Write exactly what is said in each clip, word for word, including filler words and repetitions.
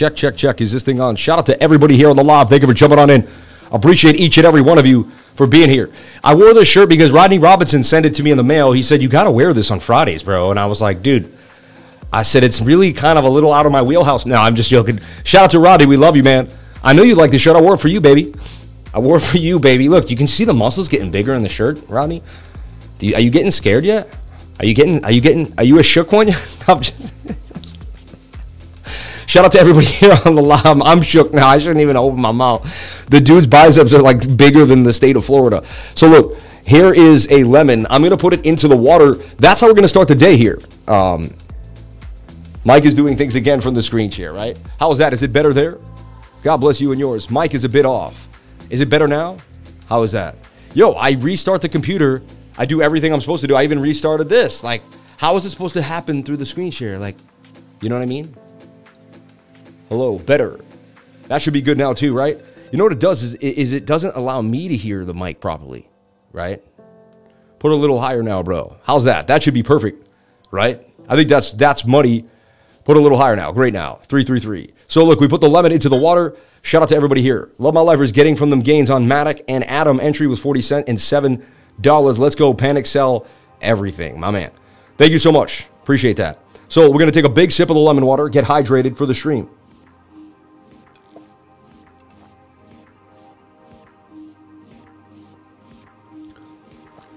Check, check, check. Is this thing on? Shout out to everybody here on the live. Thank you for jumping on in. Appreciate each and every one of you for being here. I wore this shirt because Rodney Robinson sent it to me in the mail. He said, you got to wear this on Fridays, bro. And I was like, dude, I said, it's really kind of a little out of my wheelhouse. No, I'm just joking. Shout out to Rodney. We love you, man. I know you like the shirt. I wore it for you, baby. I wore it for you, baby. Look, you can see the muscles getting bigger in the shirt, Rodney. Do you, are you getting scared yet? Are you getting, are you getting, are you a shook one? I'm just... Shout out to everybody here on the live. I'm, I'm shook now. I shouldn't even open my mouth. The dude's biceps are like bigger than the state of Florida. So look, here is a lemon. I'm going to put it into the water. That's how we're going to start the day here. Um, Mike is doing things again from the screen share, right? How is that? Is it better there? God bless you and yours. Mike is a bit off. Is it better now? How is that? Yo, I restart the computer. I do everything I'm supposed to do. I even restarted this. Like, how is it supposed to happen through the screen share? Like, you know what I mean? Hello, better. That should be good now too, right? You know what it does is, is it doesn't allow me to hear the mic properly, right? Put a little higher now, bro. How's that? That should be perfect, right? I think that's that's money. Put a little higher now. Great now. Three, three, three. So look, we put the lemon into the water. Shout out to everybody here. Love My Lifers getting from them gains on Matic and Adam. Entry was forty cents and seven dollars. Let's go panic sell everything, my man. Thank you so much. Appreciate that. So we're going to take a big sip of the lemon water, get hydrated for the stream.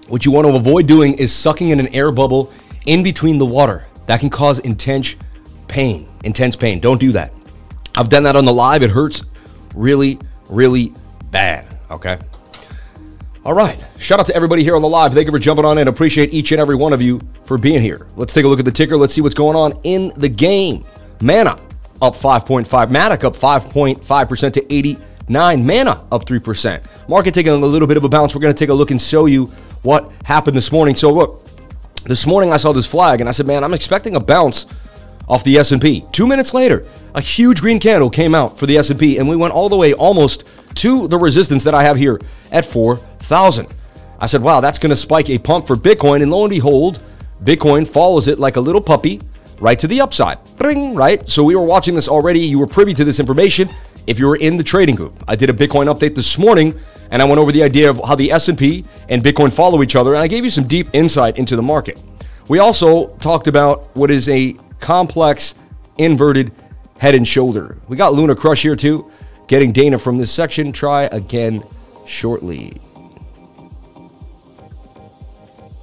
What you want to avoid doing is sucking in an air bubble in between the water. That can cause intense pain, intense pain. Don't do that. I've done that on the live. It hurts really, really bad. Okay. All right. Shout out to everybody here on the live. Thank you for jumping on in. Appreciate each and every one of you for being here. Let's take a look at the ticker. Let's see what's going on in the game. Mana up five point five. Matic up five point five percent to eighty-nine. Mana up three percent. Market taking a little bit of a bounce. We're going to take a look and show you what happened this morning. So look, this morning I saw this flag and I said, man, I'm expecting a bounce off the S and P. Two minutes later, a huge green candle came out for the S and P, and we went all the way almost to the resistance that I have here at four thousand. I said, wow, that's going to spike a pump for Bitcoin, and lo and behold, Bitcoin follows it like a little puppy right to the upside. Bring, right? So we were watching this already. You were privy to this information if you were in the trading group. I did a Bitcoin update this morning, and I went over the idea of how the S and P and Bitcoin follow each other, and I gave you some deep insight into the market. We also talked about what is a complex inverted head and shoulder. We got Luna Crush here too, getting Dana from this section. Try again shortly.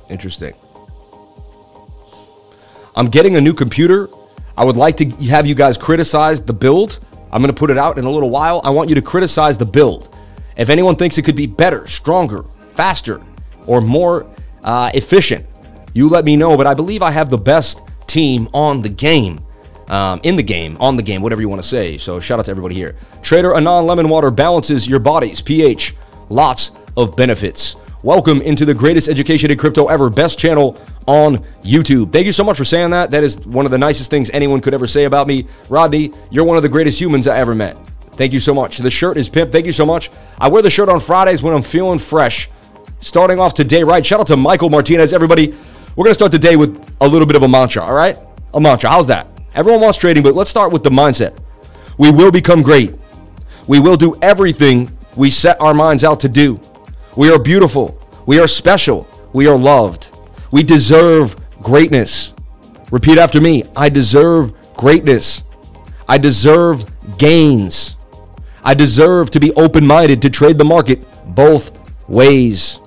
Interesting. I'm getting a new computer. I would like to have you guys criticize the build. I'm going to put it out in a little while. I want you to criticize the build. If anyone thinks it could be better, stronger, faster, or more uh, efficient, you let me know. But I believe I have the best team on the game, um, in the game, on the game, whatever you want to say. So shout out to everybody here. Trader Anon Lemon Water balances your body's pH. Lots of benefits. Welcome into the greatest education in crypto ever. Best channel on YouTube. Thank you so much for saying that. That is one of the nicest things anyone could ever say about me. Rodney, you're one of the greatest humans I ever met. Thank you so much. The shirt is pimp. Thank you so much. I wear the shirt on Fridays when I'm feeling fresh. Starting off today, right? Shout out to Michael Martinez, everybody. We're going to start the day with a little bit of a mantra, all right? A mantra. How's that? Everyone wants trading, but let's start with the mindset. We will become great. We will do everything we set our minds out to do. We are beautiful. We are special. We are loved. We deserve greatness. Repeat after me. I deserve greatness. I deserve gains. I deserve to be open-minded to trade the market both ways.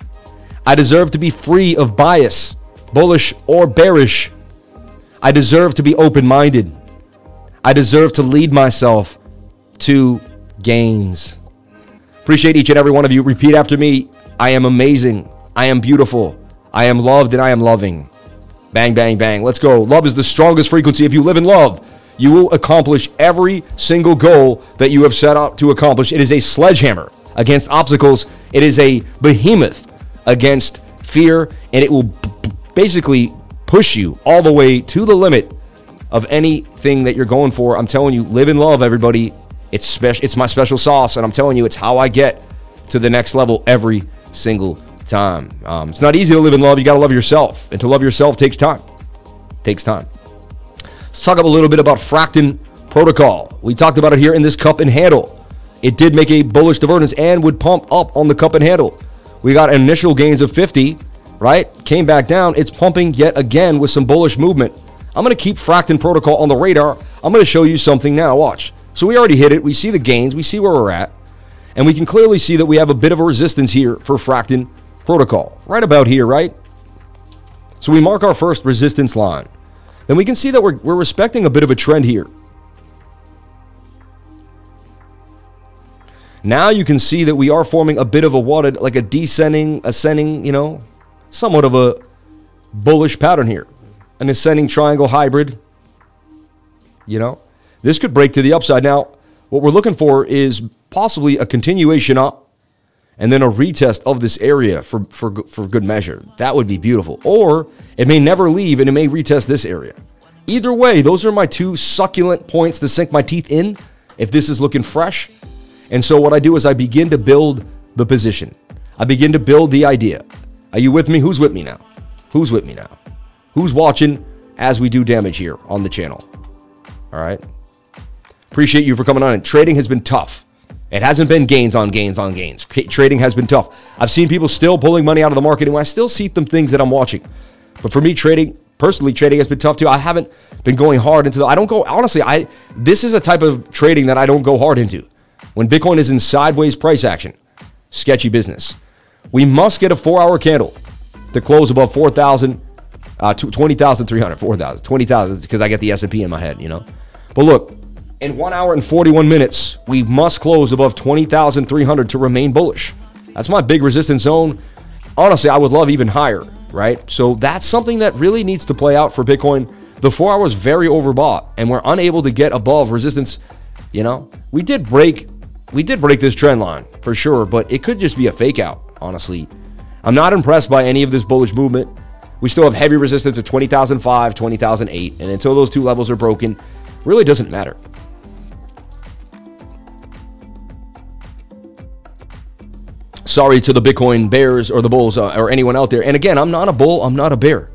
I deserve to be free of bias, bullish or bearish. I deserve to be open-minded. I deserve to lead myself to gains. Appreciate each and every one of you. Repeat after me. I am amazing. I am beautiful. I am loved and I am loving. Bang, bang, bang. Let's go. Love is the strongest frequency. If you live in love, you will accomplish every single goal that you have set out to accomplish. It is a sledgehammer against obstacles. It is a behemoth against fear, and it will basically push you all the way to the limit of anything that you're going for. I'm telling you, live in love, everybody. It's special. It's my special sauce, and I'm telling you, it's how I get to the next level every single time. Um, it's not easy to live in love. You got to love yourself, and to love yourself takes time. Takes time. Let's talk up a little bit about Fracton Protocol. We talked about it here in this cup and handle. It did make a bullish divergence and would pump up on the cup and handle. We got initial gains of fifty, right? Came back down. It's pumping yet again with some bullish movement. I'm going to keep Fracton Protocol on the radar. I'm going to show you something now. Watch. So we already hit it. We see the gains. We see where we're at. And we can clearly see that we have a bit of a resistance here for Fracton Protocol. Right about here, right? So we mark our first resistance line. Then we can see that we're, we're respecting a bit of a trend here. Now you can see that we are forming a bit of a wadded, like a descending, ascending, you know, somewhat of a bullish pattern here. An ascending triangle hybrid, you know. This could break to the upside. Now, what we're looking for is possibly a continuation up and then a retest of this area for, for, for good measure. That would be beautiful. Or it may never leave and it may retest this area. Either way, those are my two succulent points to sink my teeth in if this is looking fresh. And so what I do is I begin to build the position. I begin to build the idea. Are you with me? Who's with me now? Who's with me now? Who's watching as we do damage here on the channel? All right. Appreciate you for coming on. And trading has been tough. It hasn't been gains on gains on gains. Trading has been tough. I've seen people still pulling money out of the market, and I still see them things that I'm watching. But for me, trading, personally, trading has been tough too. I haven't been going hard into the, I don't go, honestly, I, this is a type of trading that I don't go hard into. When Bitcoin is in sideways price action, sketchy business. We must get a four-hour candle to close above four thousand, uh, twenty thousand three hundred, four thousand, twenty thousand, because I get the S and P in my head, you know. But look, in one hour and forty-one minutes, we must close above twenty thousand three hundred to remain bullish. That's my big resistance zone. Honestly, I would love even higher, right? So that's something that really needs to play out for Bitcoin. The four hour is very overbought, and we're unable to get above resistance, you know. We did break... We did break this trend line for sure, but it could just be a fake out, honestly. I'm not impressed by any of this bullish movement. We still have heavy resistance at twenty thousand five, twenty thousand eight, and until those two levels are broken, really doesn't matter. Sorry to the Bitcoin bears or the bulls uh, or anyone out there. And again, I'm not a bull, I'm not a bear.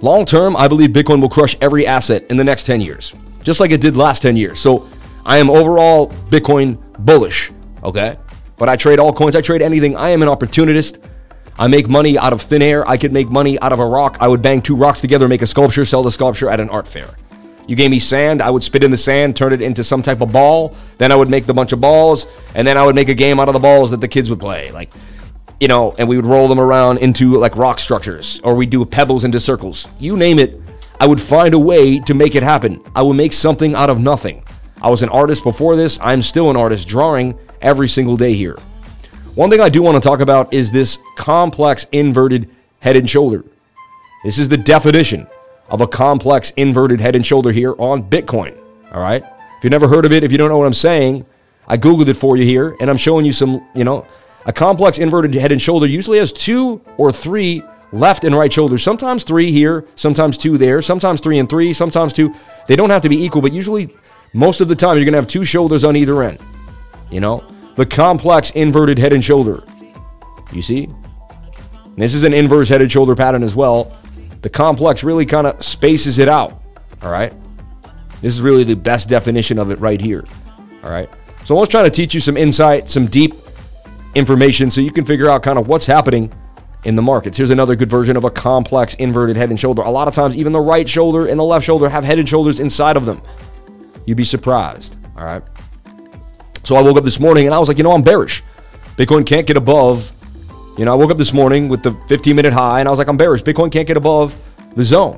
Long term, I believe Bitcoin will crush every asset in the next ten years, just like it did last ten years. So I am overall Bitcoin bullish, okay? But I trade all coins. I trade anything. I am an opportunist. I make money out of thin air. I could make money out of a rock. I would bang two rocks together, make a sculpture, sell the sculpture at an art fair. You gave me sand. I would spit in the sand, turn it into some type of ball. Then I would make the bunch of balls, and then I would make a game out of the balls that the kids would play. Like, you know, and we would roll them around into, like, rock structures, or we'd do pebbles into circles. You name it, I would find a way to make it happen. I would make something out of nothing. I was an artist before this. I'm still an artist, drawing every single day here. One thing I do want to talk about is this complex inverted head and shoulder. This is the definition of a complex inverted head and shoulder here on Bitcoin. All right. If you've never heard of it, if you don't know what I'm saying, I Googled it for you here, and I'm showing you some, you know, a complex inverted head and shoulder usually has two or three left and right shoulders, sometimes three here, sometimes two there, sometimes three and three, sometimes two. They don't have to be equal, but usually... most of the time, you're going to have two shoulders on either end. You know, the complex inverted head and shoulder. You see? And this is an inverse head and shoulder pattern as well. The complex really kind of spaces it out. All right? This is really the best definition of it right here. All right? So I was trying to teach you some insight, some deep information so you can figure out kind of what's happening in the markets. Here's another good version of a complex inverted head and shoulder. A lot of times, even the right shoulder and the left shoulder have head and shoulders inside of them. You'd be surprised, all right? So I woke up this morning, and I was like, you know, I'm bearish. Bitcoin can't get above. You know, I woke up this morning with the fifteen-minute high, and I was like, I'm bearish. Bitcoin can't get above the zone.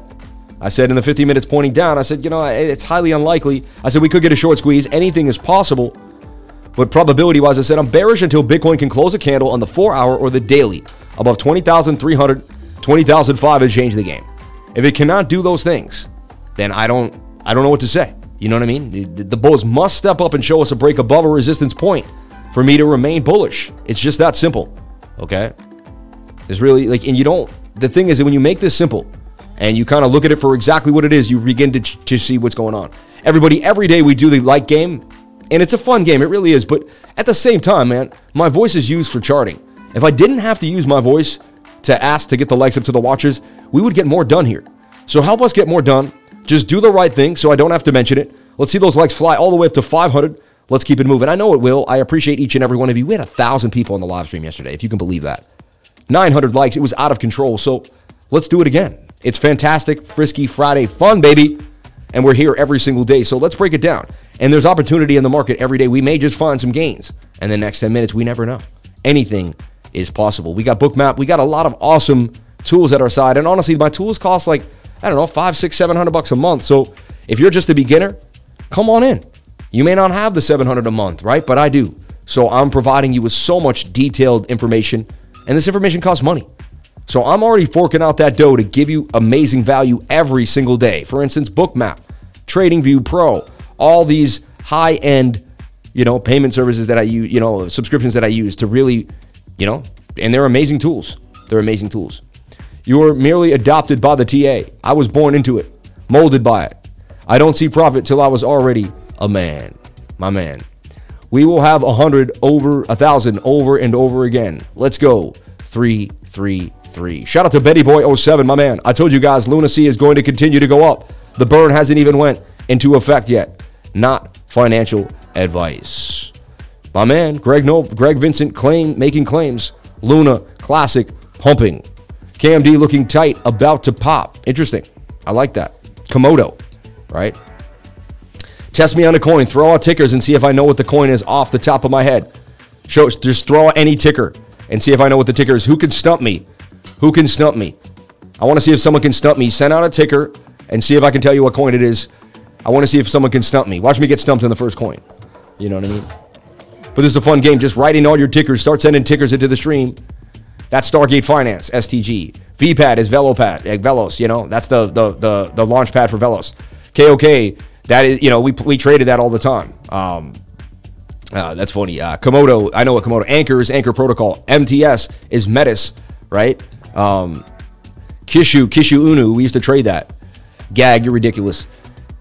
I said, in the fifteen minutes pointing down, I said, you know, it's highly unlikely. I said, we could get a short squeeze. Anything is possible. But probability-wise, I said, I'm bearish until Bitcoin can close a candle on the four-hour or the daily above twenty thousand three hundred, twenty thousand five, and change the game. If it cannot do those things, then I don't, I don't know what to say. You know what I mean? The, the bulls must step up and show us a break above a resistance point for me to remain bullish. It's just that simple, okay? It's really like, and you don't, the thing is that when you make this simple and you kind of look at it for exactly what it is, you begin to, to see what's going on. Everybody, every day we do the like game, and it's a fun game. It really is. But at the same time, man, my voice is used for charting. If I didn't have to use my voice to ask to get the likes up to the watchers, we would get more done here. So help us get more done. Just do the right thing so I don't have to mention it. Let's see those likes fly all the way up to five hundred. Let's keep it moving. I know it will. I appreciate each and every one of you. We had one thousand people on the live stream yesterday, if you can believe that. nine hundred likes. It was out of control. So let's do it again. It's fantastic, frisky Friday fun, baby. And we're here every single day. So let's break it down. And there's opportunity in the market every day. We may just find some gains. And the next ten minutes, we never know. Anything is possible. We got Bookmap. We got a lot of awesome tools at our side. And honestly, my tools cost like, I don't know, five, six, seven hundred bucks a month. So if you're just a beginner, come on in. You may not have the seven hundred a month, right? But I do. So I'm providing you with so much detailed information, and this information costs money. So I'm already forking out that dough to give you amazing value every single day. For instance, Bookmap, TradingView Pro, all these high-end, you know, payment services that I use, you know, subscriptions that I use to really, you know, and they're amazing tools. They're amazing tools. You were merely adopted by the T A. I was born into it, molded by it. I don't see profit till I was already a man, my man. We will have a hundred over a thousand over and over again. Let's go. Three, three, three. Shout out to Betty Boy oh seven, my man. I told you guys, lunacy is going to continue to go up. The burn hasn't even went into effect yet. Not financial advice, my man. Greg No, Greg Vincent claim making claims. Luna classic pumping. K M D looking tight, about to pop. Interesting. I like that. Komodo, right? Test me on a coin. Throw out tickers and see if I know what the coin is off the top of my head. Show, just throw out any ticker and see if I know what the ticker is. Who can stump me? Who can stump me? I want to see if someone can stump me. Send out a ticker and see if I can tell you what coin it is. I want to see if someone can stump me. Watch me get stumped in the first coin. You know what I mean? But this is a fun game. Just write in all your tickers. Start sending tickers into the stream. That's Stargate Finance, S T G. V P A D is Velopad, Velos, you know, that's the the the, the launch pad for Velos. K O K, that is, you know, we, we traded that all the time. Um, uh, that's funny. Uh, Komodo, I know what Komodo. Anchor is Anchor Protocol. M T S is Metis, right? Um, Kishu, Kishu Unu, we used to trade that. Gag, you're ridiculous.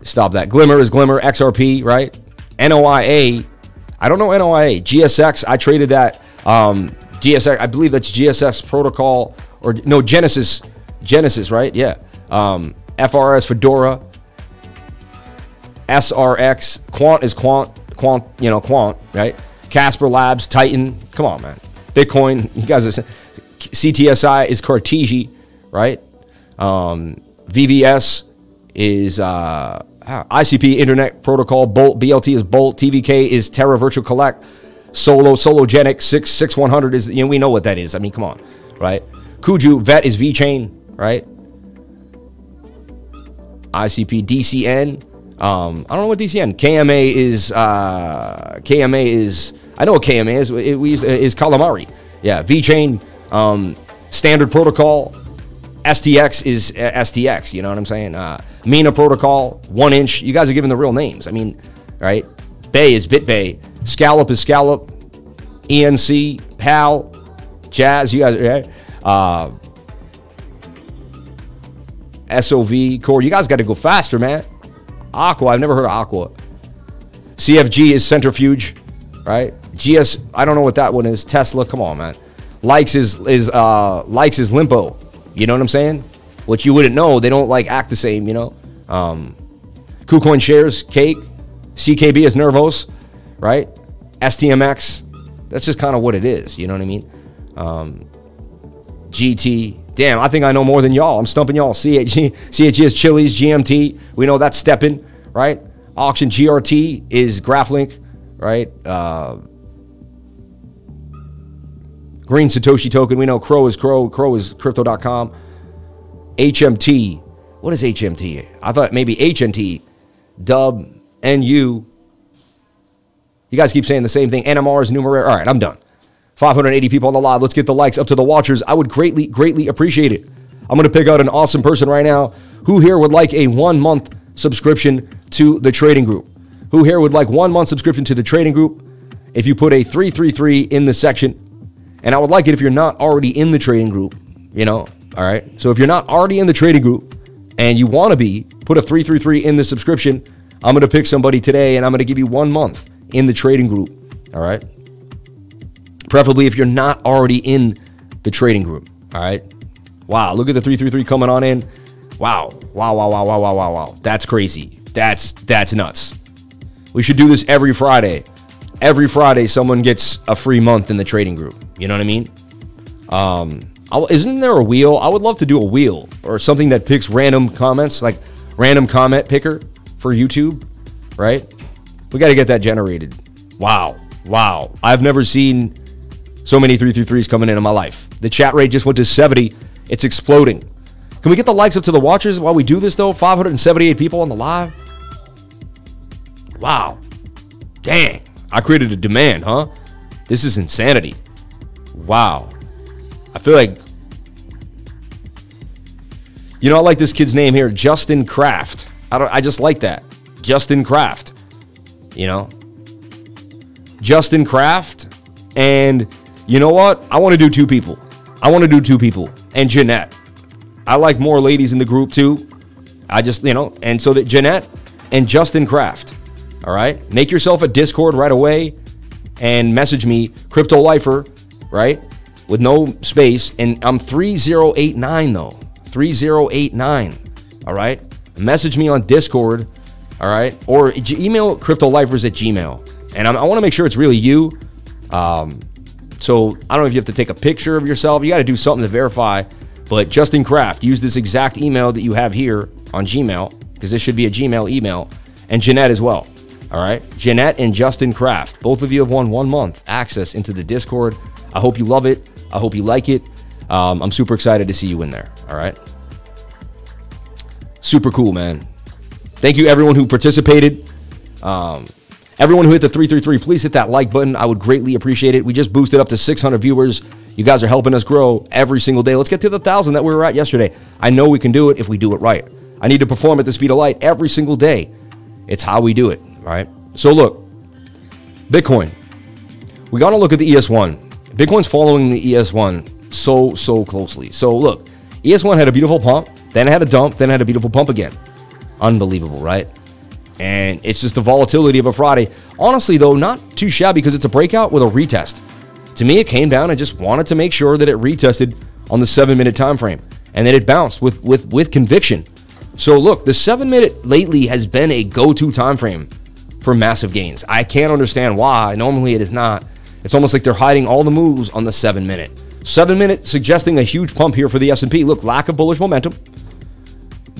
Stop that. Glimmer is Glimmer, X R P, right? N O I A, I don't know N O I A. G S X, I traded that. Um, G S X, I believe that's G S X protocol, or no, Genesis, Genesis, right? Yeah. Um, F R S, Fedora, S R X, Quant is Quant, Quant, you know, Quant, right? Casper Labs, Titan, come on, man. Bitcoin, you guys are, C T S I is Cartesi, right? Um, V V S is uh, I C P, Internet Protocol, Bolt, B L T is Bolt, T V K is Terra Virtual Collect, Solo, Sologenic, six six one hundred is, you know, we know what that is. I mean, come on, right? Kuju, Vet is VeChain, right? I C P, D C N. Um, I don't know what D C N. K M A is, uh, K M A is, I know what K M A is. It, we used, uh, is Calamari. Yeah, VeChain, um, Standard Protocol, S T X is uh, S T X, you know what I'm saying? Uh, Mina Protocol, One Inch. You guys are giving the real names. I mean, right? Bay is BitBay. Scallop is Scallop, E N C, Pal, Jazz, you guys, right? Uh, S O V, Core, you guys got to go faster, man. Aqua, I've never heard of Aqua. C F G is Centrifuge, right? G S, I don't know what that one is. Tesla, come on, man. Likes is, is uh, Likes is Limpo, you know what I'm saying? Which you wouldn't know, they don't like act the same, you know? Um, KuCoin shares, Cake, C K B is Nervos, right? S T M X, that's just kind of what it is, you know what I mean? Um, G T, damn, I think I know more than y'all. I'm stumping y'all. C H G, C H G is Chili's, G M T, we know that's stepping, right? Auction, G R T is GraphLink, right? Uh, Green Satoshi token, we know Crow is Crow, Crow is Crypto dot com. H M T, what is H M T? I thought maybe H N T, Dub, N U. You guys keep saying the same thing. N M R's, Numeraire. All right, I'm done. five hundred eighty people on the live. Let's get the likes up to the watchers. I would greatly, greatly appreciate it. I'm going to pick out an awesome person right now. Who here would like a one-month subscription to the trading group? Who here would like one-month subscription to the trading group? If you put a three three three in the section, and I would like it if you're not already in the trading group, you know, all right? So if you're not already in the trading group and you want to be, put a three three three in the subscription. I'm going to pick somebody today, and I'm going to give you one month in the trading group, all right? Preferably if you're not already in the trading group, all right? Wow, look at the three three three coming on in. Wow, wow, wow, wow, wow, wow, wow, wow. That's crazy. That's that's nuts. We should do this every Friday. Every Friday, someone gets a free month in the trading group. You know what I mean? Um, I'll, isn't there a wheel? I would love to do a wheel or something that picks random comments, like random comment picker for YouTube, right? We got to get that generated. Wow. Wow. I've never seen so many three three threes coming in in my life. The chat rate just went to seventy. It's exploding. Can we get the likes up to the watchers while we do this, though? five hundred seventy-eight people on the live. Wow. Dang. I created a demand, huh? This is insanity. Wow. I feel like... You know, I like this kid's name here, Justin Kraft. I don't. I just like that. Justin Kraft. You know? Justin Kraft. And you know what? I want to do two people. I want to do two people. And Jeanette. I like more ladies in the group, too. I just, you know, and so that Jeanette and Justin Kraft. All right? Make yourself a Discord right away and message me, Crypto Lifer, right? With no space. And I'm three oh eight nine, though. three oh eight nine. All right? Message me on Discord. All right? Or email CryptoLifers at Gmail. And I'm, I want to make sure it's really you. Um, so I don't know if you have to take a picture of yourself. You got to do something to verify. But Justin Kraft, use this exact email that you have here on Gmail, because this should be a Gmail email. And Jeanette as well. All right. Jeanette and Justin Kraft. Both of you have won one month access into the Discord. I hope you love it. I hope you like it. Um, I'm super excited to see you in there. All right. Super cool, man. Thank you, everyone who participated. Um, everyone who hit the three three three, please hit that like button. I would greatly appreciate it. We just boosted up to six hundred viewers. You guys are helping us grow every single day. Let's get to the one thousand that we were at yesterday. I know we can do it if we do it right. I need to perform at the speed of light every single day. It's how we do it, right? So look, Bitcoin. We got to look at the E S one. Bitcoin's following the E S one so, so closely. So look, E S one had a beautiful pump, then it had a dump, then it had a beautiful pump again. Unbelievable, right? And it's just the volatility of a Friday. Honestly, though, not too shabby because it's a breakout with a retest. To me, it came down. I just wanted to make sure that it retested on the seven-minute time frame and that it bounced with, with, with conviction. So look, the seven-minute lately has been a go-to time frame for massive gains. I can't understand why. Normally, it is not. It's almost like they're hiding all the moves on the seven-minute. Seven-minute suggesting a huge pump here for the S and P. Look, lack of bullish momentum.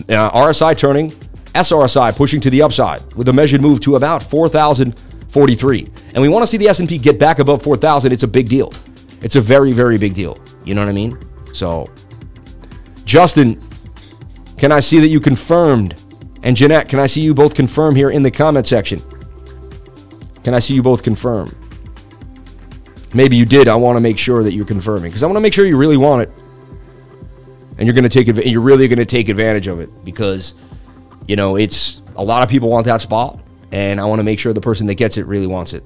Uh, R S I turning. S R S I pushing to the upside with a measured move to about four thousand forty-three. And we want to see the S and P get back above four thousand. It's a big deal. It's a very, very big deal. You know what I mean? So, Justin, can I see that you confirmed? And Jeanette, can I see you both confirm here in the comment section? Can I see you both confirm? Maybe you did. I want to make sure that you're confirming because I want to make sure you really want it. And you're going to take it. You're really going to take advantage of it because, you know, it's a lot of people want that spot. And I want to make sure the person that gets it really wants it.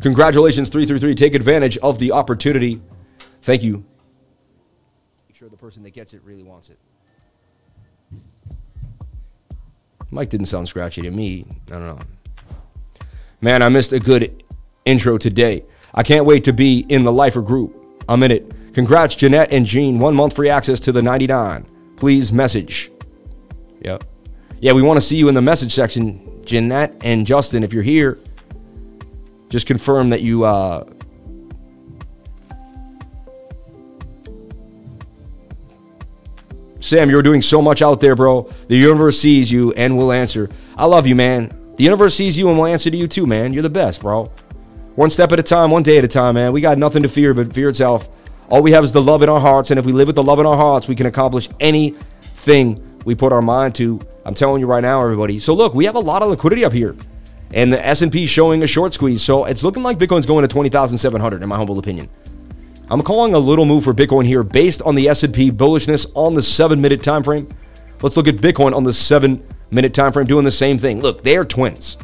Congratulations, three three three. Take advantage of the opportunity. Thank you. Make sure the person that gets it really wants it. Mike didn't sound scratchy to me. I don't know. Man, I missed a good intro today. I can't wait to be in the Lifer group. I'm in it. Congrats, Jeanette and Jean. One month free access to the ninety-nine. Please message. Yep. Yeah, we want to see you in the message section, Jeanette and Justin. If you're here, just confirm that you... Uh, Sam, you're doing so much out there, bro. The universe sees you and will answer. I love you, man. The universe sees you and will answer to you too, man. You're the best, bro. One step at a time, one day at a time, man. We got nothing to fear but fear itself. All we have is the love in our hearts, and if we live with the love in our hearts, we can accomplish anything we put our mind to. I'm telling you right now, everybody. So look, we have a lot of liquidity up here. And the S and P showing a short squeeze. So it's looking like Bitcoin's going to twenty thousand seven hundred, in my humble opinion. I'm calling a little move for Bitcoin here based on the S and P bullishness on the seven-minute time frame. Let's look at Bitcoin on the seven-minute time frame doing the same thing. Look, they are twins.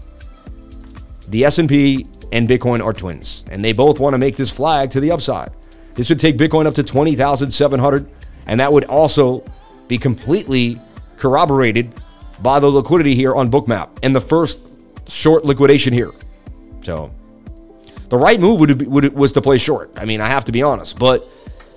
The S and P and Bitcoin are twins. And they both want to make this flag to the upside. This would take Bitcoin up to twenty thousand seven hundred. And that would also be completely corroborated by the liquidity here on Bookmap and the first short liquidation here. So the right move would, would was to play short. I mean, I have to be honest, but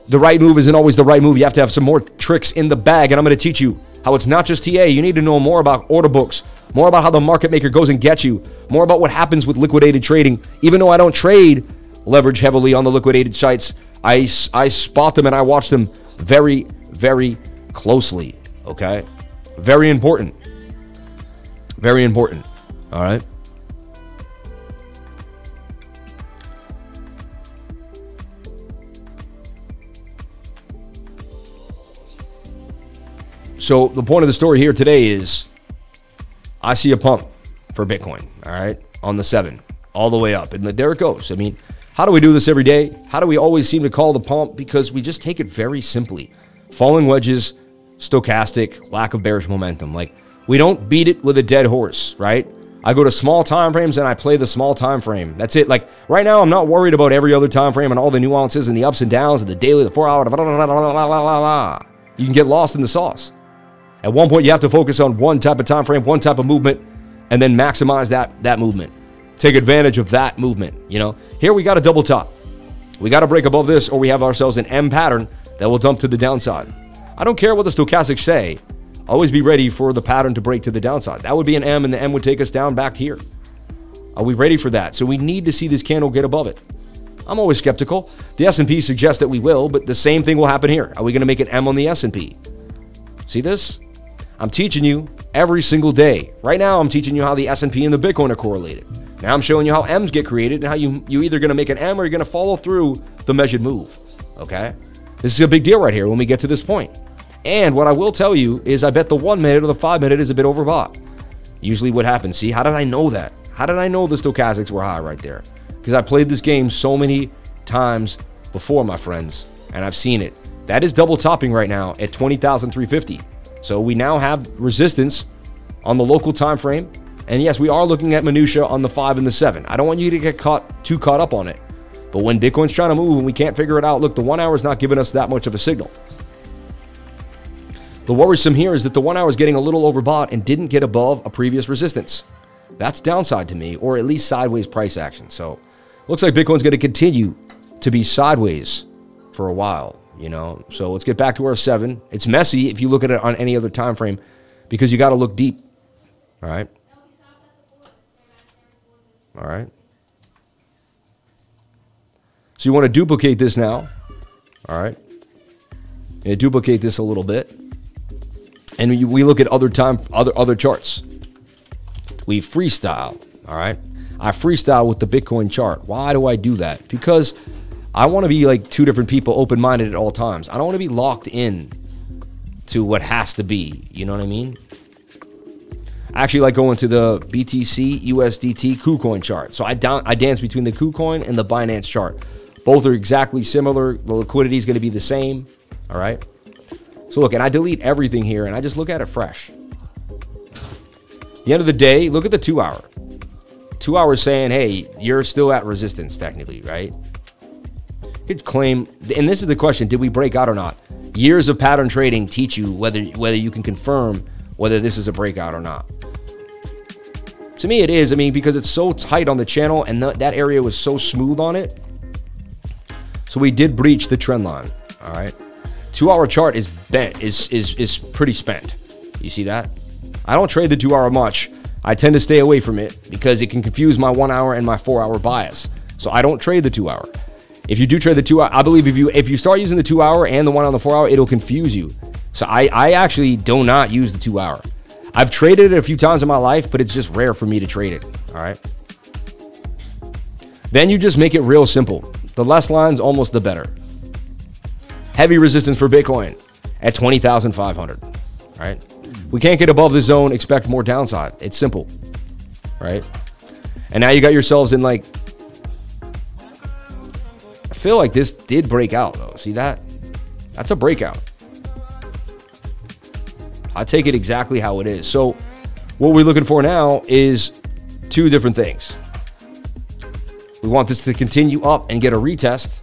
the right move isn't always the right move. You have to have some more tricks in the bag, and I'm going to teach you how it's not just T A. You need to know more about order books, more about how the market maker goes and gets you, more about what happens with liquidated trading. Even though I don't trade leverage heavily on the liquidated sites, I, I spot them and I watch them very, very closely, okay? Very important. Very important, all right? So the point of the story here today is I see a pump for Bitcoin, all right, on the seven, all the way up. And there it goes. I mean, how do we do this every day? How do we always seem to call the pump? Because we just take it very simply. Falling wedges, stochastic, lack of bearish momentum. Like, we don't beat it with a dead horse, right? I go to small time frames and I play the small time frame. That's it. Like, right now, I'm not worried about every other time frame and all the nuances and the ups and downs and the daily, the four hour. Blah, blah, blah, blah, blah, blah, blah. You can get lost in the sauce. At one point, you have to focus on one type of time frame, one type of movement, and then maximize that, that movement. Take advantage of that movement, you know? Here we got a double top. We got to break above this, or we have ourselves an M pattern that will dump to the downside. I don't care what the stochastics say. Always be ready for the pattern to break to the downside. That would be an M, and the M would take us down back here. Are we ready for that? So we need to see this candle get above it. I'm always skeptical. The S and P suggests that we will, but the same thing will happen here. Are we going to make an M on the S and P? See this? I'm teaching you every single day. Right now, I'm teaching you how the S and P and the Bitcoin are correlated. Now I'm showing you how M's get created and how you, you're either going to make an M or you're going to follow through the measured move, okay? This is a big deal right here when we get to this point. And what I will tell you is I bet the one minute or the five minute is a bit overbought. Usually what happens, see, how did I know that? How did I know the stochastics were high right there? Because I played this game so many times before, my friends, and I've seen it. That is double topping right now at twenty thousand three hundred fifty. So we now have resistance on the local time frame. And yes, we are looking at minutia on the five and the seven. I don't want you to get caught too caught up on it. But when Bitcoin's trying to move and we can't figure it out, look, the one hour is not giving us that much of a signal. The worrisome here is that the one hour is getting a little overbought and didn't get above a previous resistance. That's downside to me, or at least sideways price action. So looks like Bitcoin's going to continue to be sideways for a while. You know, so let's get back to our seven. It's messy if you look at it on any other time frame because you got to look deep. All right. All right. So you want to duplicate this now. All right. And duplicate this a little bit. And we, we look at other time, other other charts. We freestyle. All right. I freestyle with the Bitcoin chart. Why do I do that? Because I want to be like two different people, open-minded at all times. I don't want to be locked in to what has to be. You know what I mean? I actually like going to the B T C, U S D T, KuCoin chart. So I, down, I dance between the KuCoin and the Binance chart. Both are exactly similar. The liquidity is going to be the same. All right? So look, and I delete everything here, and I just look at it fresh. At the end of the day, look at the two-hour. Two-hour saying, hey, you're still at resistance technically, right? Could claim, and this is the question, did we break out or not? Years of pattern trading teach you whether whether you can confirm whether this is a breakout or not. To me, it is. I mean, because it's so tight on the channel and th- that area was so smooth on it. So we did breach the trend line. All right. Two-hour chart is bent, is is is pretty spent. You see that? I don't trade the two-hour much. I tend to stay away from it because it can confuse my one-hour and my four-hour bias. So I don't trade the two-hour. If you do trade the two hour, I believe if you if you start using the two hour and the one on the four hour, it'll confuse you. So I, I actually do not use the two hour. I've traded it a few times in my life, but it's just rare for me to trade it. All right. Then you just make it real simple. The less lines, almost the better. Heavy resistance for Bitcoin at twenty thousand five hundred. All right. We can't get above the zone. Expect more downside. It's simple. All right. And now you got yourselves in like, feel like this did break out though. See that? That's a breakout. I take it exactly how it is. So what we're looking for now is two different things. We want this to continue up and get a retest.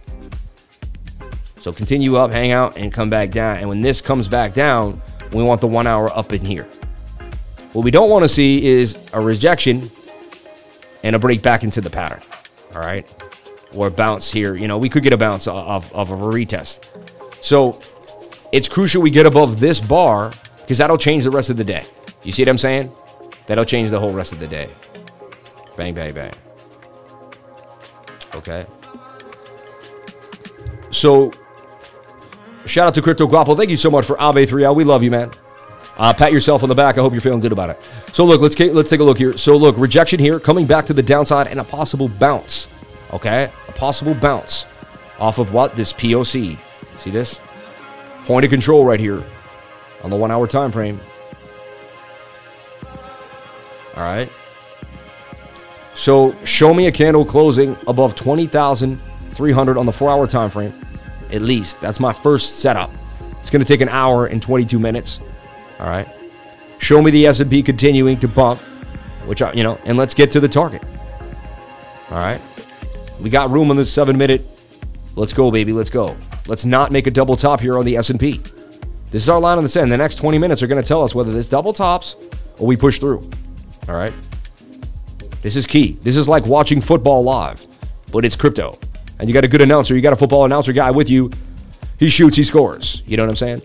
So continue up, hang out, and come back down. And when this comes back down, we want the one hour up in here. What we don't want to see is a rejection and a break back into the pattern. All right. Or bounce here. You know, we could get a bounce off of a retest. So it's crucial we get above this bar because that'll change the rest of the day. You see what I'm saying? That'll change the whole rest of the day. Bang, bang, bang. Okay. So, shout out to Crypto Guapo. Thank you so much for Aave three L. We love you, man. Uh, pat yourself on the back. I hope you're feeling good about it. So, look, let's let's take a look here. So, look, rejection here, coming back to the downside and a possible bounce. Okay? A possible bounce off of what? This P O C. See this? Point of control right here on the one-hour time frame. All right? So, show me a candle closing above twenty thousand three hundred on the four-hour time frame, at least. That's my first setup. It's going to take an hour and twenty-two minutes. All right. Show me the S and P continuing to bump, which, I, you know, and let's get to the target. All right. We got room on this seven-minute. Let's go, baby. Let's go. Let's not make a double top here on the S and P. This is our line on the sand. The next twenty minutes are going to tell us whether this double tops or we push through. All right. This is key. This is like watching football live, but it's crypto. And you got a good announcer. You got a football announcer guy with you. He shoots, he scores. You know what I'm saying?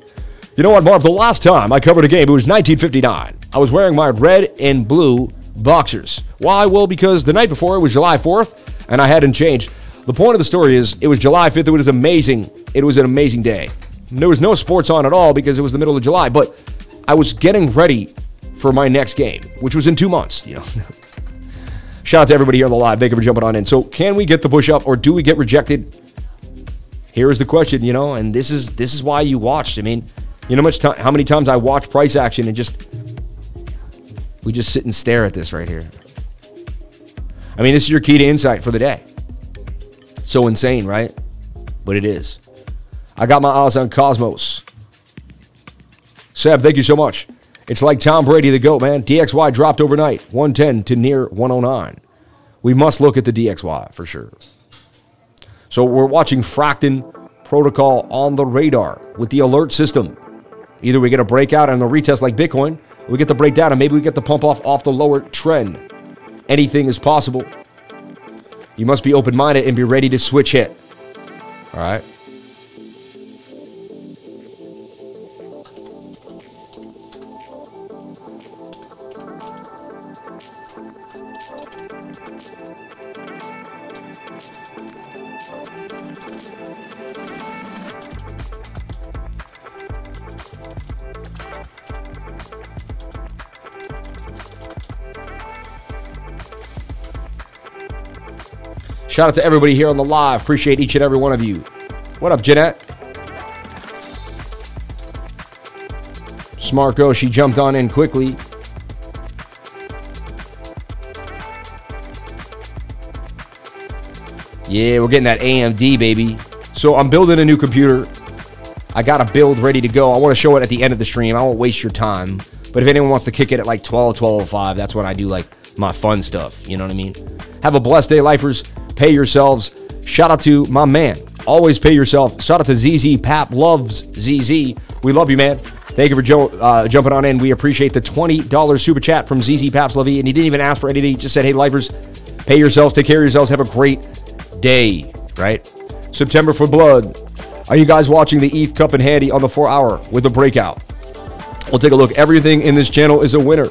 You know what, Marv? The last time I covered a game, it was nineteen fifty-nine. I was wearing my red and blue boxers. Why? Well, because the night before, it was July fourth, and I hadn't changed. The point of the story is, it was July fifth. It was amazing. It was an amazing day. There was no sports on at all because it was the middle of July, but I was getting ready for my next game, which was in two months, you know. Shout out to everybody here on the live. Thank you for jumping on in. So can we get the push up or do we get rejected? Here is the question, you know, and this is this is why you watched. I mean, you know much time, how many times I watch price action and just, we just sit and stare at this right here. I mean, this is your key to insight for the day. So insane, right? But it is. I got my eyes on Cosmos. Seb, thank you so much. It's like Tom Brady, the GOAT, man. D X Y dropped overnight, one ten to near one oh nine. We must look at the D X Y for sure. So we're watching Fracton Protocol on the radar with the alert system. Either we get a breakout and a retest like Bitcoin, or we get the breakdown and maybe we get the pump off off the lower trend. Anything is possible. You must be open-minded and be ready to switch hit. All right. Shout out to everybody here on the live. Appreciate each and every one of you. What up, Jeanette? Smarko, she jumped on in quickly. Yeah, we're getting that A M D, baby. So I'm building a new computer. I got a build ready to go. I want to show it at the end of the stream. I won't waste your time. But if anyone wants to kick it at like twelve, twelve oh five, that's when I do like my fun stuff. You know what I mean? Have a blessed day, lifers. Pay yourselves. Shout out to my man. Always pay yourself. Shout out to Z Z. Pap loves Z Z. We love you, man. Thank you for jo- uh, jumping on in. We appreciate the twenty dollars super chat from Z Z Paps Lovey. And he didn't even ask for anything. He just said, hey, lifers, pay yourselves. Take care of yourselves. Have a great day, right? September for blood. Are you guys watching the E T H Cup and Handy on the four hour with a breakout? We'll take a look. Everything in this channel is a winner.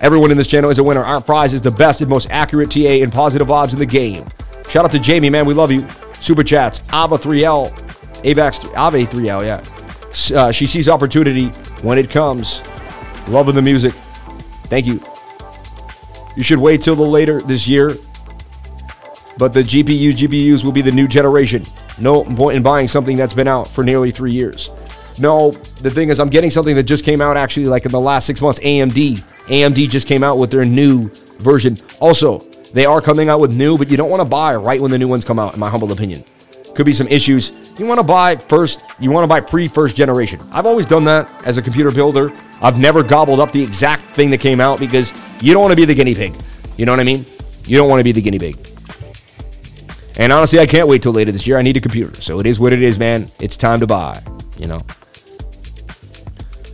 Everyone in this channel is a winner. Our prize is the best and most accurate T A and positive vibes in the game. Shout out to Jamie, man. We love you. Super chats. Ava three L. Avax, Aave three L, yeah. Uh, she sees opportunity when it comes. Loving the music. Thank you. You should wait till the later this year. But the G P U, G P Us will be the new generation. No point in buying something that's been out for nearly three years. No, the thing is, I'm getting something that just came out actually like in the last six months. A M D. A M D just came out with their new version. Also, they are coming out with new, but you don't want to buy right when the new ones come out, in my humble opinion. Could be some issues. You want to buy first, you want to buy pre-first generation. I've always done that as a computer builder. I've never gobbled up the exact thing that came out because you don't want to be the guinea pig. You know what I mean? You don't want to be the guinea pig. And honestly, I can't wait till later this year. I need a computer. So it is what it is, man. It's time to buy, you know.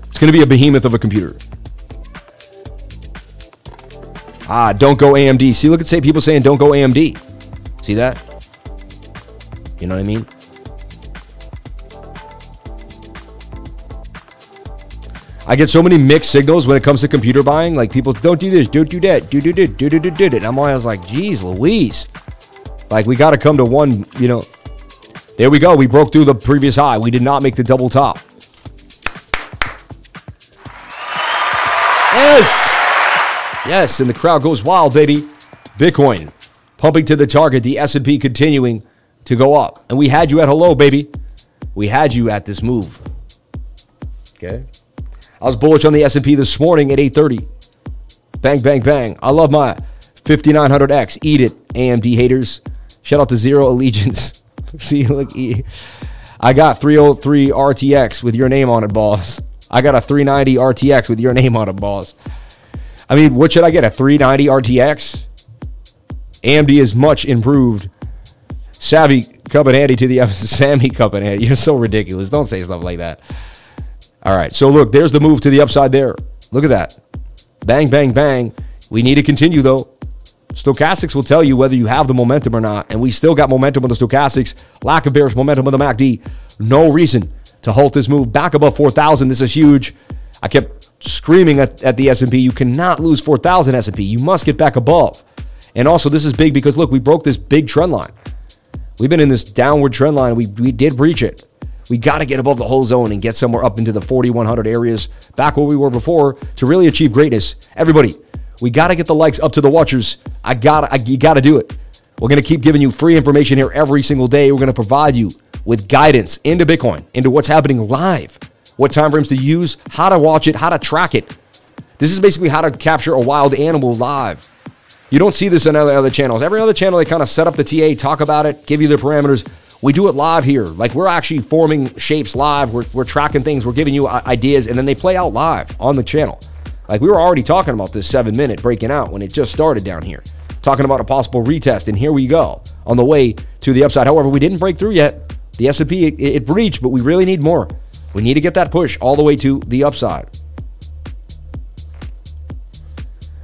It's going to be a behemoth of a computer. Ah, don't go A M D. See, look at say people saying don't go A M D. See that? You know what I mean? I get so many mixed signals when it comes to computer buying. Like, people, don't do this, don't do that, do do do do do do do it. And I'm always like, geez Louise. Like, we got to come to one, you know. There we go. We broke through the previous high. We did not make the double top. Yes. Yes, and the crowd goes wild, baby. Bitcoin pumping to the target. The S and P continuing to go up. And we had you at hello, baby. We had you at this move. Okay. I was bullish on the S and P this morning at eight thirty. Bang, bang, bang. I love my fifty-nine hundred X. Eat it, A M D haters. Shout out to Zero Allegiance. See, look, I got three oh three R T X with your name on it, boss. I got a three ninety R T X with your name on it, boss. I mean, what should I get? A three ninety R T X? A M D is much improved. Savvy, cup and handy to the episode. Sammy, cup and handy. You're so ridiculous. Don't say stuff like that. All right. So, look, there's the move to the upside there. Look at that. Bang, bang, bang. We need to continue, though. Stochastics will tell you whether you have the momentum or not. And we still got momentum on the stochastics. Lack of bearish momentum on the M A C D. No reason to halt this move back above four thousand. This is huge. I kept screaming at, at the S and P. You cannot lose four thousand, S and P. You must get back above. And also, this is big because, look, we broke this big trend line. We've been in this downward trend line. We, we did breach it. We got to get above the whole zone and get somewhere up into the forty-one hundred areas, back where we were before, to really achieve greatness. Everybody, we got to get the likes up to the watchers. I got, I, you got to do it. We're going to keep giving you free information here every single day. We're going to provide you with guidance into Bitcoin, into what's happening live, what time frames to use, how to watch it, how to track it. This is basically how to capture a wild animal live. You don't see this on other, other channels. Every other channel, they kind of set up the T A, talk about it, give you the parameters. We do it live here. Like, we're actually forming shapes live. We're, we're tracking things. We're giving you ideas, and then they play out live on the channel. Like, we were already talking about this seven-minute breaking out when it just started down here, talking about a possible retest, and here we go on the way to the upside. However, we didn't break through yet. The S and P, it, it breached, but we really need more. We need to get that push all the way to the upside.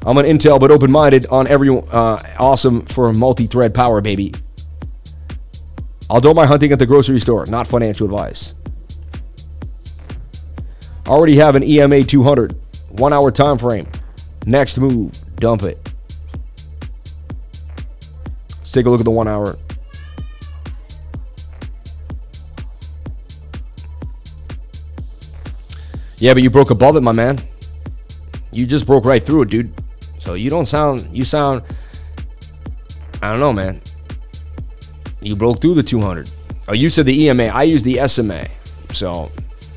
I'm an Intel, but open-minded on every uh, awesome for multi-thread power, baby. I'll do my hunting at the grocery store, not financial advice. Already have an E M A two hundred, one hour time frame. Next move, dump it. Let's take a look at the one hour. Yeah, but you broke above it, my man. You just broke right through it, dude. So you don't sound, you sound, I don't know, man. You broke through the two hundred. Oh, you said the E M A. I used the S M A. So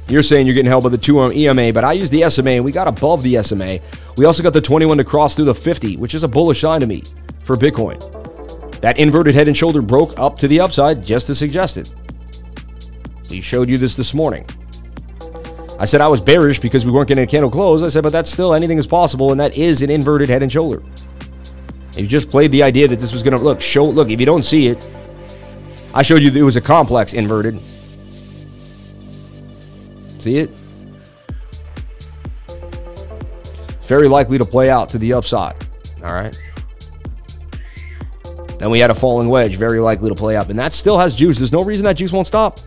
you're saying you're getting held by the two-arm E M A, but I used the S M A, and we got above the S M A. We also got the twenty-one to cross through the fifty, which is a bullish sign to me for Bitcoin. That inverted head and shoulder broke up to the upside, just as suggested. We showed you this this morning. I said I was bearish because we weren't getting a candle close. I said, but that's still, anything is possible, and that is an inverted head and shoulder. And you just played the idea that this was going to, look, show, look, if you don't see it, I showed you that it was a complex inverted. See it? Very likely to play out to the upside. All right. Then we had a falling wedge, very likely to play up. And that still has juice. There's no reason that juice won't stop.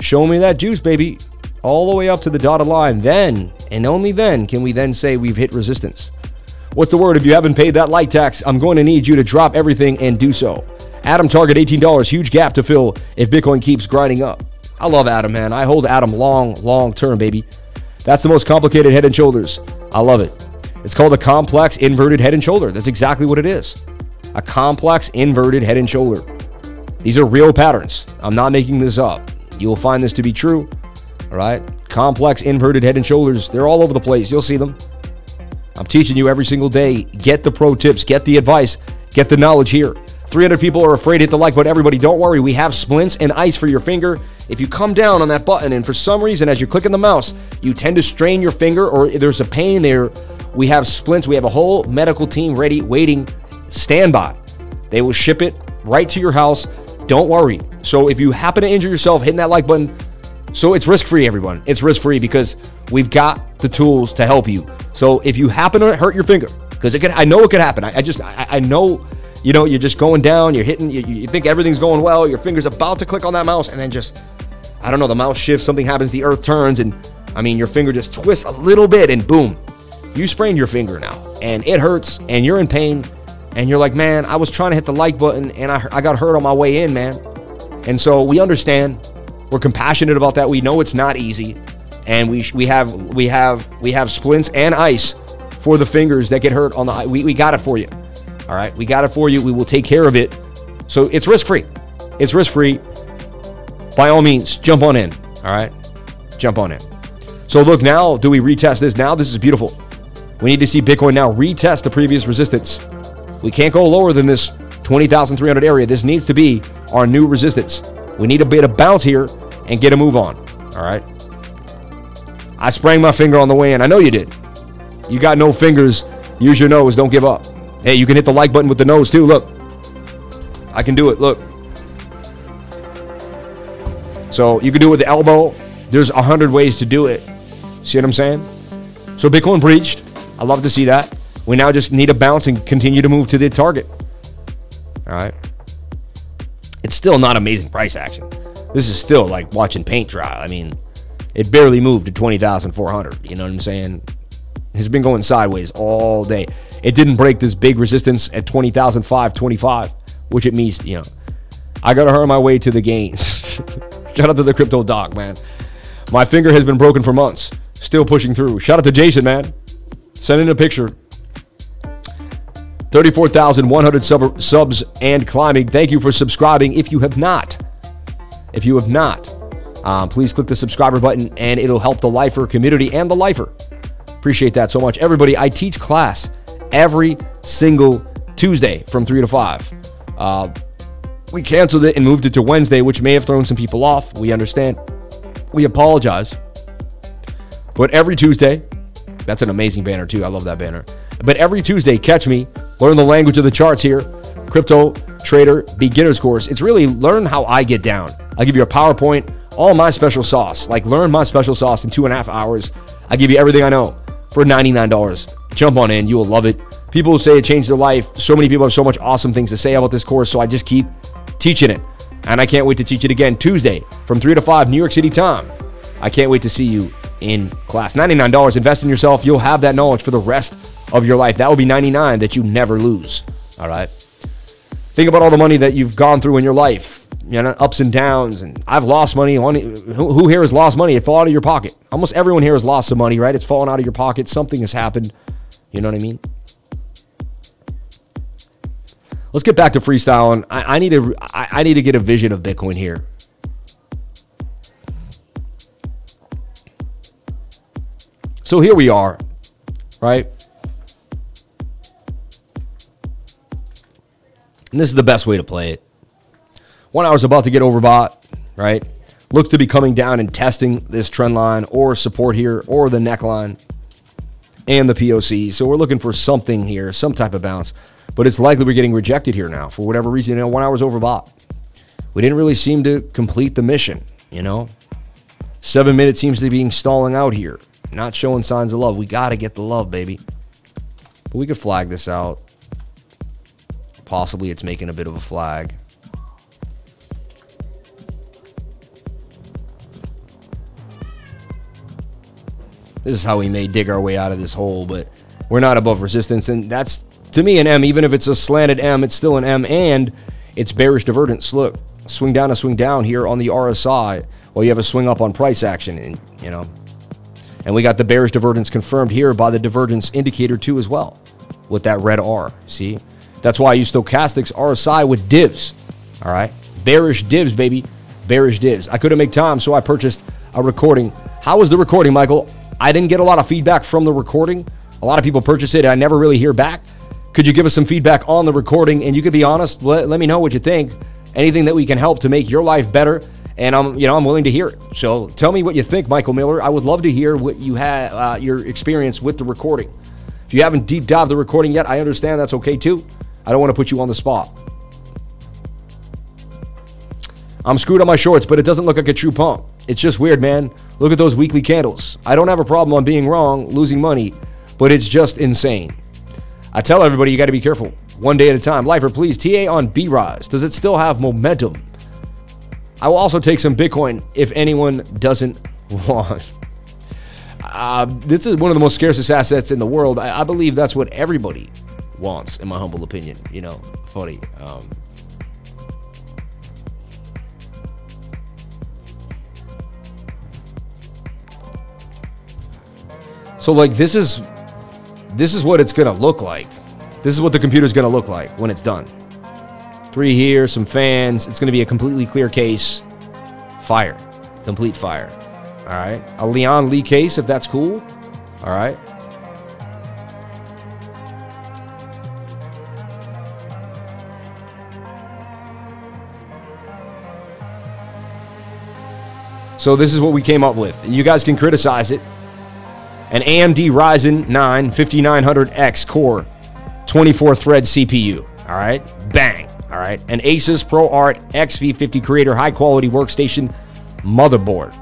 Show me that juice, baby. All the way up to the dotted line. Then, and only then, can we then say we've hit resistance. What's the word? If you haven't paid that light tax, I'm going to need you to drop everything and do so. Adam, target eighteen dollars. Huge gap to fill if Bitcoin keeps grinding up. I love Adam, man. I hold Adam long, long term, baby. That's the most complicated head and shoulders. I love it. It's called a complex inverted head and shoulder. That's exactly what it is. A complex inverted head and shoulder. These are real patterns. I'm not making this up. You'll find this to be true. All right, complex inverted head and shoulders. They're all over the place. You'll see them. I'm teaching you every single day. Get the pro tips, get the advice, get the knowledge here. three hundred people are afraid to hit the like button. Everybody, don't worry. We have splints and ice for your finger. If you come down on that button and for some reason, as you're clicking the mouse, you tend to strain your finger or there's a pain there, we have splints. We have a whole medical team ready, waiting, standby. They will ship it right to your house. Don't worry. So if you happen to injure yourself hitting that like button, so it's risk-free, everyone. It's risk-free because we've got the tools to help you. So if you happen to hurt your finger, because it could, I know it could happen. I, I just, I, I know, you know, you're just going down, you're hitting, you, you think everything's going well, your finger's about to click on that mouse, and then just, I don't know, the mouse shifts, something happens, the earth turns, and I mean, your finger just twists a little bit and boom, you sprained your finger now and it hurts and you're in pain and you're like, man, I was trying to hit the like button and I, I got hurt on my way in, man. And so we understand, we're compassionate about that. We know it's not easy. And we we have we have we have splints and ice for the fingers that get hurt on the, we, we got it for you. All right, we got it for you. We will take care of it. So it's risk-free. It's risk-free. By all means, jump on in. All right, jump on in. So look, now do we retest this? Now this is beautiful. We need to see Bitcoin now retest the previous resistance. We can't go lower than this twenty thousand three hundred area. This needs to be our new resistance. We need a bit of bounce here and get a move on. All right. I sprained my finger on the way in. I know you did. You got no fingers. Use your nose. Don't give up. Hey, you can hit the like button with the nose too. Look, I can do it. Look. So you can do it with the elbow. There's a hundred ways to do it. See what I'm saying? So Bitcoin breached. I love to see that. We now just need a bounce and continue to move to the target. All right. It's still not amazing price action. This is still like watching paint dry. I mean, it barely moved to twenty thousand four hundred. You know what I'm saying? It's been going sideways all day. It didn't break this big resistance at twenty thousand five twenty-five, which it means, you know, I got to hurry my way to the gains. Shout out to the crypto doc, man. My finger has been broken for months. Still pushing through. Shout out to Jason, man. Send in a picture. thirty-four thousand one hundred sub- subs and climbing. Thank you for subscribing. If you have not, if you have not, um, please click the subscriber button and it'll help the lifer community and the lifer. Appreciate that so much. Everybody, I teach class every single Tuesday from three to five. Uh, we canceled it and moved it to Wednesday, which may have thrown some people off. We understand. We apologize. But every Tuesday, that's an amazing banner too. I love that banner. But every Tuesday, catch me. Learn the language of the charts here. Crypto Trader Beginner's Course. It's really learn how I get down. I'll give you a PowerPoint, all my special sauce. Like learn my special sauce in two and a half hours. I give you everything I know. For ninety-nine dollars. Jump on in. You will love it. People say it changed their life. So many people have so much awesome things to say about this course. So I just keep teaching it. And I can't wait to teach it again Tuesday from three to five New York City time. I can't wait to see you in class. ninety-nine dollars. Invest in yourself. You'll have that knowledge for the rest of your life. That will be ninety-nine dollars that you never lose. All right. Think about all the money that you've gone through in your life. You know, ups and downs. And I've lost money. Who here has lost money? It fell out of your pocket. Almost everyone here has lost some money, right? It's fallen out of your pocket. Something has happened. You know what I mean? Let's get back to freestyling. I, I need to. I, I need to get a vision of Bitcoin here. So here we are, right? And this is the best way to play it. One hour's about to get overbought, right? Looks to be coming down and testing this trend line or support here or the neckline and the P O C. So we're looking for something here, some type of bounce. But it's likely we're getting rejected here now for whatever reason. You know, one hour's overbought. We didn't really seem to complete the mission, you know? Seven minutes seems to be stalling out here. Not showing signs of love. We got to get the love, baby. But we could flag this out. Possibly it's making a bit of a flag. This is how we may dig our way out of this hole, but we're not above resistance. And that's, to me, an M. Even if it's a slanted M, it's still an M. And it's bearish divergence. Look, swing down to swing down here on the R S I. Well, you have a swing up on price action. And, you know, and we got the bearish divergence confirmed here by the divergence indicator too as well with that red R. See? That's why I use stochastics R S I with divs. All right. Bearish divs, baby. Bearish divs. I couldn't make time, so I purchased a recording. How was the recording, Michael? I didn't get a lot of feedback from the recording. A lot of people purchase it. I never really hear back. Could you give us some feedback on the recording? And you could be honest. Let, let me know what you think. Anything that we can help to make your life better. And I'm, you know, I'm willing to hear it. So tell me what you think, Michael Miller. I would love to hear what you had, uh, your experience with the recording. If you haven't deep dived the recording yet, I understand that's okay too. I don't want to put you on the spot. I'm screwed on my shorts, but it doesn't look like a true pump. It's just weird, man. Look at those weekly candles. I don't have a problem on being wrong, losing money, but it's just insane. I tell everybody you got to be careful. One day at a time. Lifer, please, T A on B-Rise. Does it still have momentum? I will also take some Bitcoin if anyone doesn't want. Uh, this is one of the most scarcest assets in the world. I, I believe that's what everybody wants, in my humble opinion. You know, funny. Um, so, like, this is this is what it's gonna look like. This is what the computer's gonna look like when it's done. Three here, some fans. It's gonna be a completely clear case. Fire, complete fire. All right, a Leon Lee case, if that's cool. All right. So this is what we came up with. You guys can criticize it. An A M D Ryzen nine fifty-nine hundred X Core twenty-four thread C P U. All right, bang. All right, an Asus ProArt X V fifty Creator high-quality workstation motherboard.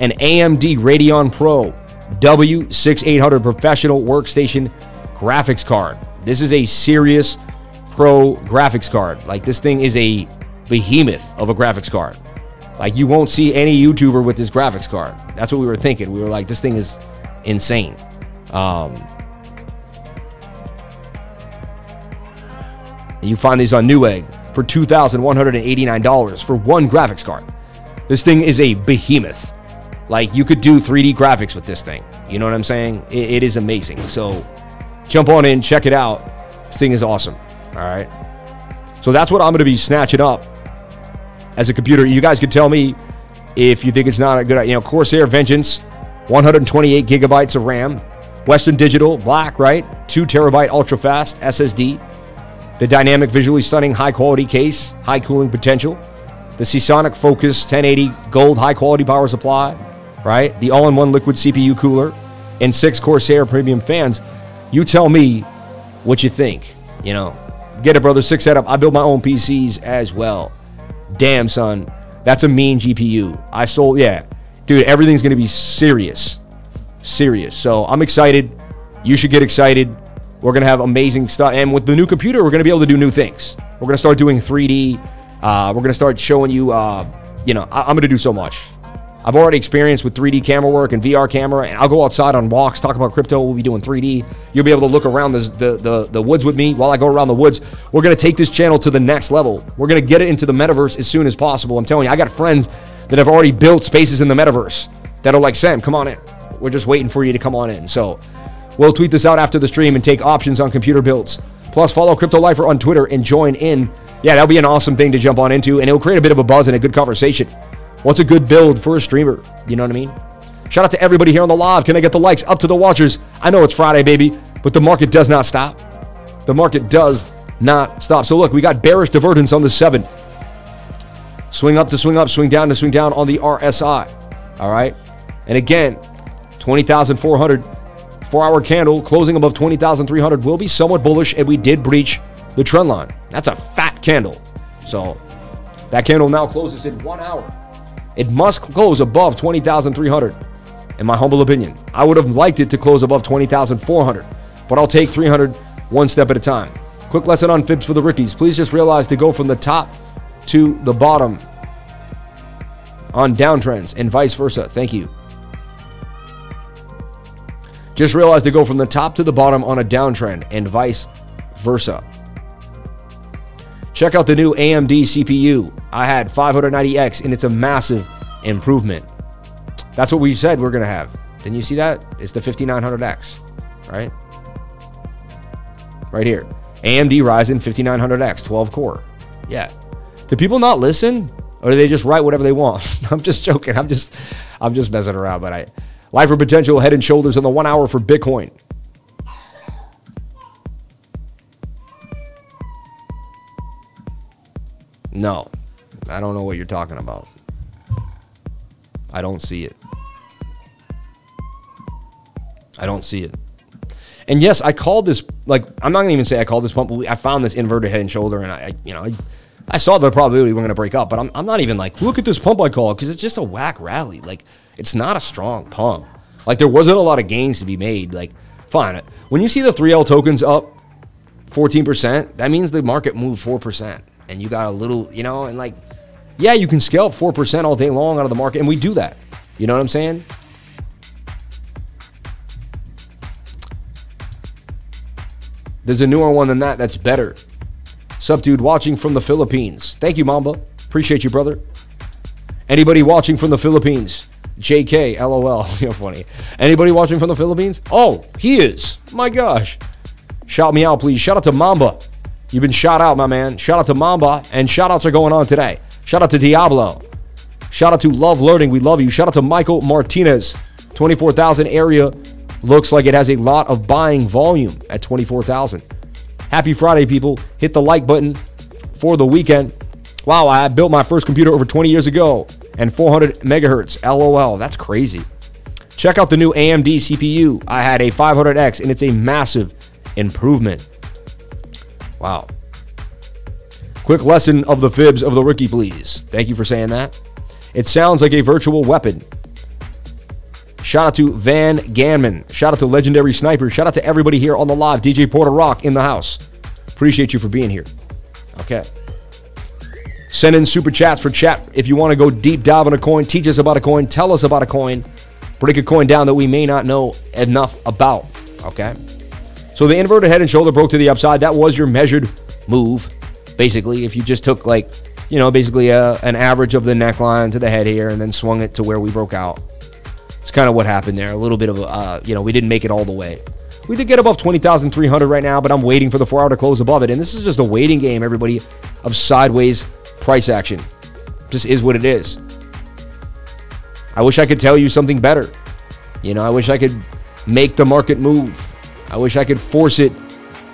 An A M D Radeon Pro W sixty-eight hundred professional workstation graphics card. This is a serious pro graphics card. Like, this thing is a behemoth of a graphics card. Like, you won't see any YouTuber with this graphics card. That's what we were thinking. We were like, this thing is insane. Um, you find these on Newegg for two thousand one hundred eighty-nine dollars for one graphics card. This thing is a behemoth. Like, you could do three D graphics with this thing. You know what I'm saying? It, it is amazing. So jump on in, check it out. This thing is awesome. All right. So that's what I'm going to be snatching up as a computer. You guys could tell me if you think it's not a good idea. You know, Corsair Vengeance, one hundred twenty-eight gigabytes of RAM. Western Digital, black, right? Two terabyte ultra fast S S D. The dynamic, visually stunning, high quality case, high cooling potential. The Seasonic Focus ten eighty gold high quality power supply. Right? The all-in-one liquid C P U cooler and six Corsair premium fans. You tell me what you think. You know, get it, brother. Six setup. I build my own P Cs as well. Damn, son. That's a mean G P U. I sold, yeah. Dude, everything's going to be serious. Serious. So I'm excited. You should get excited. We're going to have amazing stuff. And with the new computer, we're going to be able to do new things. We're going to start doing three D. Uh, we're going to start showing you, uh, you know, I- I'm going to do so much. I've already experienced with three D camera work and V R camera, and I'll go outside on walks, talk about crypto. We'll be doing three D. You'll be able to look around the, the, the, the woods with me while I go around the woods. We're going to take this channel to the next level. We're going to get it into the metaverse as soon as possible. I'm telling you, I got friends that have already built spaces in the metaverse that are like, Sam, come on in. We're just waiting for you to come on in. So we'll tweet this out after the stream and take options on computer builds. Plus, follow Crypto Lifer on Twitter and join in. Yeah, that'll be an awesome thing to jump on into, and it'll create a bit of a buzz and a good conversation. What's a good build for a streamer? You know what I mean? Shout out to everybody here on the live. Can I get the likes up to the watchers? I know it's Friday, baby, but the market does not stop. The market does not stop. So look, we got bearish divergence on the seven. Swing up to swing up, swing down to swing down on the R S I. All right. And again, twenty thousand four hundred, four-hour candle closing above twenty thousand three hundred will be somewhat bullish, and we did breach the trend line. That's a fat candle. So that candle now closes in one hour. It must close above twenty thousand three hundred, in my humble opinion. I would have liked it to close above twenty thousand four hundred, but I'll take three hundred one step at a time. Quick lesson on fibs for the rookies. Please just realize to go from the top to the bottom on downtrends and vice versa. Thank you. Just realize to go from the top to the bottom on a downtrend and vice versa. Check out the new A M D C P U. I had five ninety X, and it's a massive improvement. That's what we said we're going to have. Didn't you see that? It's the fifty-nine hundred X, right? Right here. A M D Ryzen fifty-nine hundred X, twelve core. Yeah. Do people not listen, or do they just write whatever they want? I'm just joking. I'm just I'm just messing around, but I life for potential, head and shoulders on the one hour for Bitcoin. No, I don't know what you're talking about. I don't see it. I don't see it. And yes, I called this, like, I'm not going to even say I called this pump, but I found this inverted head and shoulder, and I, you know, I, I saw the probability we're going to break up, but I'm, I'm not even like, look at this pump I called, because it's just a whack rally. Like, it's not a strong pump. Like, there wasn't a lot of gains to be made. Like, fine. When you see the three L tokens up fourteen percent, that means the market moved four percent. And you got a little, you know, and like, yeah, you can scalp four percent all day long out of the market. And we do that. You know what I'm saying? There's a newer one than that that's better. Sup, dude, watching from the Philippines. Thank you, Mamba. Appreciate you, brother. Anybody watching from the Philippines? J K, LOL. You're funny. Anybody watching from the Philippines? Oh, he is. My gosh. Shout me out, please. Shout out to Mamba. You've been shout out, my man. Shout out to Mamba. And shout outs are going on today. Shout out to Diablo. Shout out to Love Learning. We love you. Shout out to Michael Martinez. twenty-four thousand area looks like it has a lot of buying volume at twenty-four thousand. Happy Friday, people. Hit the like button for the weekend. Wow, I built my first computer over twenty years ago and four hundred megahertz. LOL. That's crazy. Check out the new A M D C P U. I had a five hundred X and it's a massive improvement. Wow. Quick lesson of the fibs of the rookie, please. Thank you for saying that. It sounds like a virtual weapon. Shout out to Van Ganman. Shout out to Legendary Sniper. Shout out to everybody here on the live. D J Porter Rock in the house. Appreciate you for being here. Okay. Send in super chats for chat. If you want to go deep dive on a coin, teach us about a coin, tell us about a coin, break a coin down that we may not know enough about. Okay. So the inverted head and shoulder broke to the upside. That was your measured move. Basically, if you just took like, you know, basically a, an average of the neckline to the head here and then swung it to where we broke out. It's kind of what happened there. A little bit of, uh, you know, we didn't make it all the way. We did get above twenty thousand three hundred right now, but I'm waiting for the four hour to close above it. And this is just a waiting game, everybody, of sideways price action. Just is what it is. I wish I could tell you something better. You know, I wish I could make the market move. I wish I could force it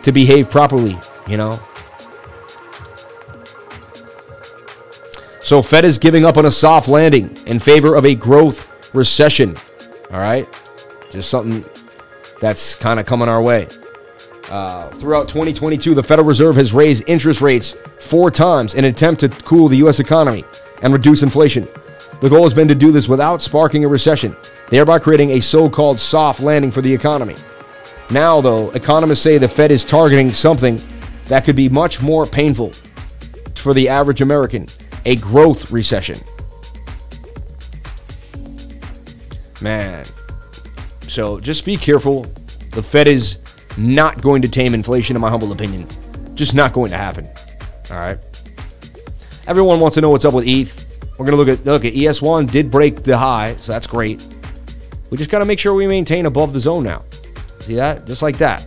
to behave properly, you know. So Fed is giving up on a soft landing in favor of a growth recession. All right, just something that's kind of coming our way. Uh, throughout twenty twenty-two, the Federal Reserve has raised interest rates four times in an attempt to cool the U S economy and reduce inflation. The goal has been to do this without sparking a recession, thereby creating a so-called soft landing for the economy. Now, though, economists say the Fed is targeting something that could be much more painful for the average American, a growth recession. Man, so just be careful. The Fed is not going to tame inflation, in my humble opinion. Just not going to happen. All right. Everyone wants to know what's up with E T H. We're going to look at, look at E S one did break the high, so that's great. We just got to make sure we maintain above the zone now. See that? Just like that.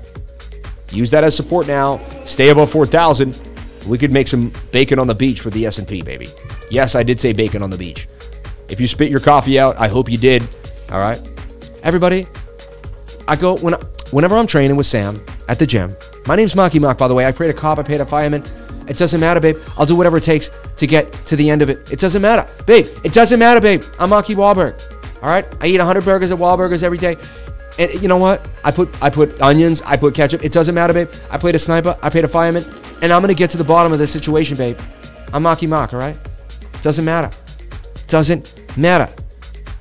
Use that as support now. Stay above four thousand. We could make some bacon on the beach for the S and P, baby. Yes, I did say bacon on the beach. If you spit your coffee out, I hope you did. All right, everybody, I go when I, whenever I'm training with Sam at the gym. My name's Maki Mock, by the way. I prayed a cop, I paid a fireman. It doesn't matter, babe. I'll do whatever it takes to get to the end of it. It doesn't matter, babe. It doesn't matter, babe. I'm Maki Wahlberg. All right, I eat one hundred burgers at Wahlburgers every day. And you know what? I put I put onions, I put ketchup. It doesn't matter, babe. I played a sniper, I paid a fireman, and I'm gonna get to the bottom of this situation, babe. I'm Maki Mock. All right, doesn't matter. Doesn't matter.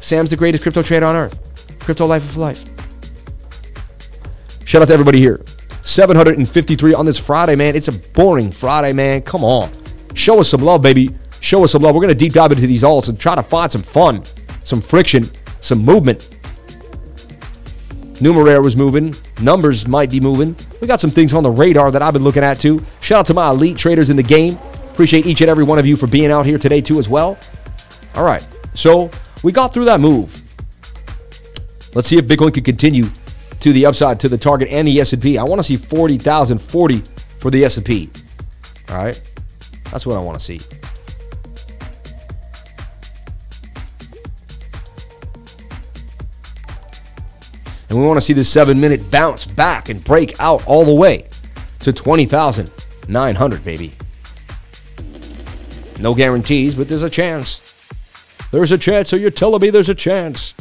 Sam's the greatest crypto trader on earth. Crypto life of life. Shout out to everybody here. seven hundred fifty-three on this Friday, man. It's a boring Friday, man. Come on. Show us some love, baby. Show us some love. We're going to deep dive into these alts and try to find some fun, some friction, some movement. Numeraire was moving. Numbers might be moving. We got some things on the radar that I've been looking at, too. Shout out to my elite traders in the game. Appreciate each and every one of you for being out here today, too, as well. All right. So we got through that move. Let's see if Bitcoin can continue to the upside, to the target, and the S and P. I want to see forty thousand forty for the S and P. All right? That's what I want to see. And we want to see this seven minute bounce back and break out all the way to twenty thousand nine hundred, baby. No guarantees, but there's a chance. There's a chance, so you're telling me there's a chance.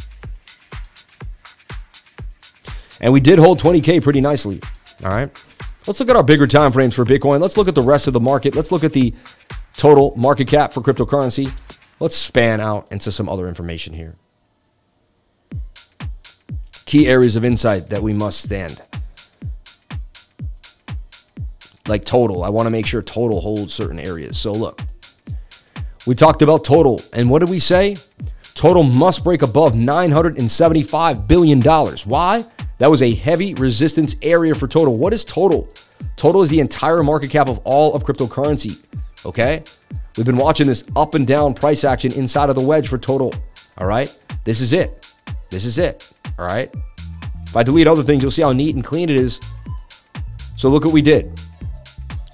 And we did hold twenty K pretty nicely. All right. Let's look at our bigger time frames for Bitcoin. Let's look at the rest of the market. Let's look at the total market cap for cryptocurrency. Let's span out into some other information here. Key areas of insight that we must stand. Like total. I want to make sure total holds certain areas. So look. We talked about total, and what did we say? Total must break above nine hundred seventy-five billion dollars. Why? That was a heavy resistance area for total. What is total? Total is the entire market cap of all of cryptocurrency, okay? We've been watching this up and down price action inside of the wedge for Total, all right? This is it. This is it, all right? If I delete other things, you'll see how neat and clean it is. So look what we did.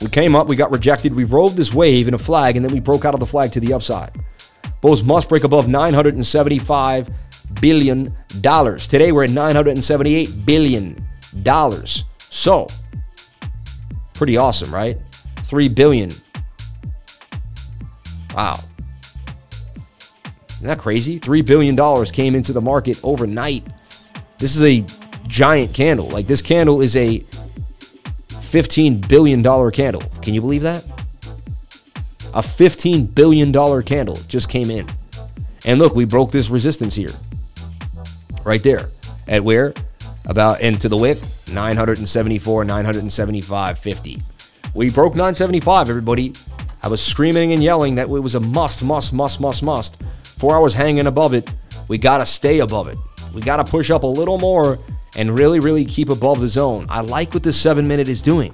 We came up, we got rejected, we rolled this wave in a flag, and then we broke out of the flag to the upside. Bulls must break above nine hundred seventy-five billion dollars. Today, we're at nine hundred seventy-eight billion dollars. So, pretty awesome, right? three billion dollars. Wow. Isn't that crazy? three billion dollars came into the market overnight. This is a giant candle. Like, this candle is a fifteen billion dollars candle. Can you believe that? A fifteen billion dollars candle just came in. And look, we broke this resistance here. Right there. At where? About into the wick, nine seventy-four, nine seventy-five, fifty. We broke nine seventy-five, everybody. I was screaming and yelling that it was a must, must, must, must, must. Four hours hanging above it. We got to stay above it. We got to push up a little more and really, really keep above the zone. I like what this seven minute is doing.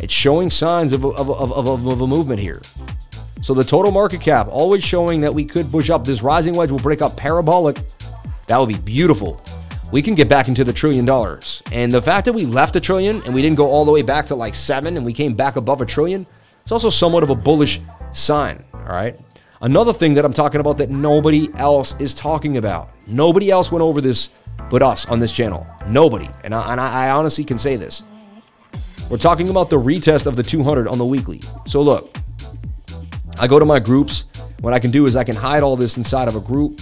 It's showing signs of, of, of, of, of a movement here. So the total market cap always showing that we could push up. This rising wedge will break up parabolic. That would be beautiful. We can get back into the trillion dollars. And the fact that we left a trillion and we didn't go all the way back to like seven and we came back above a trillion, it's also somewhat of a bullish sign, all right? Another thing that I'm talking about that nobody else is talking about. Nobody else went over this but us on this channel. Nobody. And I, and I honestly can say this. We're talking about the retest of the two hundred on the weekly. So look, I go to my groups. What I can do is I can hide all this inside of a group.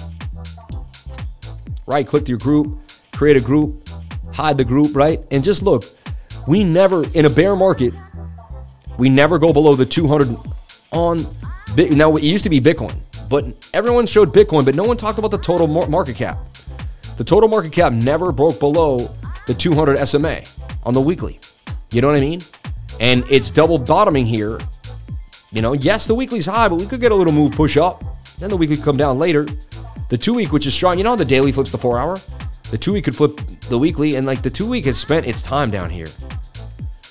Right click your group, create a group, hide the group, right? And just look, we never, in a bear market, we never go below the two hundred on Bit. Now, it used to be Bitcoin, but everyone showed Bitcoin, but no one talked about the total market cap. The total market cap never broke below the two hundred S M A on the weekly. You know what I mean? And it's double bottoming here. You know, yes, the weekly's high, but we could get a little move push up. Then the weekly could come down later. The two week, which is strong. You know how the daily flips the four hour? The two week could flip the weekly, and like the two week has spent its time down here.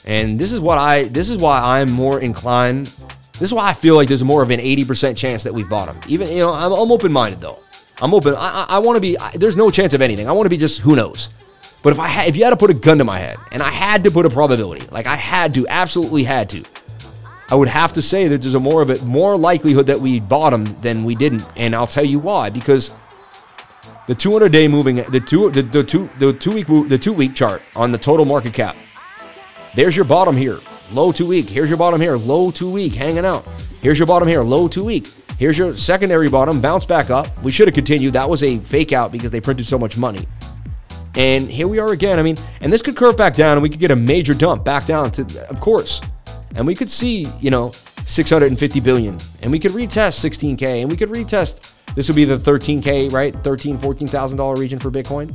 And this is what I, this is why I'm more inclined. This is why I feel like there's more of an eighty percent chance that we've bottomed. Even, you know, I'm, I'm open-minded though. I'm open. I, I, I want to be, I, there's no chance of anything. I want to be just, who knows? But if I had, if you had to put a gun to my head and I had to put a probability, like I had to, absolutely had to, I would have to say that there's a more of it, more likelihood that we bottomed than we didn't. And I'll tell you why, because the two hundred day moving, the two, the, the two, the two week, the two week chart on the total market cap, there's your bottom here, low two week. Here's your bottom here, low two week, hanging out. Here's your bottom here, low two week. Here's your secondary bottom, bounce back up. We should have continued. That was a fake out because they printed so much money. And here we are again. I mean, and this could curve back down and we could get a major dump back down to, of course. And we could see, you know, six hundred fifty billion. And we could retest sixteen K. And we could retest, this would be the thirteen K, right? thirteen thousand, fourteen thousand dollar region for Bitcoin.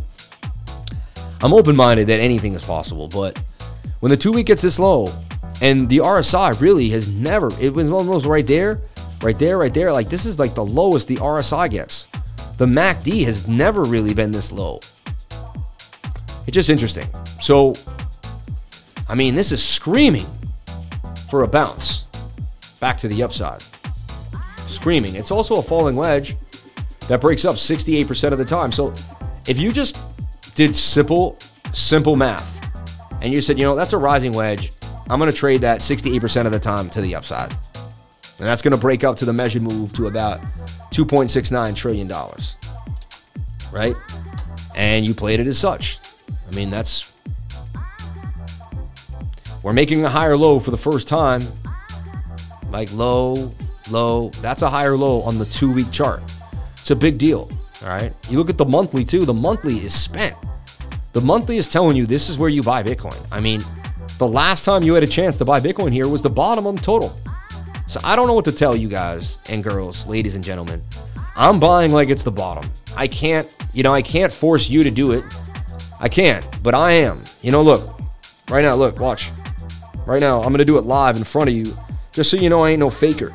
I'm open-minded that anything is possible, but when the two-week gets this low, and the R S I really has never, it was almost right there, right there, right there. Like, this is like the lowest the R S I gets. The M A C D has never really been this low. It's just interesting. So, I mean, this is screaming for a bounce back to the upside. Screaming. It's also a falling wedge that breaks up sixty-eight percent of the time. So, if you just did simple, simple math, and you said, you know, that's a rising wedge. I'm going to trade that sixty-eight percent of the time to the upside. And that's going to break up to the measured move to about two point six nine trillion dollars, right? And you played it as such. I mean, that's... We're making a higher low for the first time. Like low, low. That's a higher low on the two-week chart. It's a big deal, all right? You look at the monthly, too. The monthly is spent. The monthly is telling you this is where you buy Bitcoin. I mean, the last time you had a chance to buy Bitcoin here was the bottom on the total. So I don't know what to tell you guys and girls, ladies and gentlemen. I'm buying like it's the bottom. I can't, you know, I can't force you to do it. I can't, but I am. You know, look, right now, look, watch. Right now, I'm going to do it live in front of you just so you know I ain't no faker.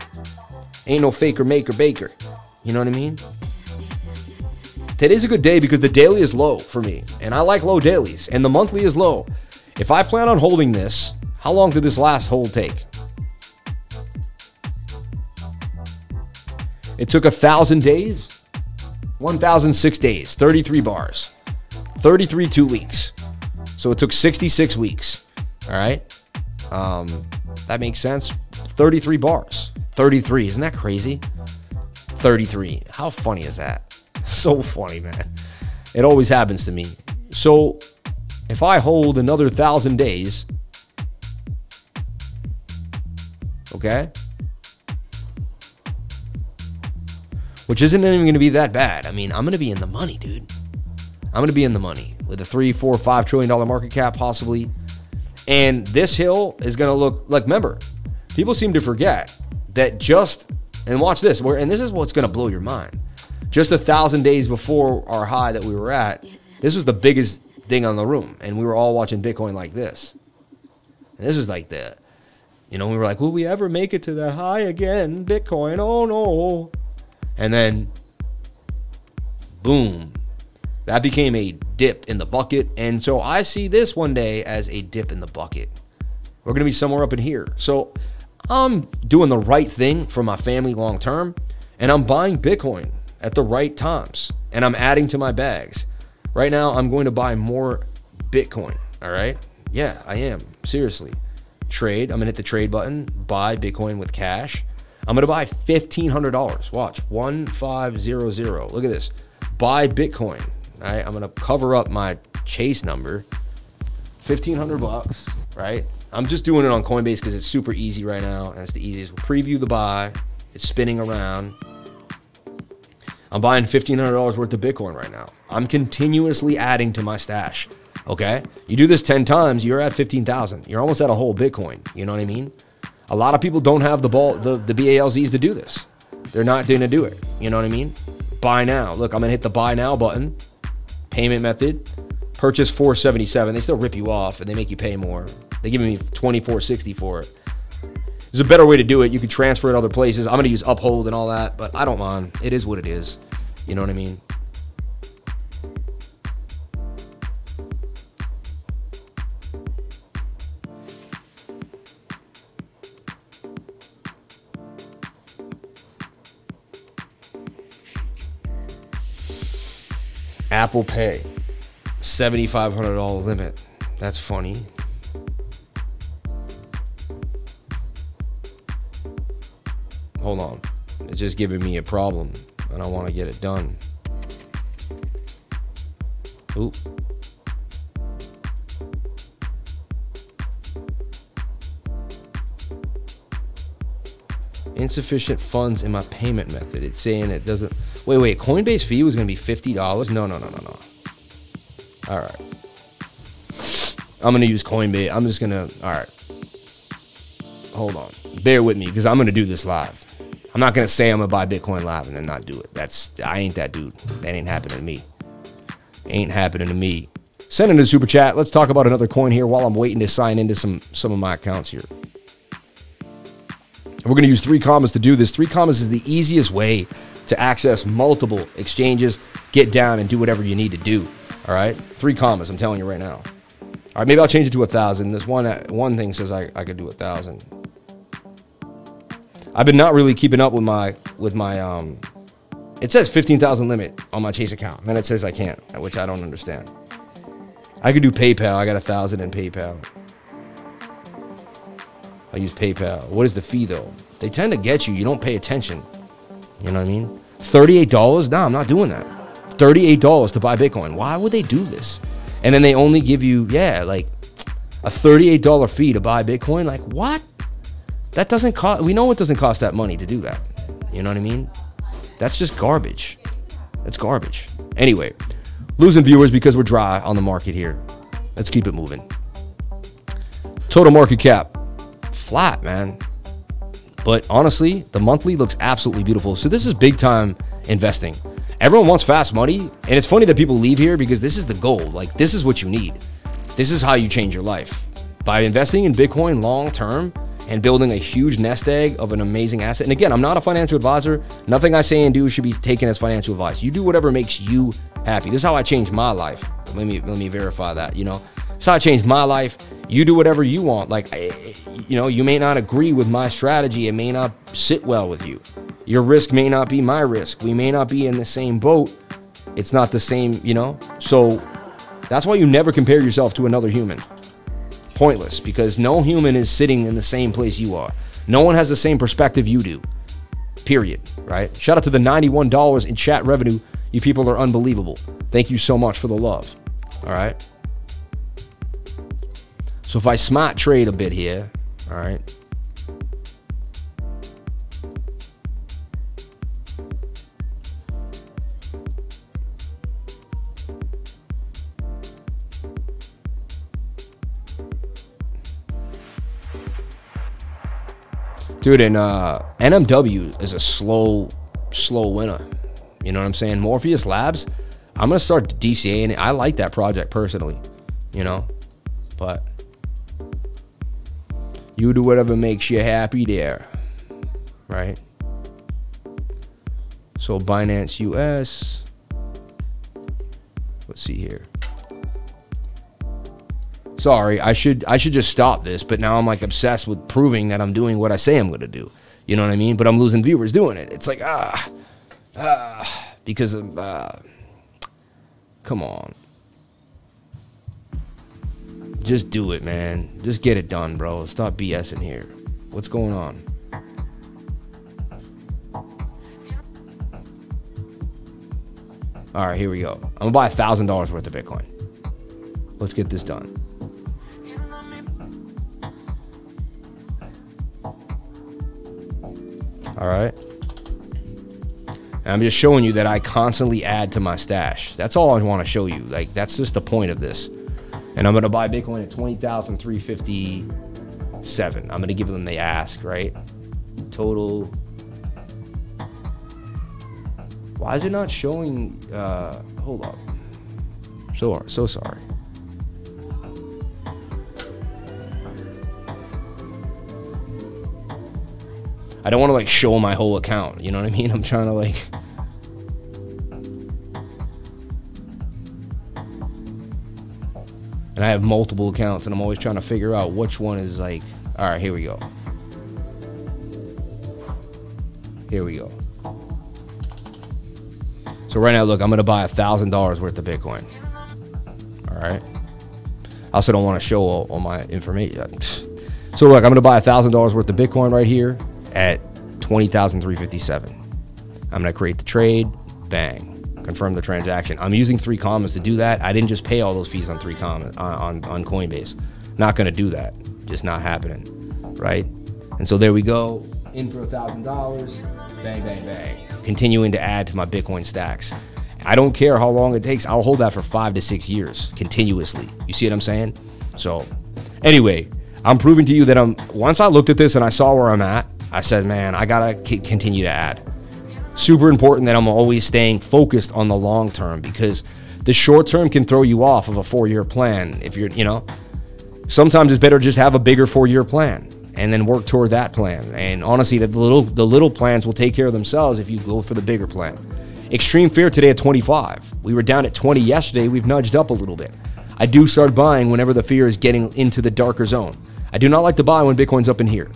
Ain't no faker, maker, baker. You know what I mean? Today's a good day because the daily is low for me, and I like low dailies, and the monthly is low. If I plan on holding this How long did this last hold take? It took one thousand days, one thousand six days, thirty-three bars, thirty-three two weeks. So it took sixty-six weeks, all right? Um, that makes sense. thirty-three bars, thirty-three, isn't that crazy? thirty-three, how funny is that? So funny, man. It always happens to me. So if I hold another one thousand days, okay? Which isn't even going to be that bad. I mean, I'm going to be in the money, dude. I'm going to be in the money with a three, four, five trillion dollar market cap, possibly. And this hill is going to look like. Remember, people seem to forget that just and watch this. Where and this is what's going to blow your mind. Just a thousand days before our high that we were at, this was the biggest thing on the room, and we were all watching Bitcoin like this. And this was like the, you know, we were like, will we ever make it to that high again, Bitcoin? Oh no. And then, boom, that became a dip in the bucket. And so I see this one day as a dip in the bucket. We're going to be somewhere up in here. So I'm doing the right thing for my family long term, and I'm buying Bitcoin at the right times, and I'm adding to my bags. Right now, I'm going to buy more Bitcoin, all right? Yeah, I am. Seriously. Trade. I'm going to hit the trade button, buy Bitcoin with cash. I'm going to buy fifteen hundred dollars. Watch, one five zero zero. Look at this. Buy Bitcoin. All right, I'm going to cover up my Chase number. fifteen hundred bucks, right? I'm just doing it on Coinbase because it's super easy right now, and it's the easiest. We'll preview the buy. It's spinning around. I'm buying fifteen hundred dollars worth of Bitcoin right now. I'm continuously adding to my stash, okay? You do this ten times, you're at fifteen thousand. You're almost at a whole Bitcoin. You know what I mean? A lot of people don't have the ball, the, the B A L Zs to do this. They're not going to do it. You know what I mean? Buy now. Look, I'm going to hit the buy now button. Payment method. Purchase four seventy-seven. They still rip you off and they make you pay more. They give me twenty-four sixty for it. There's a better way to do it. You could transfer it other places. I'm going to use Uphold and all that, but I don't mind. It is what it is. You know what I mean? Apple Pay, seventy-five hundred dollars limit. That's funny. Hold on. It's just giving me a problem, and I want to get it done. Oop. Insufficient funds in my payment method. It's saying it doesn't. Wait, wait. Coinbase fee was going to be fifty dollars. No, no, no, no, no. All right. I'm going to use Coinbase. I'm just going to. All right. Hold on. Bear with me because I'm going to do this live. I'm not going to say I'm going to buy Bitcoin live and then not do it. That's I ain't that dude. That ain't happening to me. Ain't happening to me. Send in a super chat. Let's talk about another coin here while I'm waiting to sign into some some of my accounts here. And we're going to use three commas to do this. three commas is the easiest way to access multiple exchanges, get down, and do whatever you need to do. All right? three commas, I'm telling you right now. All right, maybe I'll change it to one thousand. This one one thing says I, I could do one thousand. I've been not really keeping up with my, with my um, it says fifteen thousand limit on my Chase account. And then it says I can't, which I don't understand. I could do PayPal. I got one thousand in PayPal. I use PayPal. What is the fee, though? They tend to get you. You don't pay attention. You know what I mean? thirty-eight dollars? No, I'm not doing that. thirty-eight dollars to buy Bitcoin. Why would they do this? And then they only give you, yeah, like a thirty-eight dollar fee to buy Bitcoin. Like, what? That doesn't cost. We know it doesn't cost that money to do that. You know what I mean? That's just garbage. That's garbage. Anyway, losing viewers because we're dry on the market here. Let's keep it moving. Total market cap. Flat, man, but honestly the monthly looks absolutely beautiful. So this is big time investing. Everyone wants fast money, and it's funny that people leave here because this is the goal. Like, this is what you need. This is how you change your life, by investing in Bitcoin long term and building a huge nest egg of an amazing asset. And again, I'm not a financial advisor. Nothing I say and do should be taken as financial advice. You do whatever makes you happy. This is how I changed my life. Let me let me verify that. You know, so I changed my life. you do whatever you want. Like, you know, you may not agree with my strategy. It may not sit well with you. Your risk may not be my risk. We may not be in the same boat. It's not the same, you know? So that's why you never compare yourself to another human. Pointless, because no human is sitting in the same place you are. No one has the same perspective you do, period, right? Shout out to the ninety-one dollars in chat revenue. You people are unbelievable. Thank you so much for the love, all right? So if I smart trade a bit here, all right? Dude, and uh, N M W is a slow, slow winner. You know what I'm saying? Morpheus Labs, I'm going to start D C A ing it. I like that project personally, you know? But you do whatever makes you happy there, right? So Binance U S. Let's see here. Sorry, I should I should just stop this, but now I'm like obsessed with proving that I'm doing what I say I'm gonna do. You know what I mean? But I'm losing viewers doing it. It's like ah, ah, because of uh, come on, just do it, man. Just get it done, bro. Stop BSing here. What's going on? All right, here we go. I'm gonna buy a thousand dollars worth of Bitcoin. Let's get this done. All right. And I'm just showing you that I constantly add to my stash. That's all I want to show you. Like, that's just the point of this. And I'm going to buy Bitcoin at twenty thousand three hundred fifty-seven. I'm going to give them the ask, right? Total. Why is it not showing? Uh, hold up. So, so sorry. I don't want to like show my whole account. You know what I mean? I'm trying to like. And I have multiple accounts and I'm always trying to figure out which one is like. All right, here we go. Here we go. So right now, look, I'm going to buy one thousand dollars worth of Bitcoin. All right. I also don't want to show all, all my information. So look, I'm going to buy one thousand dollars worth of Bitcoin right here. At twenty thousand three hundred fifty-seven. I'm going to create the trade. Bang. Confirm the transaction. I'm using three commas to do that. I didn't just pay all those fees on three commas on, on, on Coinbase. Not going to do that. Just not happening. Right? And so there we go. In for one thousand dollars. Bang, bang, bang. Continuing to add to my Bitcoin stacks. I don't care how long it takes. I'll hold that for five to six years continuously. You see what I'm saying? So anyway, I'm proving to you that I'm, once I looked at this and I saw where I'm at, I said, man, I gotta continue to add. Super important that I'm always staying focused on the long term, because the short term can throw you off of a four-year plan. If you're, you know, sometimes it's better just have a bigger four-year plan and then work toward that plan. And honestly, the little the little plans will take care of themselves if you go for the bigger plan. Extreme fear today at twenty-five. We were down at twenty yesterday. We've nudged up a little bit. I do start buying whenever the fear is getting into the darker zone. I do not like to buy when Bitcoin's up in here.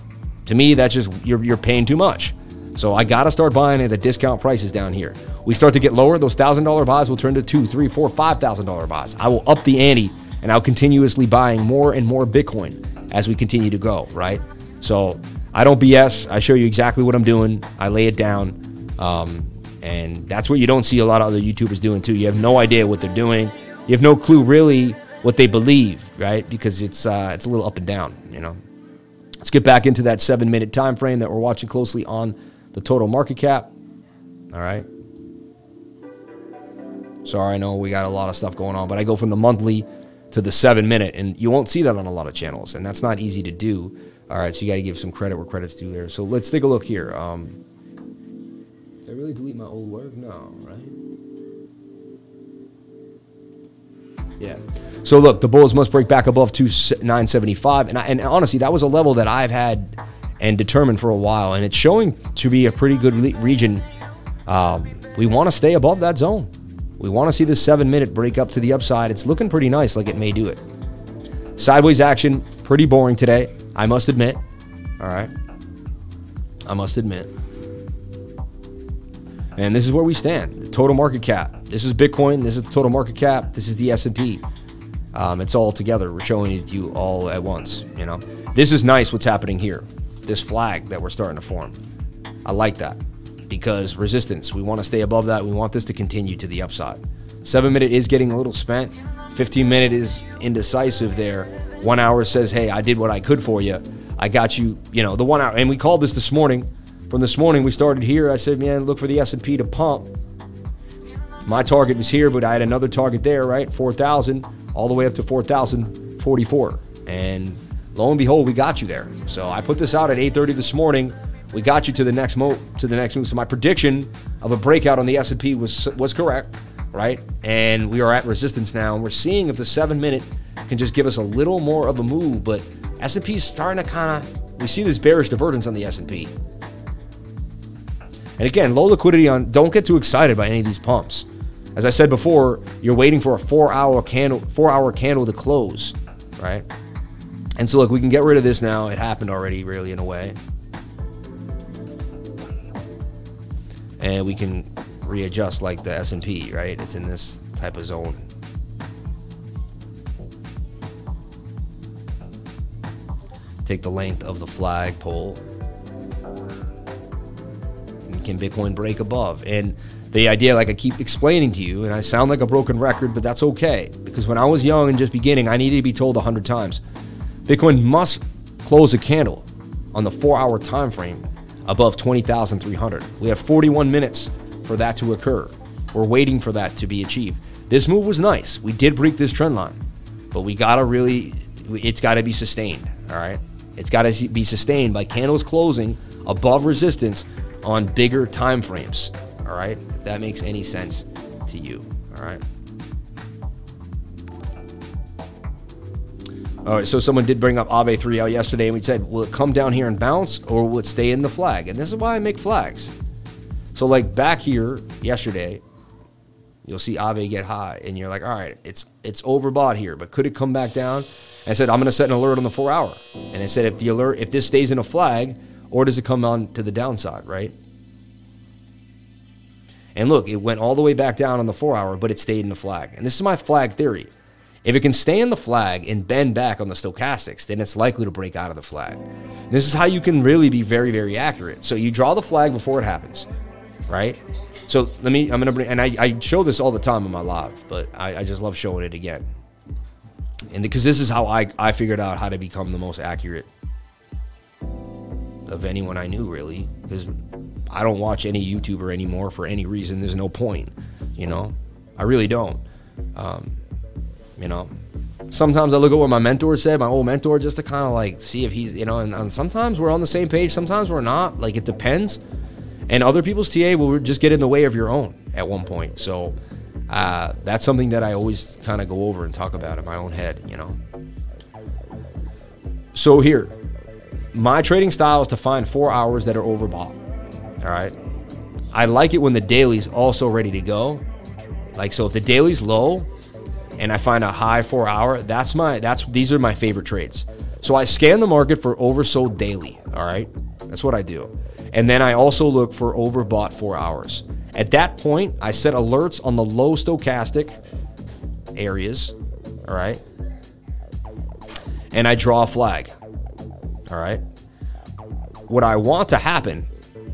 To me, that's just, you're, you're paying too much. So I got to start buying at the discount prices down here. We start to get lower. Those one thousand dollar buys will turn to two, three, four, five thousand dollar buys. I will up the ante, and I'll continuously buying more and more Bitcoin as we continue to go, right? So I don't B S. I show you exactly what I'm doing. I lay it down. Um, and that's what you don't see a lot of other YouTubers doing too. You have no idea what they're doing. You have no clue really what they believe, right? Because it's uh, it's a little up and down, you know? Let's get back into that seven-minute time frame that we're watching closely on the total market cap. All right. Sorry, I know we got a lot of stuff going on, but I go from the monthly to the seven-minute, and you won't see that on a lot of channels, and that's not easy to do. All right, so you got to give some credit where credit's due there. So let's take a look here. Um, did I really delete my old work? No, right? Yeah. So look, the bulls must break back above two nine seventy-five, and I, and honestly, that was a level that I've had and determined for a while, and it's showing to be a pretty good region. Um, we want to stay above that zone. We want to see this seven-minute break up to the upside. It's looking pretty nice, like it may do it. Sideways action, pretty boring today, I must admit. All right, I must admit. And this is where we stand. The total market cap. This is Bitcoin. This is the total market cap. This is the S and P. Um, it's all together. We're showing it to you all at once. You know, this is nice. What's happening here? This flag that we're starting to form. I like that because resistance. We want to stay above that. We want this to continue to the upside. Seven minute is getting a little spent. Fifteen minute is indecisive there. One hour says, "Hey, I did what I could for you. I got you." You know, the one hour, and we called this this morning. From this morning, we started here. I said, man, look for the S and P to pump. My target was here, but I had another target there, right? four thousand, all the way up to four thousand forty-four. And lo and behold, we got you there. So I put this out at eight thirty this morning. We got you to the next mo- to the next move. So my prediction of a breakout on the S and P was, was correct, right? And we are at resistance now. And we're seeing if the seven minute can just give us a little more of a move. But S and P is starting to kind of, we see this bearish divergence on the S and P. And again, low liquidity on, don't get too excited by any of these pumps. As I said before, you're waiting for a four hour candle, four hour candle to close, right? And so look, we can get rid of this now. It happened already, really, in a way. And we can readjust like the S and P, right? It's in this type of zone. Take the length of the flagpole. Can Bitcoin break above? And the idea, like I keep explaining to you, and I sound like a broken record, but that's okay, because when I was young and just beginning, I needed to be told a hundred times Bitcoin must close a candle on the four hour time frame above twenty thousand three hundred. We have forty-one minutes for that to occur. We're waiting for that to be achieved. This move was nice. We did break this trend line, but we gotta really, it's gotta be sustained. All right, it's gotta be sustained by candles closing above resistance on bigger time frames, all right? If that makes any sense to you, all right? All right, so someone did bring up Aave three L yesterday, and we said, will it come down here and bounce, or will it stay in the flag? And this is why I make flags. So like back here yesterday, you'll see Aave get high, and you're like, all right, it's it's overbought here, but could it come back down? And I said, I'm gonna set an alert on the four hour. And I said, if the alert, if this stays in a flag, or does it come on to the downside, right? And look, it went all the way back down on the four hour, but it stayed in the flag. And this is my flag theory. If it can stay in the flag and bend back on the stochastics, then it's likely to break out of the flag. And this is how you can really be very, very accurate. So you draw the flag before it happens, right? So let me, I'm gonna bring, and I, I show this all the time in my live, but I, I just love showing it again. And because this is how I, I figured out how to become the most accurate of anyone I knew, really, because I don't watch any YouTuber anymore for any reason. There's no point, you know, I really don't. Um, you know, sometimes I look at what my mentor said, my old mentor, just to kind of like see if he's, you know, and, and sometimes we're on the same page, sometimes we're not, like it depends. And other people's T A will just get in the way of your own at one point. So uh, that's something that I always kind of go over and talk about in my own head, you know. So here, my trading style is to find four hours that are overbought, all right? I like it when the daily's also ready to go. Like, so if the daily's low and I find a high four hour, that's my, that's, these are my favorite trades. So I scan the market for oversold daily, all right? That's what I do. And then I also look for overbought four hours. At that point, I set alerts on the low stochastic areas, all right? And I draw a flag. All right. What I want to happen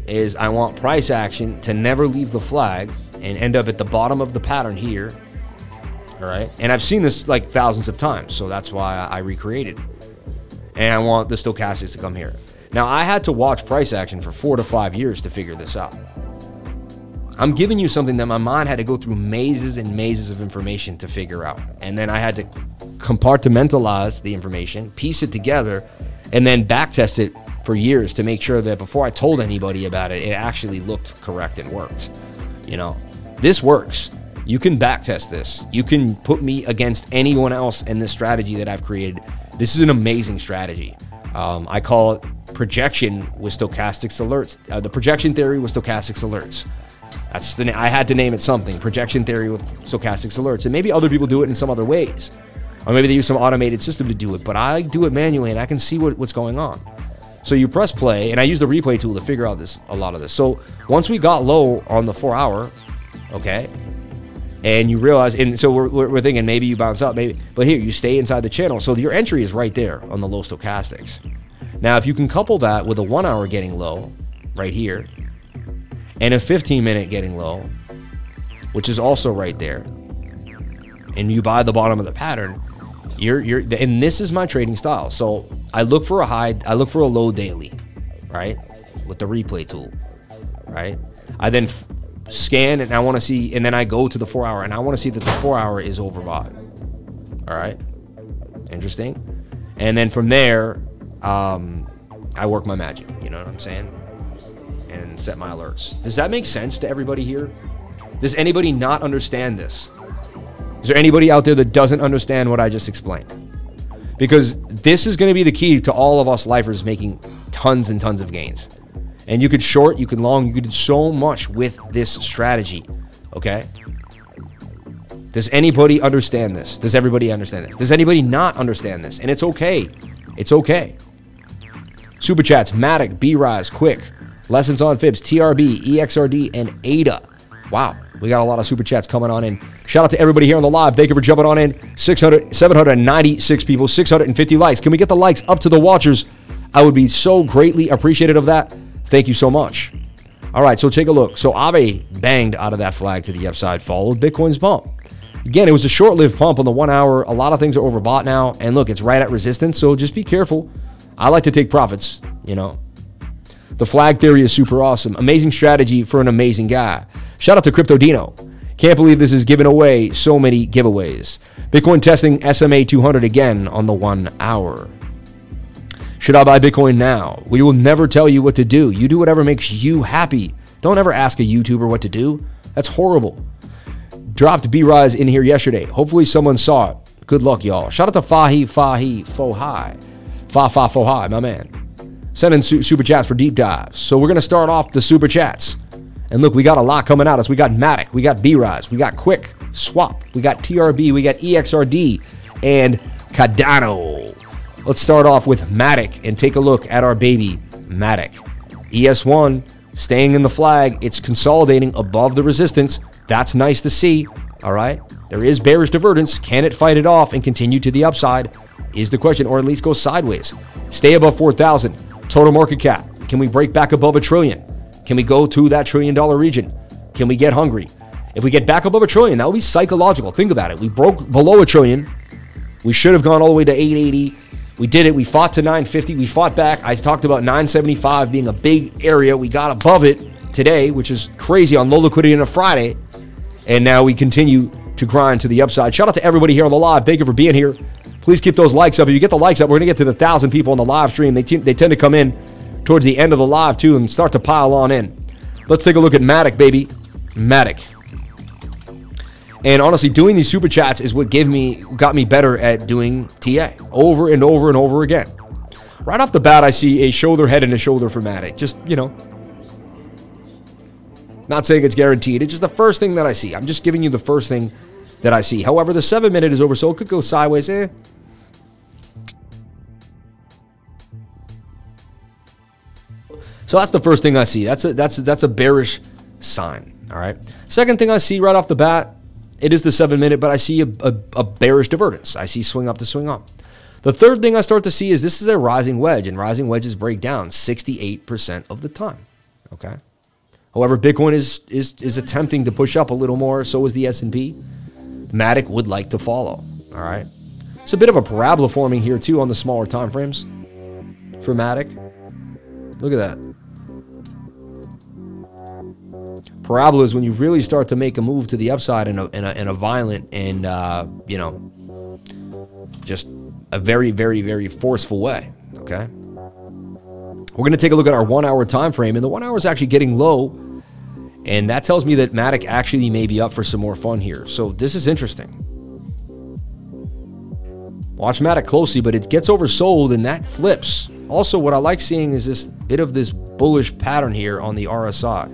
is I want price action to never leave the flag and end up at the bottom of the pattern here. All right. And I've seen this like thousands of times. So that's why I recreated it. And I want the stochastics to come here. Now, I had to watch price action for four to five years to figure this out. I'm giving you something that my mind had to go through mazes and mazes of information to figure out. And then I had to compartmentalize the information, piece it together, and then backtest it for years to make sure that before I told anybody about it, it actually looked correct and worked. You know, this works. You can backtest this. You can put me against anyone else in this strategy that I've created. This is an amazing strategy. Um, I call it projection with stochastics alerts. Uh, the projection theory with stochastics alerts. That's the na- I had to name it something. Projection theory with stochastics alerts. And maybe other people do it in some other ways. Or maybe they use some automated system to do it, but I do it manually and I can see what, what's going on. So you press play, and I use the replay tool to figure out this a lot of this. So once we got low on the four hour, okay, and you realize, and so we're, we're thinking maybe you bounce up, maybe, but here, you stay inside the channel. So your entry is right there on the low stochastics. Now, if you can couple that with a one hour getting low right here and a fifteen minute getting low, which is also right there, and you buy the bottom of the pattern, you're, you're, and this is my trading style. So I look for a high, I look for a low daily, right? With the replay tool, right? I then f scan and I want to see, and then I go to the four hour and I want to see that the four hour is overbought. All right. Interesting. And then from there, um, I work my magic, you know what I'm saying? And set my alerts. Does that make sense to everybody here? Does anybody not understand this? Is there anybody out there that doesn't understand what I just explained? Because this is going to be the key to all of us lifers making tons and tons of gains. And you could short, you could long, you could do so much with this strategy, okay? Does anybody understand this? Does everybody understand this? Does anybody not understand this? And it's okay. It's okay. Super Chats, Matic, B-Rise, Quick, Lessons on Fibs, T R B, E X R D, and A D A. Wow. We got a lot of super chats coming on in. Shout out to everybody here on the live. Thank you for jumping on in. six hundred, seven ninety-six people, six hundred fifty likes. Can we get the likes up to the watchers? I would be so greatly appreciative of that. Thank you so much. All right, so take a look. So Aave banged out of that flag to the upside, followed Bitcoin's bump. Again, it was a short-lived pump on the one hour. A lot of things are overbought now. And look, it's right at resistance, so just be careful. I like to take profits, you know. The flag theory is super awesome. Amazing strategy for an amazing guy. Shout out to Crypto Dino. Can't believe this is giving away so many giveaways. Bitcoin testing S M A two hundred again on the one hour. Should I buy Bitcoin now? We will never tell you what to do. You do whatever makes you happy. Don't ever ask a YouTuber what to do. That's horrible. Dropped B-Rise in here yesterday. Hopefully someone saw it. Good luck, y'all. Shout out to Fahi Fahi Fohai. Fa Fa Fohai, my man. Send in su super chats for deep dives. So we're going to start off the super chats. And look, we got a lot coming at us. We got Matic, we got B-Rise, we got Quick Swap, we got T R B, we got E X R D, and Cardano. Let's start off with Matic and take a look at our baby, Matic. E S one, staying in the flag. It's consolidating above the resistance. That's nice to see, all right? There is bearish divergence. Can it fight it off and continue to the upside is the question, or at least go sideways? Stay above four thousand. Total market cap. Can we break back above a trillion? Can we go to that trillion dollar region? Can we get hungry? If we get back above a trillion, that would be psychological. Think about it. We broke below a trillion. We should have gone all the way to eight eighty. We did it. We fought to nine fifty. We fought back. I talked about nine seventy-five being a big area. We got above it today, which is crazy on low liquidity on a Friday. And now we continue to grind to the upside. Shout out to everybody here on the live. Thank you for being here. Please keep those likes up. If you get the likes up, we're going to get to the one thousand people on the live stream. They, they tend to come in towards the end of the live, too, and start to pile on in. Let's take a look at Matic, baby. Matic. And honestly, doing these super chats is what gave me, got me better at doing T A over and over and over again. Right off the bat, I see a shoulder head and a shoulder for Matic. Just, you know, not saying it's guaranteed. It's just the first thing that I see. I'm just giving you the first thing that I see. However, the seven minute is over, so it could go sideways. Eh. So that's the first thing I see. That's a, that's, a, that's a bearish sign, all right? Second thing I see right off the bat, it is the seven minute, but I see a, a, a bearish divergence. I see swing up to swing up. The third thing I start to see is this is a rising wedge, and rising wedges break down sixty-eight percent of the time, okay? However, Bitcoin is, is, is attempting to push up a little more, so is the S and P. Matic would like to follow, all right? It's a bit of a parabola forming here, too, on the smaller time frames for Matic. Look at that. Parabola is when you really start to make a move to the upside in a, in a, in a violent and, uh, you know, just a very, very, very forceful way, okay? We're going to take a look at our one-hour time frame, and the one hour is actually getting low, and that tells me that Matic actually may be up for some more fun here. So this is interesting. Watch Matic closely, but it gets oversold, and that flips. Also, what I like seeing is this bit of this bullish pattern here on the R S I.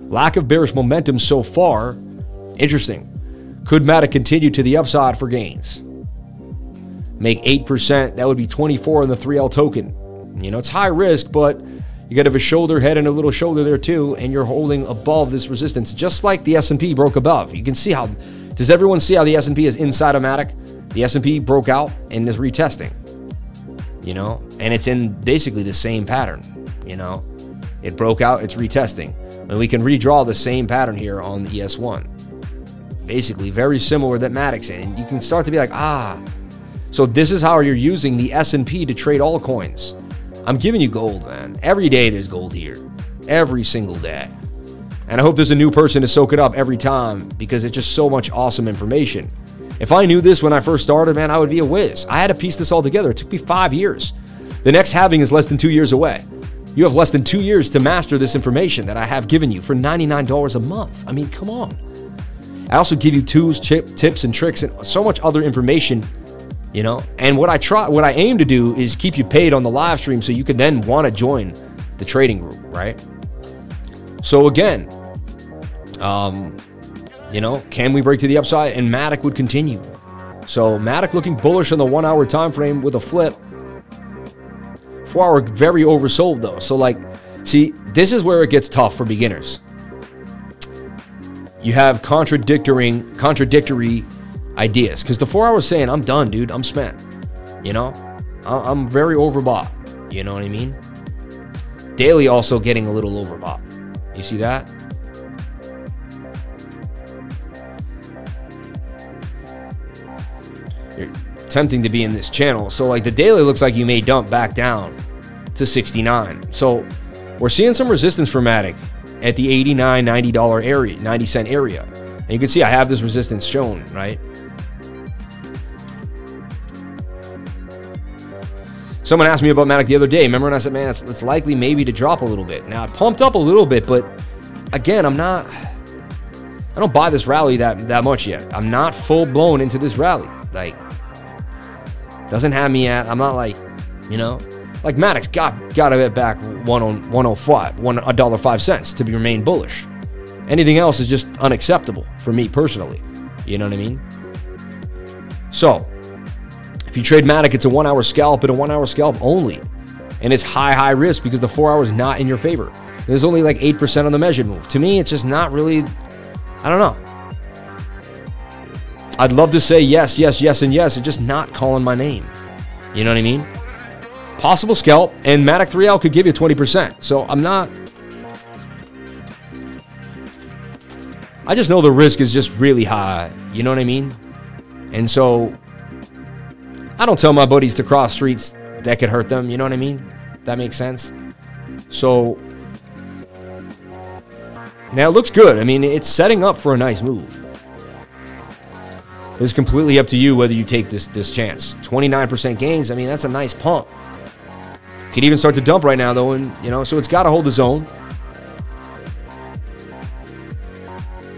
Lack of bearish momentum so far. Interesting. Could Meta continue to the upside for gains? Make eight percent, that would be twenty-four on the three L token. You know, it's high risk, but you got to have a shoulder head and a little shoulder there too, and you're holding above this resistance, just like the S and P broke above. You can see how, does everyone see how the S and P is inside of Matic? The S and P broke out and is retesting, you know, and it's in basically the same pattern, you know. It broke out, it's retesting. And we can redraw the same pattern here on the E S one. Basically, very similar that Matic's in. You can start to be like, ah, so this is how you're using the S and P to trade all coins. I'm giving you gold, man. Every day there's gold here. Every single day. And I hope there's a new person to soak it up every time, because it's just so much awesome information. If I knew this when I first started, man, I would be a whiz. I had to piece this all together. It took me five years. The next halving is less than two years away. You have less than two years to master this information that I have given you for ninety-nine dollars a month. I mean, come on. I also give you tools, chip, tips, and tricks, and so much other information, you know. And what I try, what I aim to do is keep you paid on the live stream so you can then want to join the trading group, right? So again, um, you know, can we break to the upside? And Matic would continue. So Matic looking bullish on the one-hour time frame with a flip. Four hour very oversold though, so like, see, this is where it gets tough for beginners. You have contradictory contradictory ideas, because the four hour saying I'm done, dude, I'm spent, you know, I'm very overbought, you know what I mean? Daily also getting a little overbought, you see that? You're tempting to be in this channel. So like the daily looks like you may dump back down to sixty-nine. So we're seeing some resistance for Matic at the eighty-nine, ninety dollar area, ninety cent area. And you can see I have this resistance shown, right? Someone asked me about Matic the other day. Remember when I said, man, it's, it's likely maybe to drop a little bit. Now it pumped up a little bit, but again, I'm not, I don't buy this rally that, that much yet. I'm not full blown into this rally. Like, doesn't have me at, I'm not like, you know, like Matic's got got to get back one oh five, one dollar and five cents to be remain bullish. Anything else is just unacceptable for me personally. You know what I mean? So if you trade Matic, it's a one hour scalp and a one hour scalp only. And it's high, high risk because the four hour is not in your favor. And there's only like eight percent on the measured move. To me, it's just not really, I don't know. I'd love to say yes, yes, yes, and yes. It's just not calling my name. You know what I mean? Possible scalp, and Matic three L could give you twenty percent. So I'm not... I just know the risk is just really high. You know what I mean? And so I don't tell my buddies to cross streets that could hurt them. You know what I mean? That makes sense. So now it looks good. I mean, it's setting up for a nice move. It's completely up to you whether you take this this chance. twenty-nine percent gains. I mean, that's a nice pump. Could even start to dump right now, though, and you know, so it's got to hold the zone.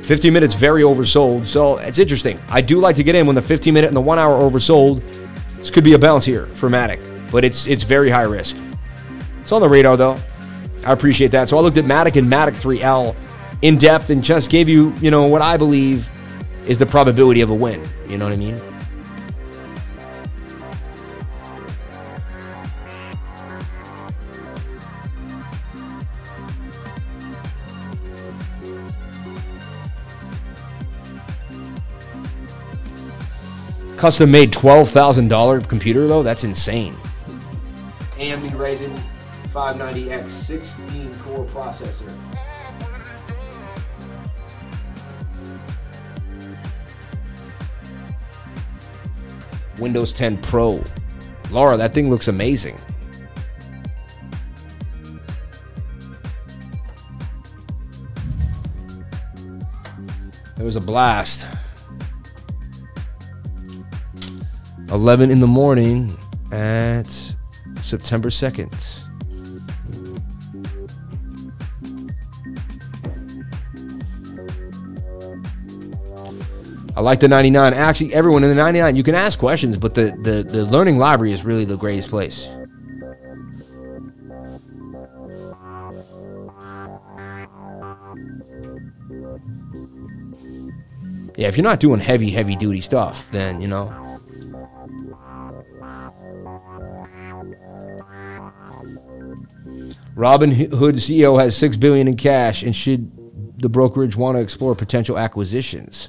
fifteen minutes very oversold, so it's interesting. I do like to get in when the fifteen minute and the one hour oversold. This could be a bounce here for Matic, but it's it's very high risk. It's on the radar though. I appreciate that. So I looked at Matic and Matic three L in depth and just gave you, you know, what I believe is the probability of a win. You know what I mean? Custom made twelve thousand dollar computer though, that's insane. A M D Ryzen five ninety X sixteen core processor. Windows ten Pro. Laura, that thing looks amazing. There was a blast. eleven in the morning at September second. I like the ninety-nine. Actually, everyone in the ninety-nine, you can ask questions, but the, the, the learning library is really the greatest place. Yeah, if you're not doing heavy, heavy duty stuff, then, you know. Robin Hood C E O has six billion dollars in cash and should the brokerage want to explore potential acquisitions?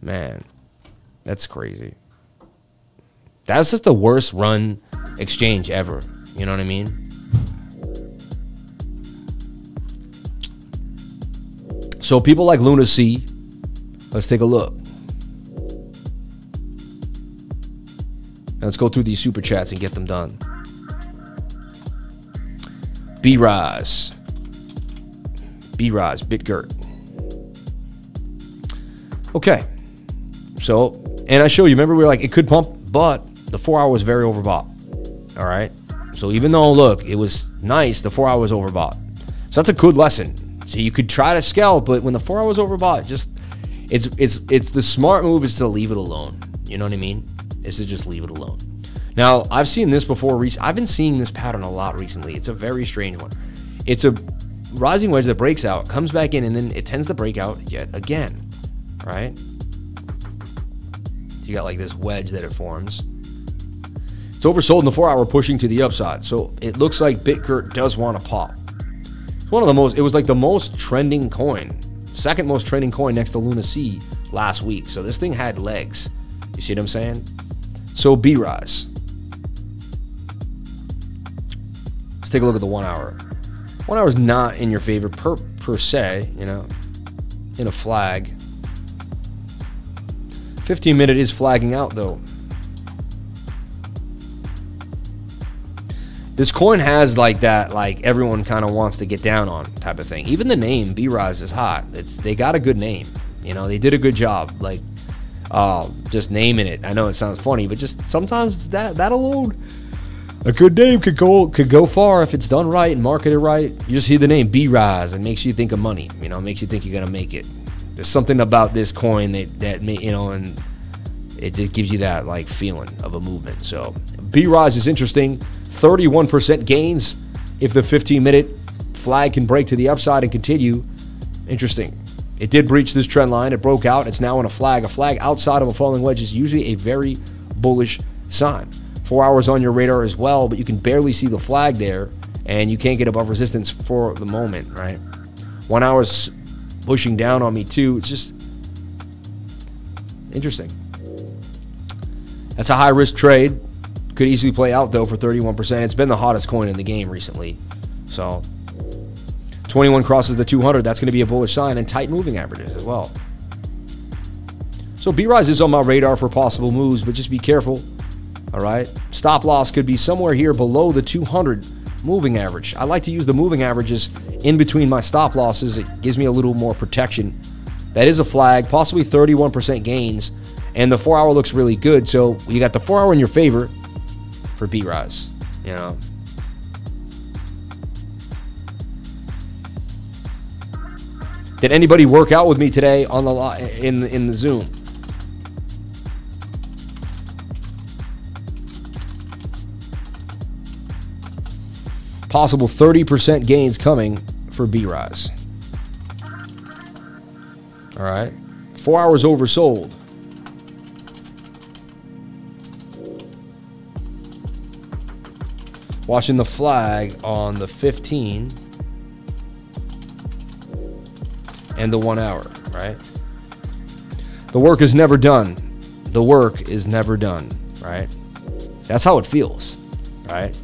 Man, that's crazy. That's just the worst run exchange ever. You know what I mean? So people like Luna C, let's take a look. Let's go through these super chats and get them done. B-Rise. B-Rise, BitGert. Okay. So, and I show you, remember we were like, it could pump, but the four hour was very overbought. All right? So even though, look, it was nice, the four hour was overbought. So that's a good lesson. So you could try to scalp, but when the four hour was overbought, just, it's, it's, it's the smart move is to leave it alone. You know what I mean? Is to just leave it alone. Now, I've seen this before. I've been seeing this pattern a lot recently. It's a very strange one. It's a rising wedge that breaks out, comes back in, and then it tends to break out yet again, right? You got like this wedge that it forms. It's oversold in the four hour, pushing to the upside. So it looks like BitGert does want to pop. It's one of the most, it was like the most trending coin, second most trending coin next to Luna C last week. So this thing had legs. You see what I'm saying? So B-Rise. Let's take a look at the one hour. One hour is not in your favor per, per se, you know, in a flag. fifteen minute is flagging out though. This coin has like that, like everyone kind of wants to get down on type of thing. Even the name B-Rise is hot. It's, they got a good name. You know, they did a good job. Like, uh, just naming it. I know it sounds funny, but just sometimes that, that alone, a good name could go could go far if it's done right and marketed right. You just hear the name B-Rise and it makes you think of money. You know, it makes you think you're gonna make it. There's something about this coin that that may, you know, and it just gives you that like feeling of a movement. So B-Rise is interesting. thirty-one percent gains if the fifteen minute flag can break to the upside and continue. Interesting. It did breach this trend line. It broke out. It's now in a flag. A flag outside of a falling wedge is usually a very bullish sign. Four hours on your radar as well, but you can barely see the flag there, and you can't get above resistance for the moment, right? One hour's pushing down on me too. It's just interesting. That's a high-risk trade. Could easily play out though for thirty-one percent. It's been the hottest coin in the game recently. So twenty-one crosses the two hundred. That's going to be a bullish sign, and tight moving averages as well. So B-Rise is on my radar for possible moves, but just be careful. All right, stop loss could be somewhere here below the two hundred moving average. I like to use the moving averages in between my stop losses. It gives me a little more protection. That is a flag, possibly thirty-one percent gains, and the four hour looks really good. So you got the four hour in your favor for B-Rise, you know. Did anybody work out with me today on the in in the Zoom? Possible thirty percent gains coming for B-Rise. All right. Four hours oversold. Watching the flag on the fifteen and the one hour, right? The work is never done. The work is never done, right? That's how it feels, right?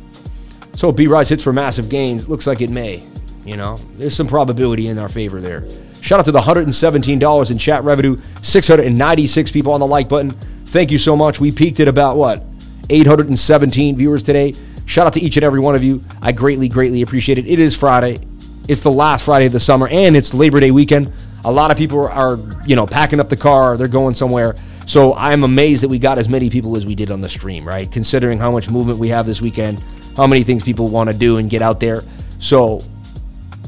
So B-Rise hits for massive gains. Looks like it may, you know. There's some probability in our favor there. Shout out to the one hundred seventeen dollars in chat revenue. six hundred ninety-six people on the like button. Thank you so much. We peaked at about, what, eight hundred seventeen viewers today. Shout out to each and every one of you. I greatly, greatly appreciate it. It is Friday. It's the last Friday of the summer, and it's Labor Day weekend. A lot of people are, you know, packing up the car. They're going somewhere. So I'm amazed that we got as many people as we did on the stream, right? Considering how much movement we have this weekend, how many things people want to do and get out there. So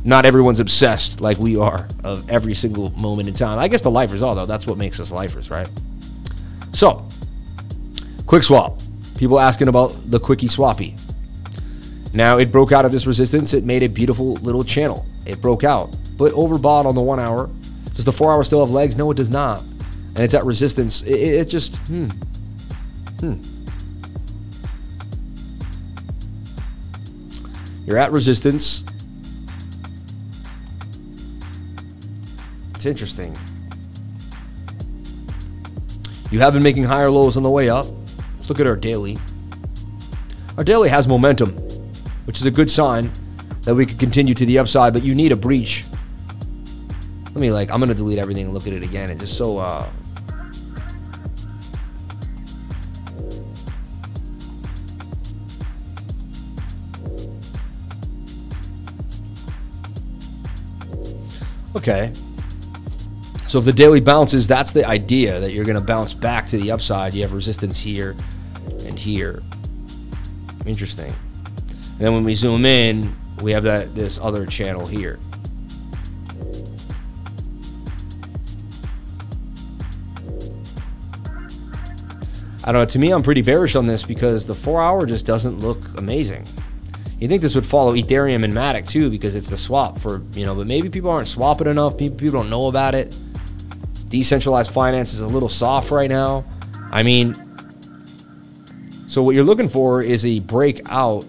not everyone's obsessed like we are of every single moment in time. I guess the lifers all though. That's what makes us lifers, right? So, QuickSwap. People asking about the Quickie Swappy. Now it broke out of this resistance. It made a beautiful little channel. It broke out, but overbought on the one hour. Does the four hour still have legs? No, it does not. And it's at resistance. It, it, it just, hmm. Hmm. You're at resistance. It's interesting. You have been making higher lows on the way up. Let's look at our daily. Our daily has momentum, which is a good sign that we could continue to the upside, but you need a breach. Let me like, I'm gonna delete everything and look at it again. It just so, uh, okay. So if the daily bounces, that's the idea, that you're going to bounce back to the upside. You have resistance here and here. Interesting. And then when we zoom in, we have that this other channel here. I don't know. To me, I'm pretty bearish on this because the four hour just doesn't look amazing. You think this would follow Ethereum and Matic too because it's the swap for, you know, but maybe people aren't swapping enough. People don't know about it. Decentralized finance is a little soft right now. I mean, so what you're looking for is a breakout,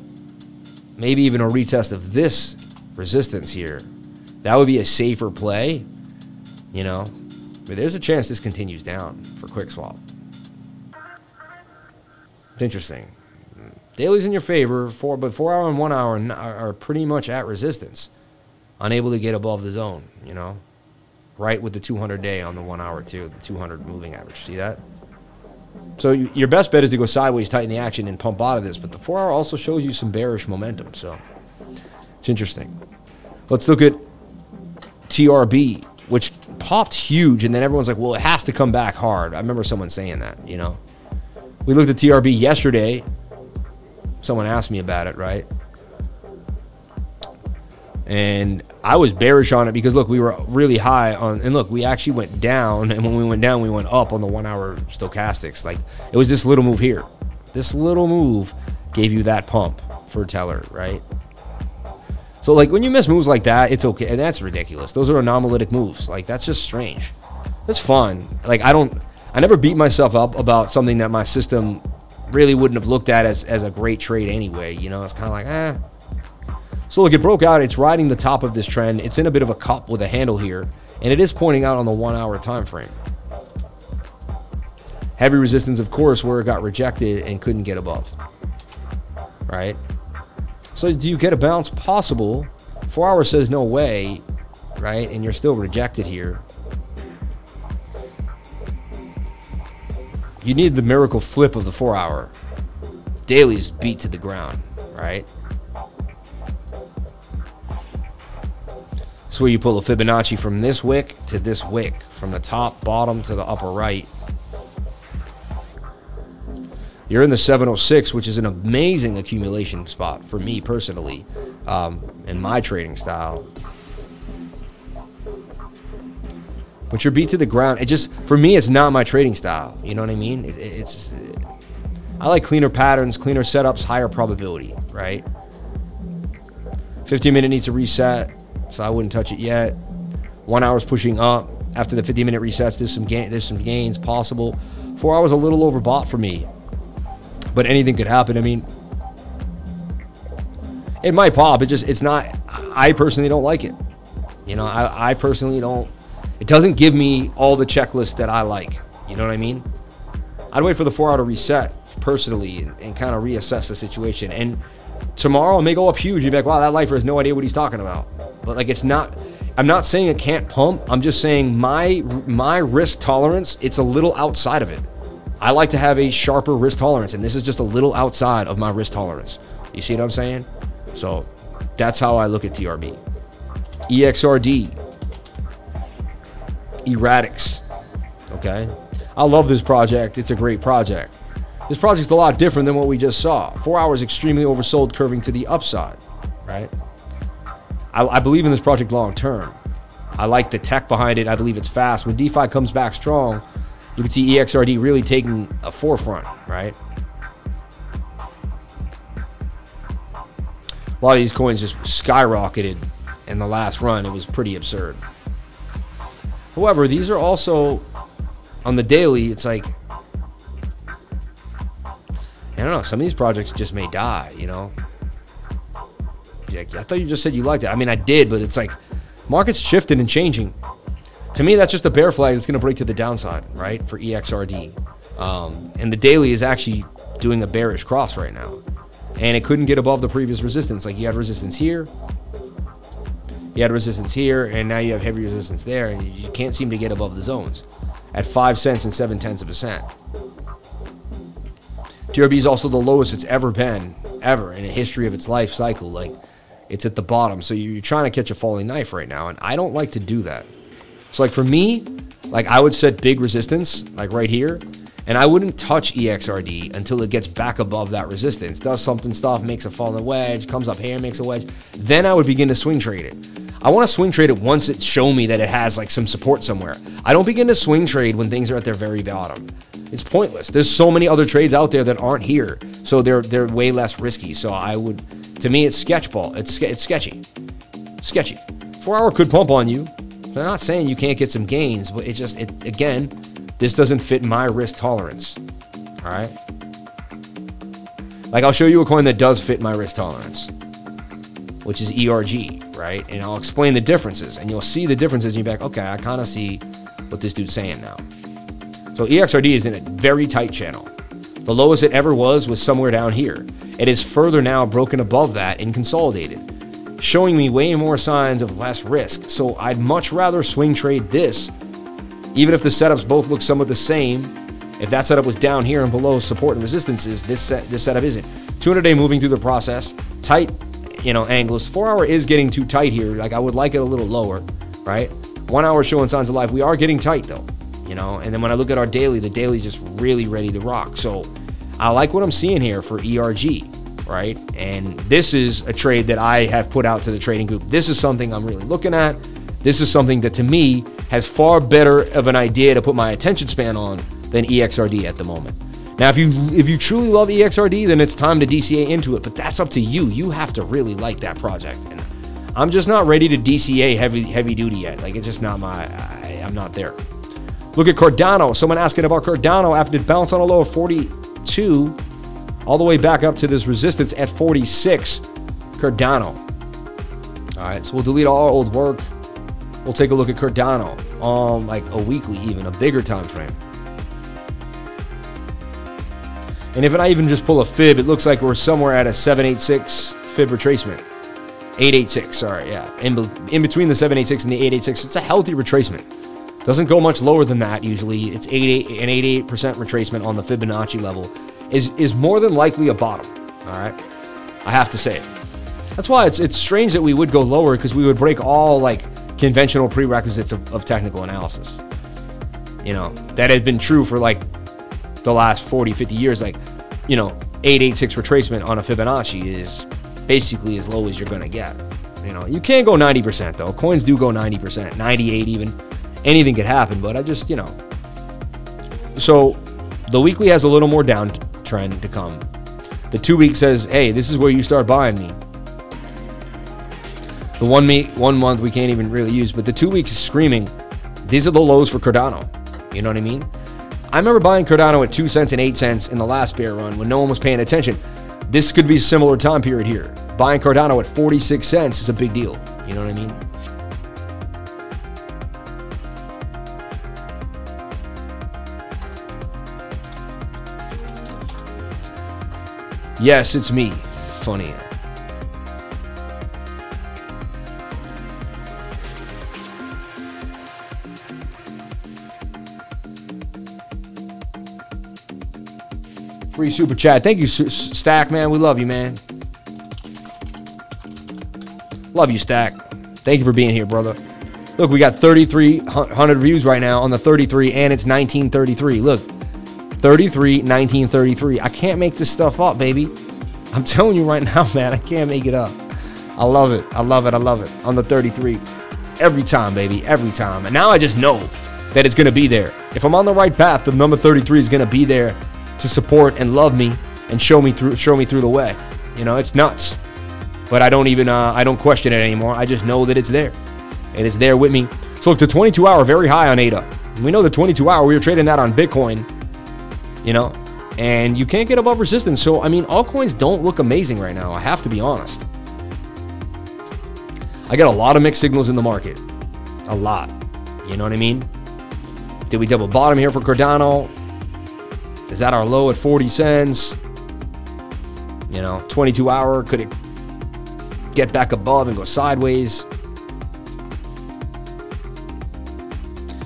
maybe even a retest of this resistance here. That would be a safer play, you know. But there's a chance this continues down for QuickSwap. It's interesting. Daily's in your favor, four, but four hour and one hour are pretty much at resistance. Unable to get above the zone, you know? Right with the two hundred day on the one hour too, the two hundred moving average, see that? So you, your best bet is to go sideways, tighten the action, and pump out of this, but the four hour also shows you some bearish momentum, so it's interesting. Let's look at T R B, which popped huge, and then everyone's like, well, it has to come back hard. I remember someone saying that, you know? We looked at T R B yesterday. Someone asked me about it, right? And I was bearish on it because, look, we were really high on... And, look, we actually went down. And when we went down, we went up on the one-hour stochastics. Like, it was this little move here. This little move gave you that pump for Tellor, right? So, like, when you miss moves like that, it's okay. And that's ridiculous. Those are anomalic moves. Like, that's just strange. That's fun. Like, I don't... I never beat myself up about something that my system... really wouldn't have looked at as, as a great trade anyway. You know, it's kind of like, eh. So look, it broke out. It's riding the top of this trend. It's in a bit of a cup with a handle here. And it is pointing out on the one hour time frame. Heavy resistance, of course, where it got rejected and couldn't get above. Right? So do you get a bounce? Possible. Four hours says no way. Right? And you're still rejected here. You need the miracle flip of the four hour. Dailies beat to the ground, right? That's where you pull a Fibonacci from this wick to this wick, from the top, bottom to the upper right. You're in the seven oh six, which is an amazing accumulation spot for me personally, um, in my trading style. But you're beat to the ground. It just, for me, it's not my trading style. You know what I mean? It, it, it's, it, I like cleaner patterns, cleaner setups, higher probability, right? fifteen minute needs to reset, so I wouldn't touch it yet. One hour's pushing up. After the fifteen minute resets, there's some, gain, there's some gains possible. Four hours a little overbought for me. But anything could happen. I mean, it might pop. It just, it's not, I personally don't like it. You know, I, I personally don't. It doesn't give me all the checklists that I like. You know what I mean? I'd wait for the four hour to reset personally and, and kind of reassess the situation. And tomorrow it may go up huge. You'd be like, wow, that lifer has no idea what he's talking about. But like, it's not, I'm not saying it can't pump. I'm just saying my, my risk tolerance, it's a little outside of it. I like to have a sharper risk tolerance. And this is just a little outside of my risk tolerance. You see what I'm saying? So that's how I look at T R B. E X R D. Radix. Okay, I love this project. It's a great project. This project's a lot different than what we just saw. Four hours extremely oversold, curving to the upside, right? I, I believe in this project long term. I like the tech behind it. I believe it's fast. When DeFi comes back strong, you can see E X R D really taking a forefront, right? a lot of these coins just skyrocketed in the last run. It was pretty absurd. However, these are also on the daily. It's like, I don't know, some of these projects just may die, you know? I thought you just said you liked it. I mean, I did, but it's like markets shifted and changing. To me, that's just a bear flag that's going to break to the downside, right, for E X R D. Um, and the daily is actually doing a bearish cross right now. And it couldn't get above the previous resistance. Like, you had resistance here. You had resistance here, and now you have heavy resistance there, and you can't seem to get above the zones at five cents and seven tenths of a cent. T R B is also the lowest it's ever been, ever, in a history of its life cycle. Like, it's at the bottom, so you're trying to catch a falling knife right now, and I don't like to do that. So, like, for me, like, I would set big resistance, like right here, and I wouldn't touch E X R D until it gets back above that resistance. Does something stuff, makes a falling wedge, comes up here, makes a wedge. Then I would begin to swing trade it. I want to swing trade it once it show me that it has like some support somewhere. I don't begin to swing trade when things are at their very bottom. It's pointless. There's so many other trades out there that aren't here, so they're they're way less risky. So I would, to me, it's sketchball. It's it's sketchy, sketchy. Four hour could pump on you. So I'm not saying you can't get some gains, but it just it again. This doesn't fit my risk tolerance, all right? Like, I'll show you a coin that does fit my risk tolerance, which is E R G, right? And I'll explain the differences, and you'll see the differences, and you'll be like, okay, I kind of see what this dude's saying now. So E X R D is in a very tight channel. The lowest it ever was was somewhere down here. It is further now broken above that and consolidated, showing me way more signs of less risk. So I'd much rather swing trade this. Even if the setups both look somewhat the same, if that setup was down here and below support and resistances, this set, this setup isn't. two hundred day moving through the process, tight, you know, angles. Four hour is getting too tight here. Like, I would like it a little lower, right? One hour showing signs of life. We are getting tight though, you know. And then when I look at our daily, the daily's just really ready to rock. So I like what I'm seeing here for E R G, right? And this is a trade that I have put out to the trading group. This is something I'm really looking at. This is something that, to me, has far better of an idea to put my attention span on than E X R D at the moment. Now, if you if you truly love E X R D, then it's time to D C A into it, but that's up to you. You have to really like that project. And I'm just not ready to D C A heavy heavy duty yet. Like, it's just not my, I, I'm not there. Look at Cardano. Someone asking about Cardano after it bounced on a low of forty-two, all the way back up to this resistance at forty-six. Cardano. All right, so we'll delete all our old work. We'll take a look at Cardano on like a weekly, even a bigger time frame. And if I even just pull a fib, it looks like we're somewhere at a seven eighty-six fib retracement. eight eighty-six, sorry, yeah. In, in between the seven eighty-six and the eight eighty-six, it's a healthy retracement. Doesn't go much lower than that usually. It's eighty-eight, an eighty-eight percent retracement on the Fibonacci level is, is more than likely a bottom, all right? I have to say it. That's why it's, it's strange that we would go lower, because we would break all like conventional prerequisites of, of technical analysis, you know, that had been true for like the last forty, fifty years. Like, you know, eight eighty-six retracement on a Fibonacci is basically as low as you're going to get. You know, you can go ninety percent though. Coins do go ninety percent, ninety-eight even. Anything could happen, but I just, you know. So the weekly has a little more downtrend to come. The two week says, hey, this is where you start buying me. The one week, one month we can't even really use, but the two weeks is screaming, these are the lows for Cardano. You know what I mean? I remember buying Cardano at two cents and eight cents in the last bear run when no one was paying attention. This could be a similar time period here. Buying Cardano at forty-six cents is a big deal. You know what I mean? Yes, it's me. Funny. Free super chat. Thank you, Stack, man. We love you, man. Love you, Stack. Thank you for being here, brother. Look, we got thirty-three hundred views right now on the thirty-three, and it's nineteen thirty-three. Look, thirty-three, nineteen thirty-three. I can't make this stuff up, baby. I'm telling you right now, man. I can't make it up. I love it. I love it. I love it. On the thirty-three. Every time, baby. Every time. And now I just know that it's going to be there. If I'm on the right path, the number thirty-three is going to be there to support and love me and show me through show me through the way. You know, it's nuts. but I don't even uh, I don't question it anymore. I just know that it's there, and it's there with me. So look, the twenty-two hour very high on A D A. We know the twenty-two hour, we were trading that on Bitcoin, you know, and you can't get above resistance. So, I mean, altcoins don't look amazing right now. I have to be honest. I get a lot of mixed signals in the market. A lot. You know what I mean? Did we double bottom here for Cardano? Is that our low at forty cents? You know, twenty-two hour, could it get back above and go sideways?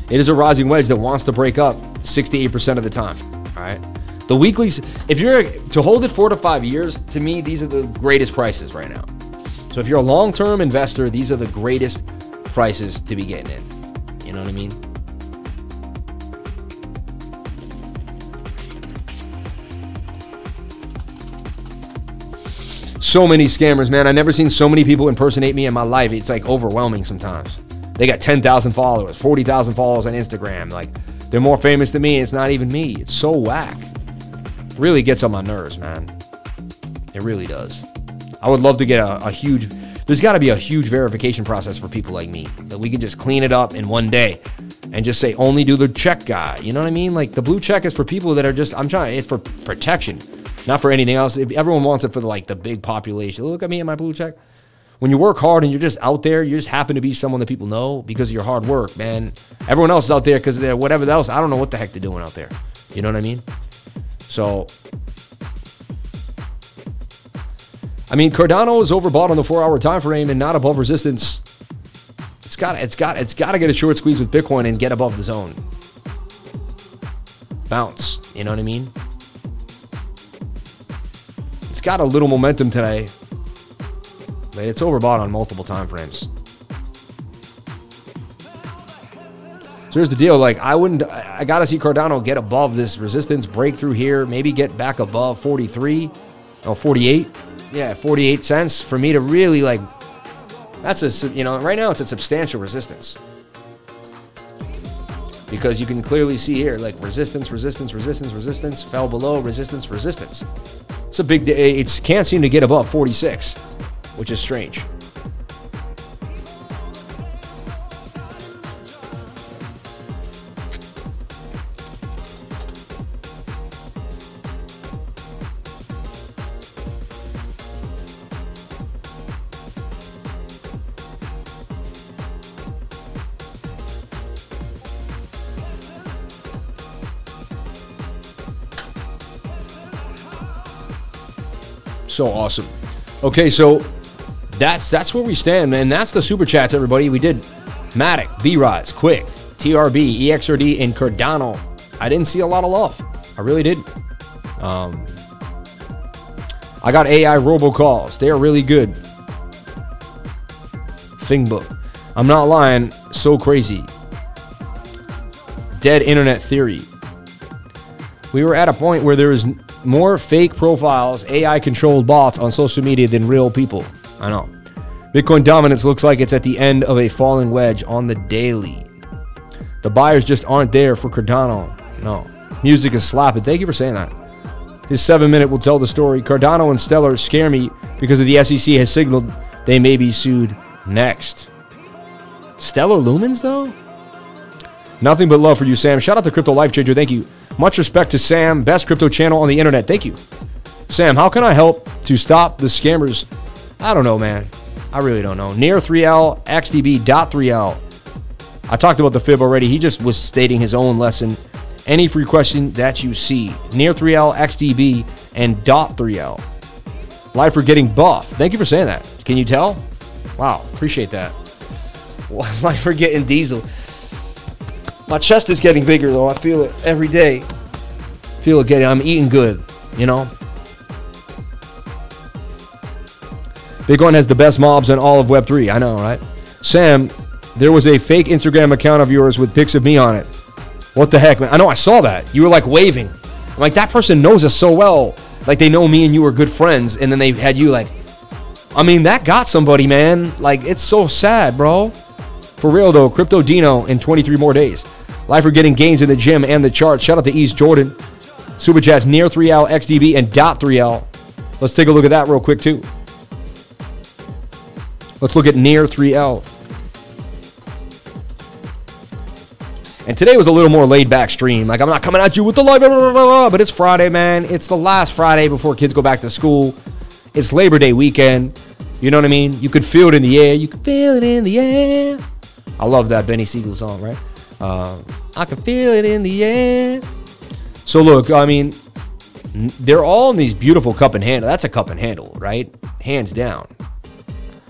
It is a rising wedge that wants to break up sixty-eight percent of the time, all right? The weeklies, if you're to hold it four to five years, to me, these are the greatest prices right now. So if you're a long-term investor, these are the greatest prices to be getting in. You know what I mean? So many scammers, man. I've never seen so many people impersonate me in my life. It's like overwhelming sometimes. They got ten thousand followers, forty thousand followers on Instagram. Like, they're more famous than me, and it's not even me. It's so whack. It really gets on my nerves, man. It really does. I would love to get a, a huge... There's got to be a huge verification process for people like me that we can just clean it up in one day and just say, only do the check guy. You know what I mean? Like, the blue check is for people that are just... I'm trying... It's for protection. Not for anything else. If everyone wants it for the, like, the big population. Look at me in my blue check. When you work hard and you're just out there, you just happen to be someone that people know because of your hard work, man. Everyone else is out there because they're whatever else. I don't know what the heck they're doing out there. You know what I mean? So, I mean, Cardano is overbought on the four-hour time frame and not above resistance. It's got, it's got, it's got to get a short squeeze with Bitcoin and get above the zone. Bounce. You know what I mean? It's got a little momentum today, but it's overbought on multiple time frames. So here's the deal. Like, I wouldn't, I got to see Cardano get above this resistance, break through here, maybe get back above forty-three, no, forty-eight. Yeah, forty-eight cents for me to really, like, that's a, you know, right now it's a substantial resistance. Because you can clearly see here, like, resistance, resistance, resistance, resistance, fell below, resistance, resistance. It's a big day. It can't seem to get above forty-six, which is strange. So awesome. Okay, so That's that's where we stand, man. That's the super chats, everybody. We did Matic, B-Rise, Quick, T R B, E X R D, and Cardano. I didn't see a lot of love. I really didn't. Um, I got A I robocalls. They are really good. Thingbook. I'm not lying. So crazy. Dead internet theory. We were at a point where there was more fake profiles, A I-controlled bots on social media than real people. I know. Bitcoin dominance looks like it's at the end of a falling wedge on the daily. The buyers just aren't there for Cardano. No. Music is slapping. Thank you for saying that. His seven minute will tell the story. Cardano and Stellar scare me because of the S E C has signaled they may be sued next. Stellar Lumens, though? Nothing but love for you, Sam. Shout out to Crypto Life Changer. Thank you. Much respect to Sam. Best crypto channel on the internet. Thank you. Sam, how can I help to stop the scammers? I don't know, man. I really don't know. Near three L, X D B dot three L. I talked about the fib already. He just was stating his own lesson. Any free question that you see. Near three L, X D B, and dot three L. Live for getting buff. Thank you for saying that. Can you tell? Wow. Appreciate that. Live for getting diesel. My chest is getting bigger, though. I feel it every day. Feel it getting. I'm eating good, you know? Bitcoin has the best mobs in all of Web three. I know, right? Sam, there was a fake Instagram account of yours with pics of me on it. What the heck, man? I know, I saw that. You were, like, waving. I'm like, that person knows us so well. Like, they know me and you were good friends, and then they had you, like... I mean, that got somebody, man. Like, it's so sad, bro. For real, though, Crypto Dino in twenty-three more days. Live for getting gains in the gym and the chart. Shout out to East Jordan. Super Chats, Near three L, X D B, and dot three L. Let's take a look at that real quick, too. Let's look at Near three L. And today was a little more laid back stream. Like, I'm not coming at you with the live, blah, blah, blah, blah, but it's Friday, man. It's the last Friday before kids go back to school. It's Labor Day weekend. You know what I mean? You could feel it in the air. You could feel it in the air. I love that Benny Siegel song, right? Uh, I can feel it in the air. So look, I mean, they're all in these beautiful cup and handle. That's a cup and handle, right? Hands down.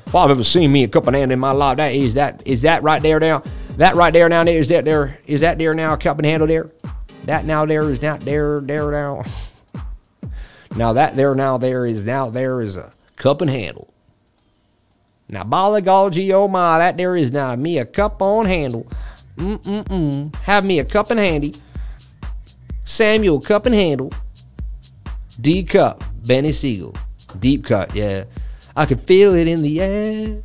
If I've ever seen me a cup and handle in my life, that is that is that right there now. That right there now, there is that there is that there now cup and handle there. That now there is not there there now. Now that there now there is now there is a cup and handle. Now bolligology, oh my, that there is now me a cup on handle. Mm mm mm. Have me a cup and handy. Samuel cup and handle. D cup, Benny Siegel, deep cut, yeah. I could feel it in the air.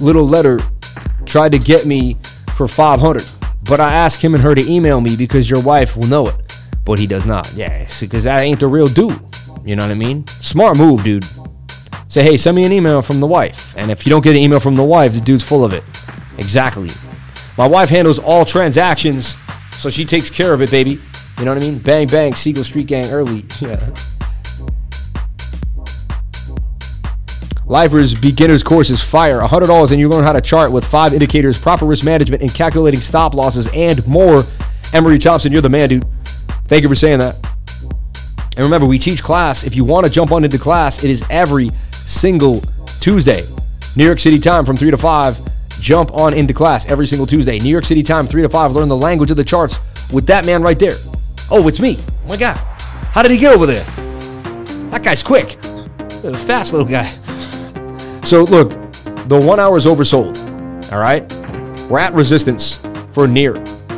Little letter tried to get me for five hundred, but I asked him and her to email me because your wife will know it, but he does not. Yeah, because that ain't the real dude. You know what I mean? Smart move, dude. Say, hey, send me an email from the wife, and if you don't get an email from the wife, the dude's full of it. Exactly. My wife handles all transactions, so she takes care of it, baby. You know what I mean? Bang, bang, Siegel Street Gang early. Yeah. Lifer's beginner's course is fire. one hundred dollars and you learn how to chart with five indicators, proper risk management, and calculating stop losses and more. Emery Thompson, you're the man, dude. Thank you for saying that. And remember, we teach class. If you want to jump on into class, it is every single Tuesday. New York City time from three to five. Jump on into class every single Tuesday. New York City time, three to five. Learn the language of the charts with that man right there. Oh, it's me. Oh, my God. How did he get over there? That guy's quick. A fast little guy. So look, the one hour is oversold, all right? We're at resistance for near.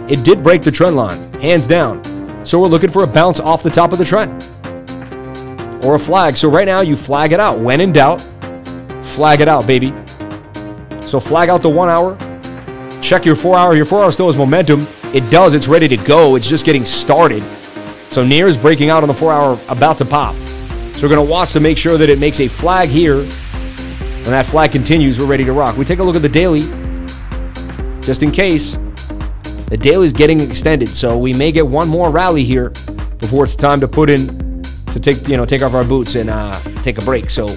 It did break the trend line, hands down. So we're looking for a bounce off the top of the trend or a flag. So right now you flag it out. When in doubt, flag it out, baby. So flag out the one hour, check your four hour. Your four hour still has momentum. It does, it's ready to go. It's just getting started. So near is breaking out on the four hour, about to pop. So we're gonna watch to make sure that it makes a flag here. When that flag continues, we're ready to rock. We take a look at the daily, just in case. The daily is getting extended, so we may get one more rally here before it's time to put in, to take, you know, take off our boots and uh, take a break. So,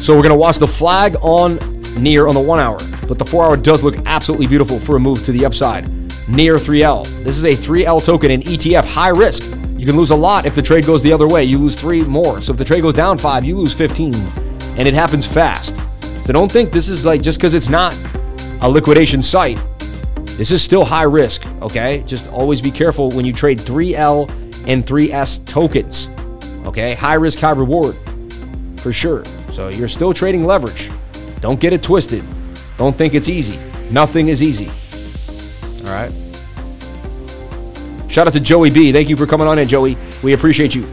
so we're gonna watch the flag on near on the one hour, but the four hour does look absolutely beautiful for a move to the upside. Near three L. This is a three L token, an E T F, high risk. You can lose a lot if the trade goes the other way. You lose three more. So if the trade goes down five, you lose fifteen. And it happens fast. So don't think this is like, just because it's not a liquidation site, this is still high risk, okay? Just always be careful when you trade three L and three S tokens, okay? High risk, high reward, for sure. So you're still trading leverage. Don't get it twisted. Don't think it's easy. Nothing is easy, all right? Shout out to Joey B. Thank you for coming on in, Joey. We appreciate you.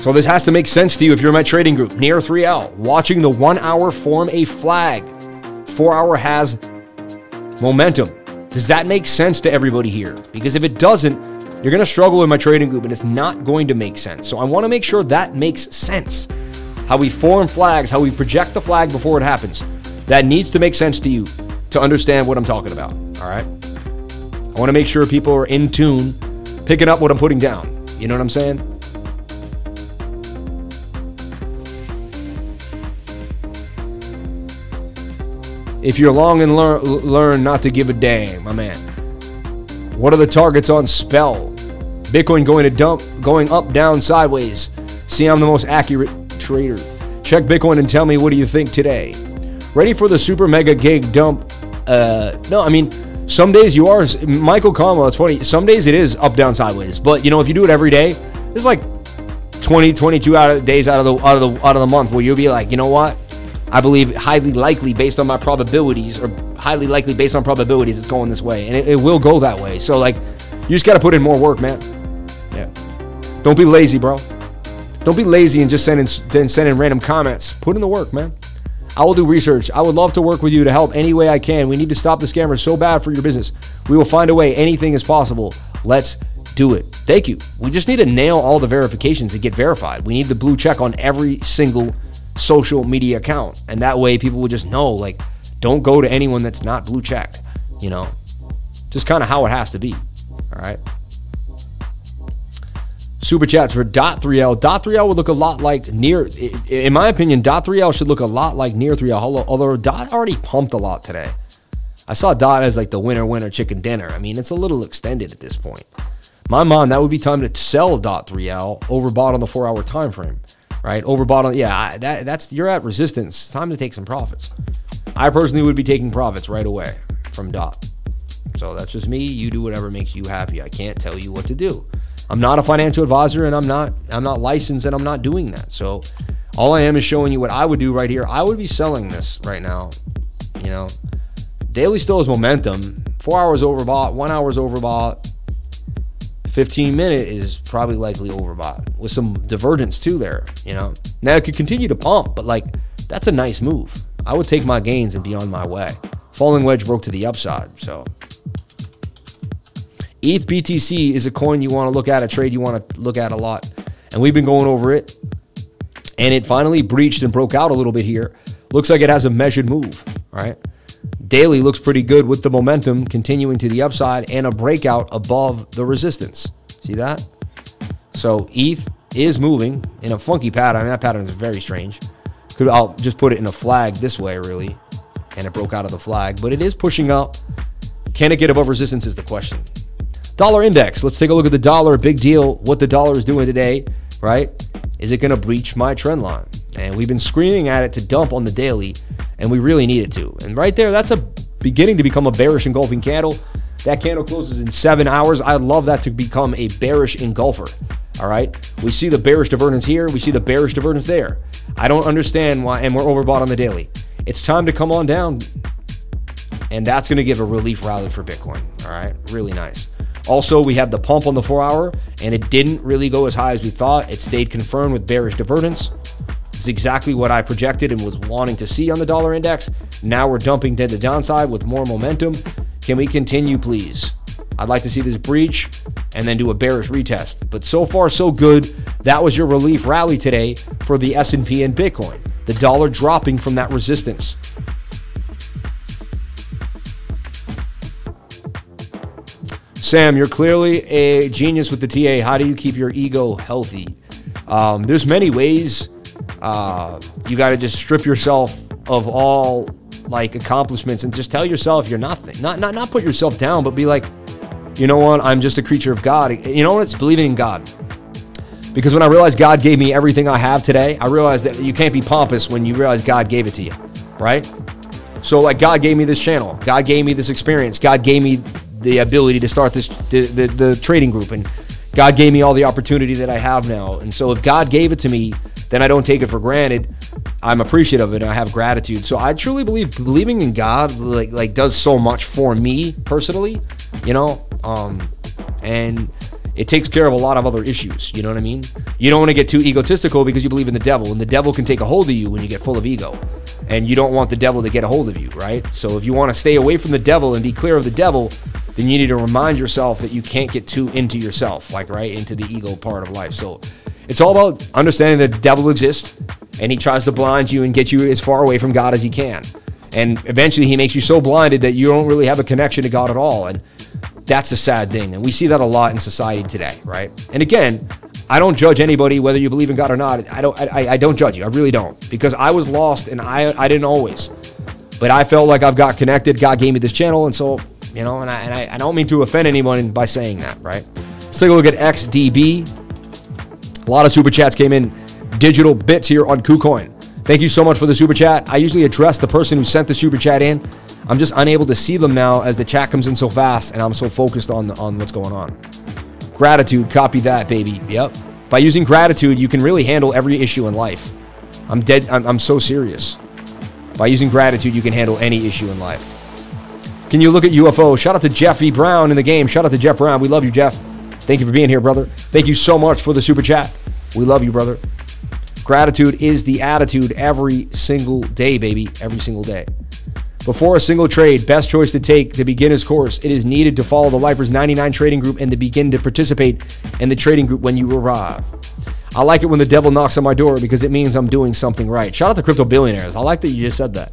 So this has to make sense to you if you're in my trading group. Near three L, watching the one hour form a flag. Four hour has momentum. Does that make sense to everybody here? Because if it doesn't, you're going to struggle in my trading group, and it's not going to make sense. So I want to make sure that makes sense. How we form flags, how we project the flag before it happens. That needs to make sense to you to understand what I'm talking about, all right? I want to make sure people are in tune, picking up what I'm putting down. You know what I'm saying? If you're long and learn, learn not to give a damn, my man. What are the targets on Spell? Bitcoin going to dump, going up, down, sideways. See, I'm the most accurate trader. Check Bitcoin and tell me, what do you think today? Ready for the super mega gig dump? Uh, no, I mean, Some days you are, Michael Kama, it's funny, some days it is up, down, sideways. But, you know, if you do it every day, there's like twenty, twenty-two out of days out of the out of the, out of the month where you'll be like, you know what? I believe highly likely based on my probabilities or highly likely based on probabilities it's going this way. And it, it will go that way. So, like, you just got to put in more work, man. Yeah. Don't be lazy, bro. Don't be lazy and just send in, send in random comments. Put in the work, man. I will do research. I would love to work with you to help any way I can. We need to stop the scammers so bad for your business. We will find a way. Anything is possible. Let's do it. Thank you. We just need to nail all the verifications and get verified. We need the blue check on every single social media account. And that way people will just know, like, don't go to anyone that's not blue checked, you know, just kind of how it has to be. All right. Super chats for dot three L. dot three L would look a lot like near, in my opinion, dot three L should look a lot like near three L, although dot already pumped a lot today. I saw dot as like the winner, winner, chicken dinner. I mean, it's a little extended at this point. My mom, that would be time to sell dot three L, overbought on the four hour time frame, right? Overbought on, yeah, I, that, that's, you're at resistance. It's time to take some profits. I personally would be taking profits right away from dot. So that's just me. You do whatever makes you happy. I can't tell you what to do. I'm not a financial advisor, and I'm not I'm not licensed, and I'm not doing that. So all I am is showing you what I would do right here. I would be selling this right now. You know, daily still has momentum. Four hours overbought, one hour's overbought. fifteen minute is probably likely overbought with some divergence too there, you know. Now it could continue to pump, but like that's a nice move. I would take my gains and be on my way. Falling wedge broke to the upside, so... E T H B T C is a coin you want to look at, a trade you want to look at a lot. And we've been going over it. And it finally breached and broke out a little bit here. Looks like it has a measured move, right? Daily looks pretty good with the momentum continuing to the upside and a breakout above the resistance. See that? So E T H is moving in a funky pattern. I mean, that pattern is very strange. Could, I'll just put it in a flag this way, really. And it broke out of the flag. But it is pushing up. Can it get above resistance is the question. Dollar index. Let's take a look at the dollar. Big deal. What the dollar is doing today, right? Is it going to breach my trend line? And we've been screaming at it to dump on the daily, and we really need it to. And right there, that's a beginning to become a bearish engulfing candle. That candle closes in seven hours. I'd love that to become a bearish engulfer. All right. We see the bearish divergence here. We see the bearish divergence there. I don't understand why, and we're overbought on the daily. It's time to come on down, and that's going to give a relief rally for Bitcoin. All right. Really nice. Also, we have the pump on the four hour, and it didn't really go as high as we thought. It stayed confirmed with bearish divergence. It's exactly what I projected and was wanting to see on the dollar index. Now we're dumping to the downside with more momentum. Can we continue, please? I'd like to see this breach and then do a bearish retest. But so far, so good. That was your relief rally today for the S and P and Bitcoin. The dollar dropping from that resistance. Sam, you're clearly a genius with the T A. How do you keep your ego healthy? Um, there's many ways. Uh, you got to just strip yourself of all like accomplishments and just tell yourself you're nothing. Not not not put yourself down, but be like, you know what? I'm just a creature of God. You know what? It's believing in God. Because when I realized God gave me everything I have today, I realized that you can't be pompous when you realize God gave it to you, right? So like God gave me this channel. God gave me this experience. God gave me the ability to start this the, the, the trading group, and God gave me all the opportunity that I have now. And so if God gave it to me, then I don't take it for granted. I'm appreciative of it, and I have gratitude. So I truly believe believing in God like like does so much for me personally, you know, um and it takes care of a lot of other issues. You know what I mean? You don't want to get too egotistical because you believe in the devil, and the devil can take a hold of you when you get full of ego. And you don't want the devil to get a hold of you, right? So if you want to stay away from the devil and be clear of the devil, then you need to remind yourself that you can't get too into yourself, like right into the ego part of life. So it's all about understanding that the devil exists, and he tries to blind you and get you as far away from God as he can. And eventually he makes you so blinded that you don't really have a connection to God at all. And that's a sad thing. And we see that a lot in society today, right? And again, I don't judge anybody, whether you believe in God or not. I don't I, I don't judge you. I really don't. Because I was lost, and I, I didn't always. But I felt like I've got connected. God gave me this channel. And so, you know, and I, and I, I don't mean to offend anyone by saying that, right? Let's take a look at X D B. A lot of super chats came in. Digital bits here on KuCoin. Thank you so much for the super chat. I usually address the person who sent the super chat in. I'm just unable to see them now as the chat comes in so fast and I'm so focused on, on what's going on. Gratitude, copy that, baby. Yep. By using gratitude, you can really handle every issue in life. I'm dead. I'm, I'm so serious. By using gratitude, you can handle any issue in life. Can you look at U F O? Shout out to Jeffy Brown in the game. Shout out to Jeff Brown. We love you, Jeff. Thank you for being here, brother. Thank you so much for the super chat. We love you, brother. Gratitude is the attitude every single day, baby. Every single day. Before a single trade, best choice to take the beginner's course. It is needed to follow the Lifers ninety-nine trading group and to begin to participate in the trading group when you arrive. I like it when the devil knocks on my door because it means I'm doing something right. Shout out to Crypto Billionaires. I like that you just said that.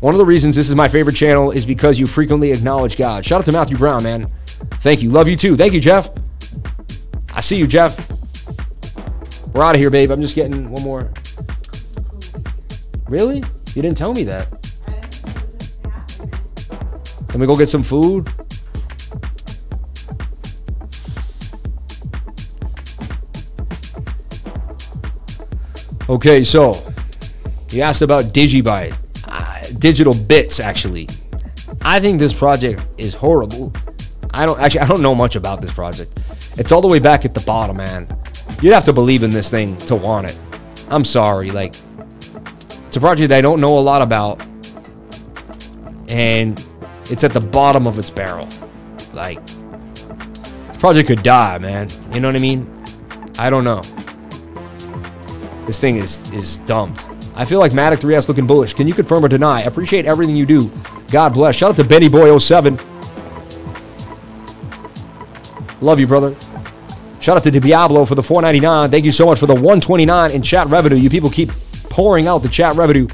One of the reasons this is my favorite channel is because you frequently acknowledge God. Shout out to Matthew Brown, man. Thank you. Love you too. Thank you, Jeff. I see you, Jeff. We're out of here, babe. I'm just getting one more. Really? You didn't tell me that. Can we go get some food? Okay, so you asked about Digibyte. Uh, digital bits, actually. I think this project is horrible. I don't actually I don't know much about this project. It's all the way back at the bottom, man. You'd have to believe in this thing to want it. I'm sorry, like it's a project I don't know a lot about. And it's at the bottom of its barrel. Like, this project could die, man. You know what I mean? I don't know. This thing is is dumped. I feel like Matic three S looking bullish. Can you confirm or deny? Appreciate everything you do. God bless. Shout out to Benny Boy oh seven. Love you, brother. Shout out to DiBiablo for the four ninety-nine. Thank you so much for the one twenty-nine in chat revenue. You people keep pouring out the chat revenue.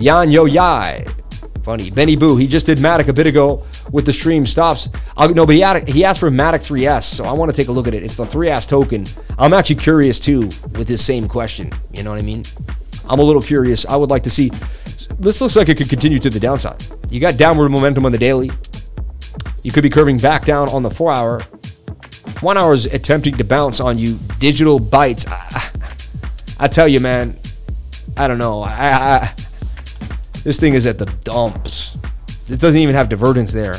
Yan Yo Yai. Funny. Benny Boo. He just did Matic a bit ago with the stream stops. I'll, no, but he, had, he asked for Matic three S, so I want to take a look at it. It's the three S token. I'm actually curious, too, with this same question. You know what I mean? I'm a little curious. I would like to see. This looks like it could continue to the downside. You got downward momentum on the daily. You could be curving back down on the four hour. One hour is attempting to bounce on you. Digital bites. I, I tell you, man. I don't know. I... I This thing is at the dumps. It doesn't even have divergence there.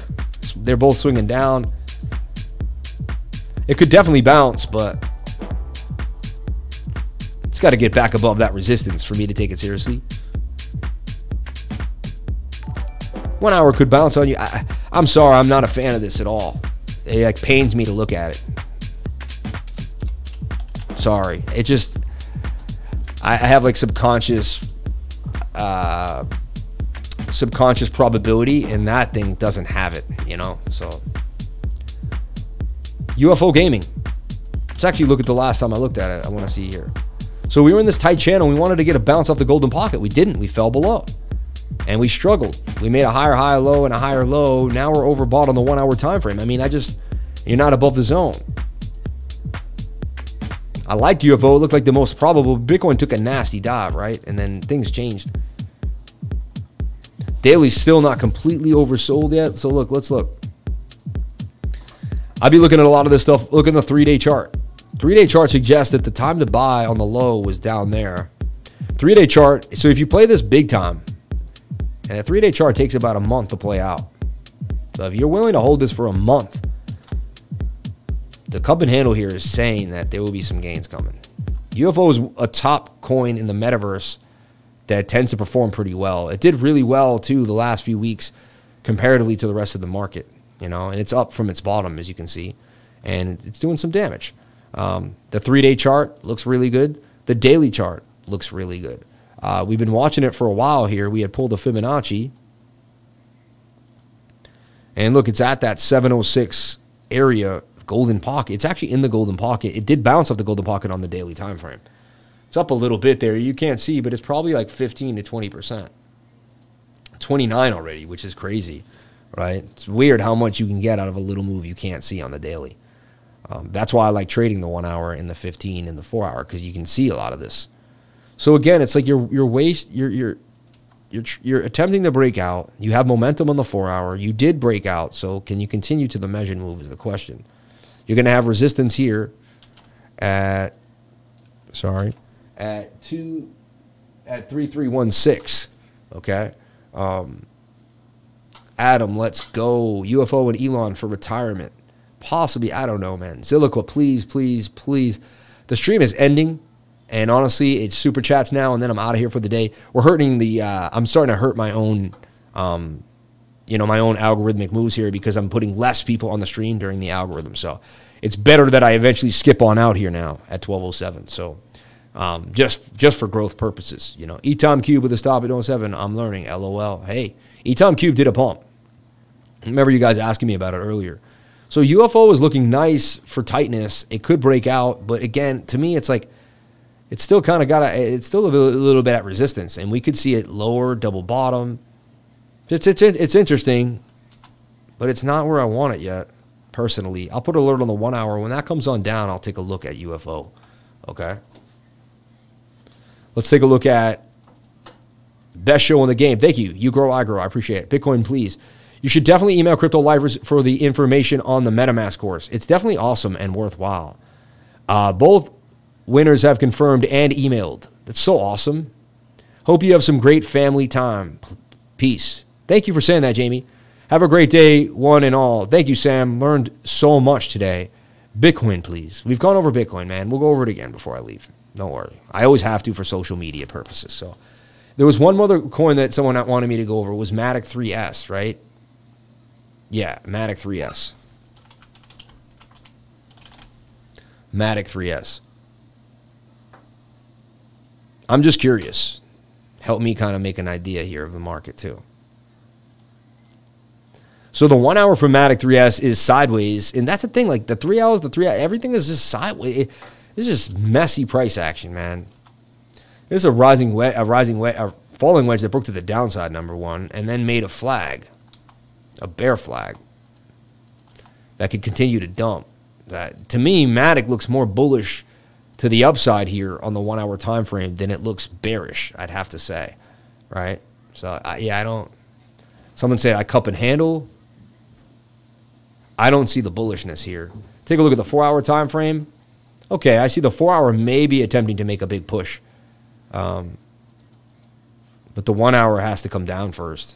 They're both swinging down. It could definitely bounce, but it's got to get back above that resistance for me to take it seriously. One hour could bounce on you. I, I'm sorry, I'm not a fan of this at all. It like pains me to look at it. Sorry, it just I, I have like subconscious uh subconscious probability, and that thing doesn't have it, you know. So U F O Gaming, let's actually look at the last time I looked at it. I want to see here. So we were in this tight channel. We wanted to get a bounce off the golden pocket. We didn't. We fell below and we struggled. We made a higher high, low, and a higher low. Now we're overbought on the one hour time frame. I mean, I just, you're not above the zone. I liked U F O. It looked like the most probable. Bitcoin took a nasty dive, right? And then things changed. Daily's still not completely oversold yet. So look, let's look. I'd be looking at a lot of this stuff. Look at the three-day chart. Three-day chart suggests that the time to buy on the low was down there. Three-day chart. So if you play this big time, and a three-day chart takes about a month to play out. So if you're willing to hold this for a month, the cup and handle here is saying that there will be some gains coming. U F O is a top coin in the metaverse that tends to perform pretty well. It did really well, too, the last few weeks comparatively to the rest of the market, you know, and it's up from its bottom, as you can see, and it's doing some damage. Um, the three-day chart looks really good. The daily chart looks really good. Uh, we've been watching it for a while here. We had pulled a Fibonacci, and look, it's at that seven oh six area. Golden pocket. It's actually in the golden pocket. It did bounce off the golden pocket on the daily time frame. It's up a little bit there. You can't see, but it's probably like fifteen to twenty percent. twenty-nine already, which is crazy, right? It's weird how much you can get out of a little move you can't see on the daily. Um, that's why I like trading the one hour and the fifteen and the four hour, because you can see a lot of this. So again, it's like your your waist, you're you're you're you're attempting to break out. You have momentum on the four hour. You did break out, so can you continue to the measured move is the question. You're going to have resistance here at, sorry, at two, at three three one six. Okay. Um, Adam, let's go. U F O and Elon for retirement. Possibly, I don't know, man. Zilliqua, please, please, please. The stream is ending. And honestly, it's super chats now, and then I'm out of here for the day. We're hurting the, uh, I'm starting to hurt my own, um, you know, my own algorithmic moves here because I'm putting less people on the stream during the algorithm. So it's better that I eventually skip on out here now at twelve oh seven. So um, just just for growth purposes, you know. E-Tom Cube with a stop at oh seven. I'm learning, LOL. Hey, E-Tom Cube did a pump. Remember you guys asking me about it earlier. So U F O is looking nice for tightness. It could break out, but again, to me, it's like, it's still kind of got a, it's still a little bit at resistance, and we could see it lower, double bottom. It's, it's, it's interesting, but it's not where I want it yet, personally. I'll put an alert on the one hour. When that comes on down, I'll take a look at U F O, okay? Let's take a look at best show in the game. Thank you. You grow, I grow. I appreciate it. Bitcoin, please. You should definitely email Crypto Livers for the information on the MetaMask course. It's definitely awesome and worthwhile. Uh, both winners have confirmed and emailed. That's so awesome. Hope you have some great family time. Peace. Thank you for saying that, Jamie. Have a great day, one and all. Thank you, Sam. Learned so much today. Bitcoin, please. We've gone over Bitcoin, man. We'll go over it again before I leave. Don't worry. I always have to for social media purposes. So there was one other coin that someone wanted me to go over. It was Matic three S, right? Yeah, Matic three S. Matic three S. I'm just curious. Help me kind of make an idea here of the market too. So the one hour for Matic three S is sideways. And that's the thing. Like the three hours, the three hours, everything is just sideways. It's just messy price action, man. There's a rising wedge, a rising wedge, a falling wedge that broke to the downside, number one, and then made a flag, a bear flag that could continue to dump. That, to me, Matic looks more bullish to the upside here on the one-hour time frame, then it looks bearish, I'd have to say, right? So, I, yeah, I don't... Someone said I cup and handle. I don't see the bullishness here. Take a look at the four-hour time frame. Okay, I see the four-hour maybe attempting to make a big push. Um, but the one-hour has to come down first.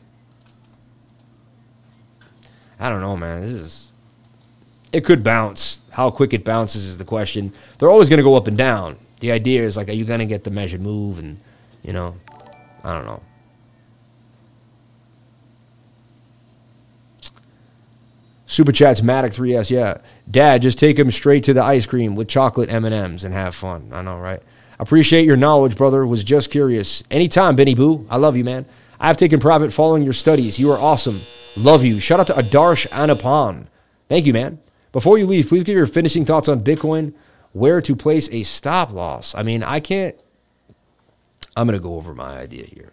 I don't know, man. This is... It could bounce. How quick it bounces is the question. They're always going to go up and down. The idea is, like, are you going to get the measured move? And, you know, I don't know. Super Chats, Matic three S, yeah. Dad, just take him straight to the ice cream with chocolate M and M's and have fun. I know, right? Appreciate your knowledge, brother. Was just curious. Anytime, Benny Boo. I love you, man. I have taken private following your studies. You are awesome. Love you. Shout out to Adarsh Anapan. Thank you, man. Before you leave, please give your finishing thoughts on Bitcoin, where to place a stop loss. I mean, I can't... I'm going to go over my idea here.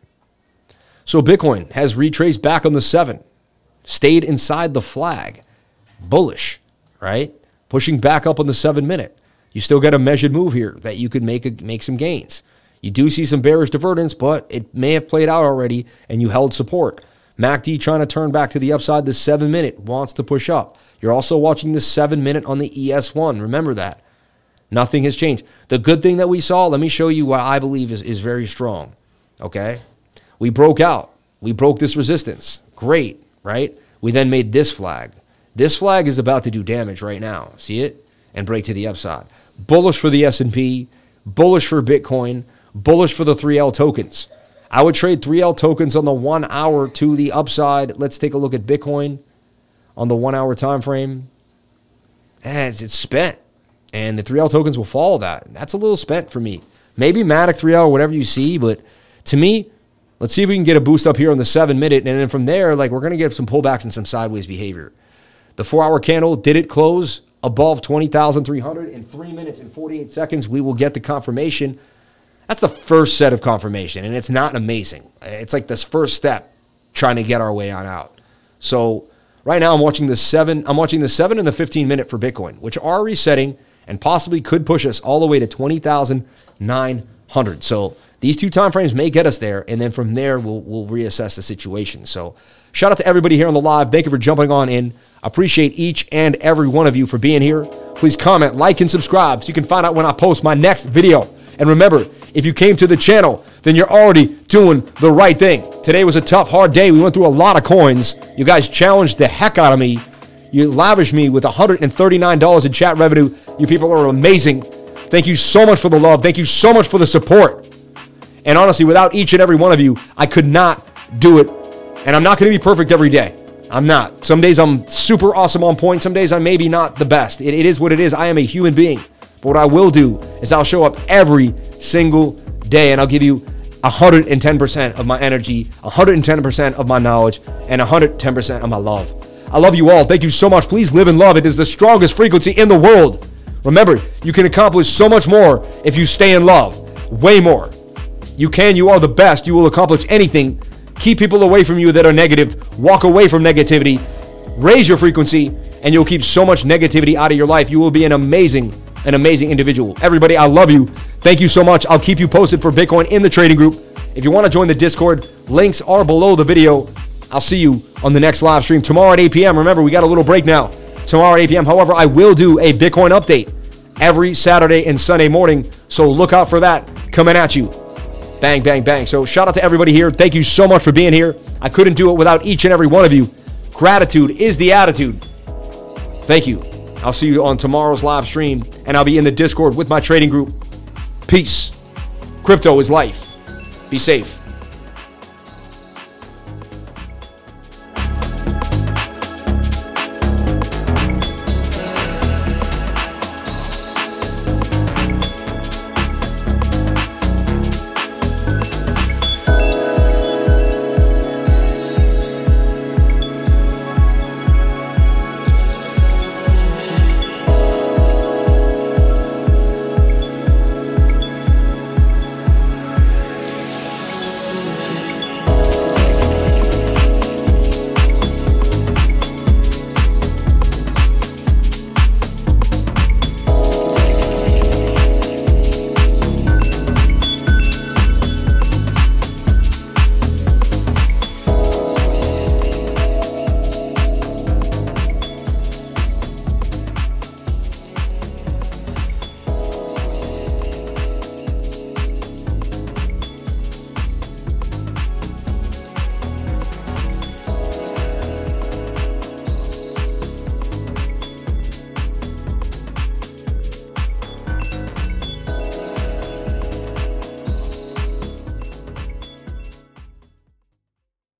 So Bitcoin has retraced back on the seven, stayed inside the flag, bullish, right? Pushing back up on the seven-minute. You still got a measured move here that you could make, a, make some gains. You do see some bearish divergence, but it may have played out already, and you held support. M A C D trying to turn back to the upside. The seven-minute wants to push up. You're also watching the seven-minute on the E S one. Remember that. Nothing has changed. The good thing that we saw, let me show you what I believe is, is very strong. Okay? We broke out. We broke this resistance. Great, right? We then made this flag. This flag is about to do damage right now. See it? And break to the upside. Bullish for the S and P. Bullish for Bitcoin. Bullish for the three L tokens. I would trade three L tokens on the one hour to the upside. Let's take a look at Bitcoin. On the one-hour time frame, it's, it's spent. And the three L tokens will follow that. That's a little spent for me. Maybe Matic three L, whatever you see. But to me, let's see if we can get a boost up here on the seven-minute. And then from there, like, we're going to get some pullbacks and some sideways behavior. The four-hour candle, did it close above twenty thousand three hundred? In three minutes and forty-eight seconds, we will get the confirmation. That's the first set of confirmation. And it's not amazing. It's like this first step trying to get our way on out. So... Right now, I'm watching the seven. I'm watching the seven and the fifteen-minute for Bitcoin, which are resetting and possibly could push us all the way to twenty thousand nine hundred. So these two time frames may get us there, and then from there, we'll we'll reassess the situation. So shout out to everybody here on the live. Thank you for jumping on in. Appreciate each and every one of you for being here. Please comment, like, and subscribe so you can find out when I post my next video. And remember, if you came to the channel, then you're already doing the right thing. Today was a tough, hard day. We went through a lot of coins. You guys challenged the heck out of me. You lavished me with one hundred thirty-nine dollars in chat revenue. You people are amazing. Thank you so much for the love. Thank you so much for the support. And honestly, without each and every one of you, I could not do it. And I'm not going to be perfect every day. I'm not. Some days I'm super awesome on point. Some days I'm maybe not the best. It, it is what it is. I am a human being. But what I will do is I'll show up every single day and I'll give you one hundred ten percent of my energy, one hundred ten percent of my knowledge, and one hundred ten percent of my love. I love you all. Thank you so much. Please live in love. It is the strongest frequency in the world. Remember, you can accomplish so much more if you stay in love. Way more. You can. You are the best. You will accomplish anything. Keep people away from you that are negative. Walk away from negativity. Raise your frequency, and you'll keep so much negativity out of your life. You will be an amazing, an amazing individual. Everybody, I love you. Thank you so much. I'll keep you posted for Bitcoin in the trading group. If you want to join the Discord, links are below the video. I'll see you on the next live stream tomorrow at eight p.m. Remember, we got a little break now. Tomorrow at eight p.m. However, I will do a Bitcoin update every Saturday and Sunday morning, so look out for that coming at you. Bang, bang, bang. So shout out to everybody here. Thank you so much for being here. I couldn't do it without each and every one of you. Gratitude is the attitude. Thank you. I'll see you on tomorrow's live stream, and I'll be in the Discord with my trading group. Peace. Crypto is life. Be safe.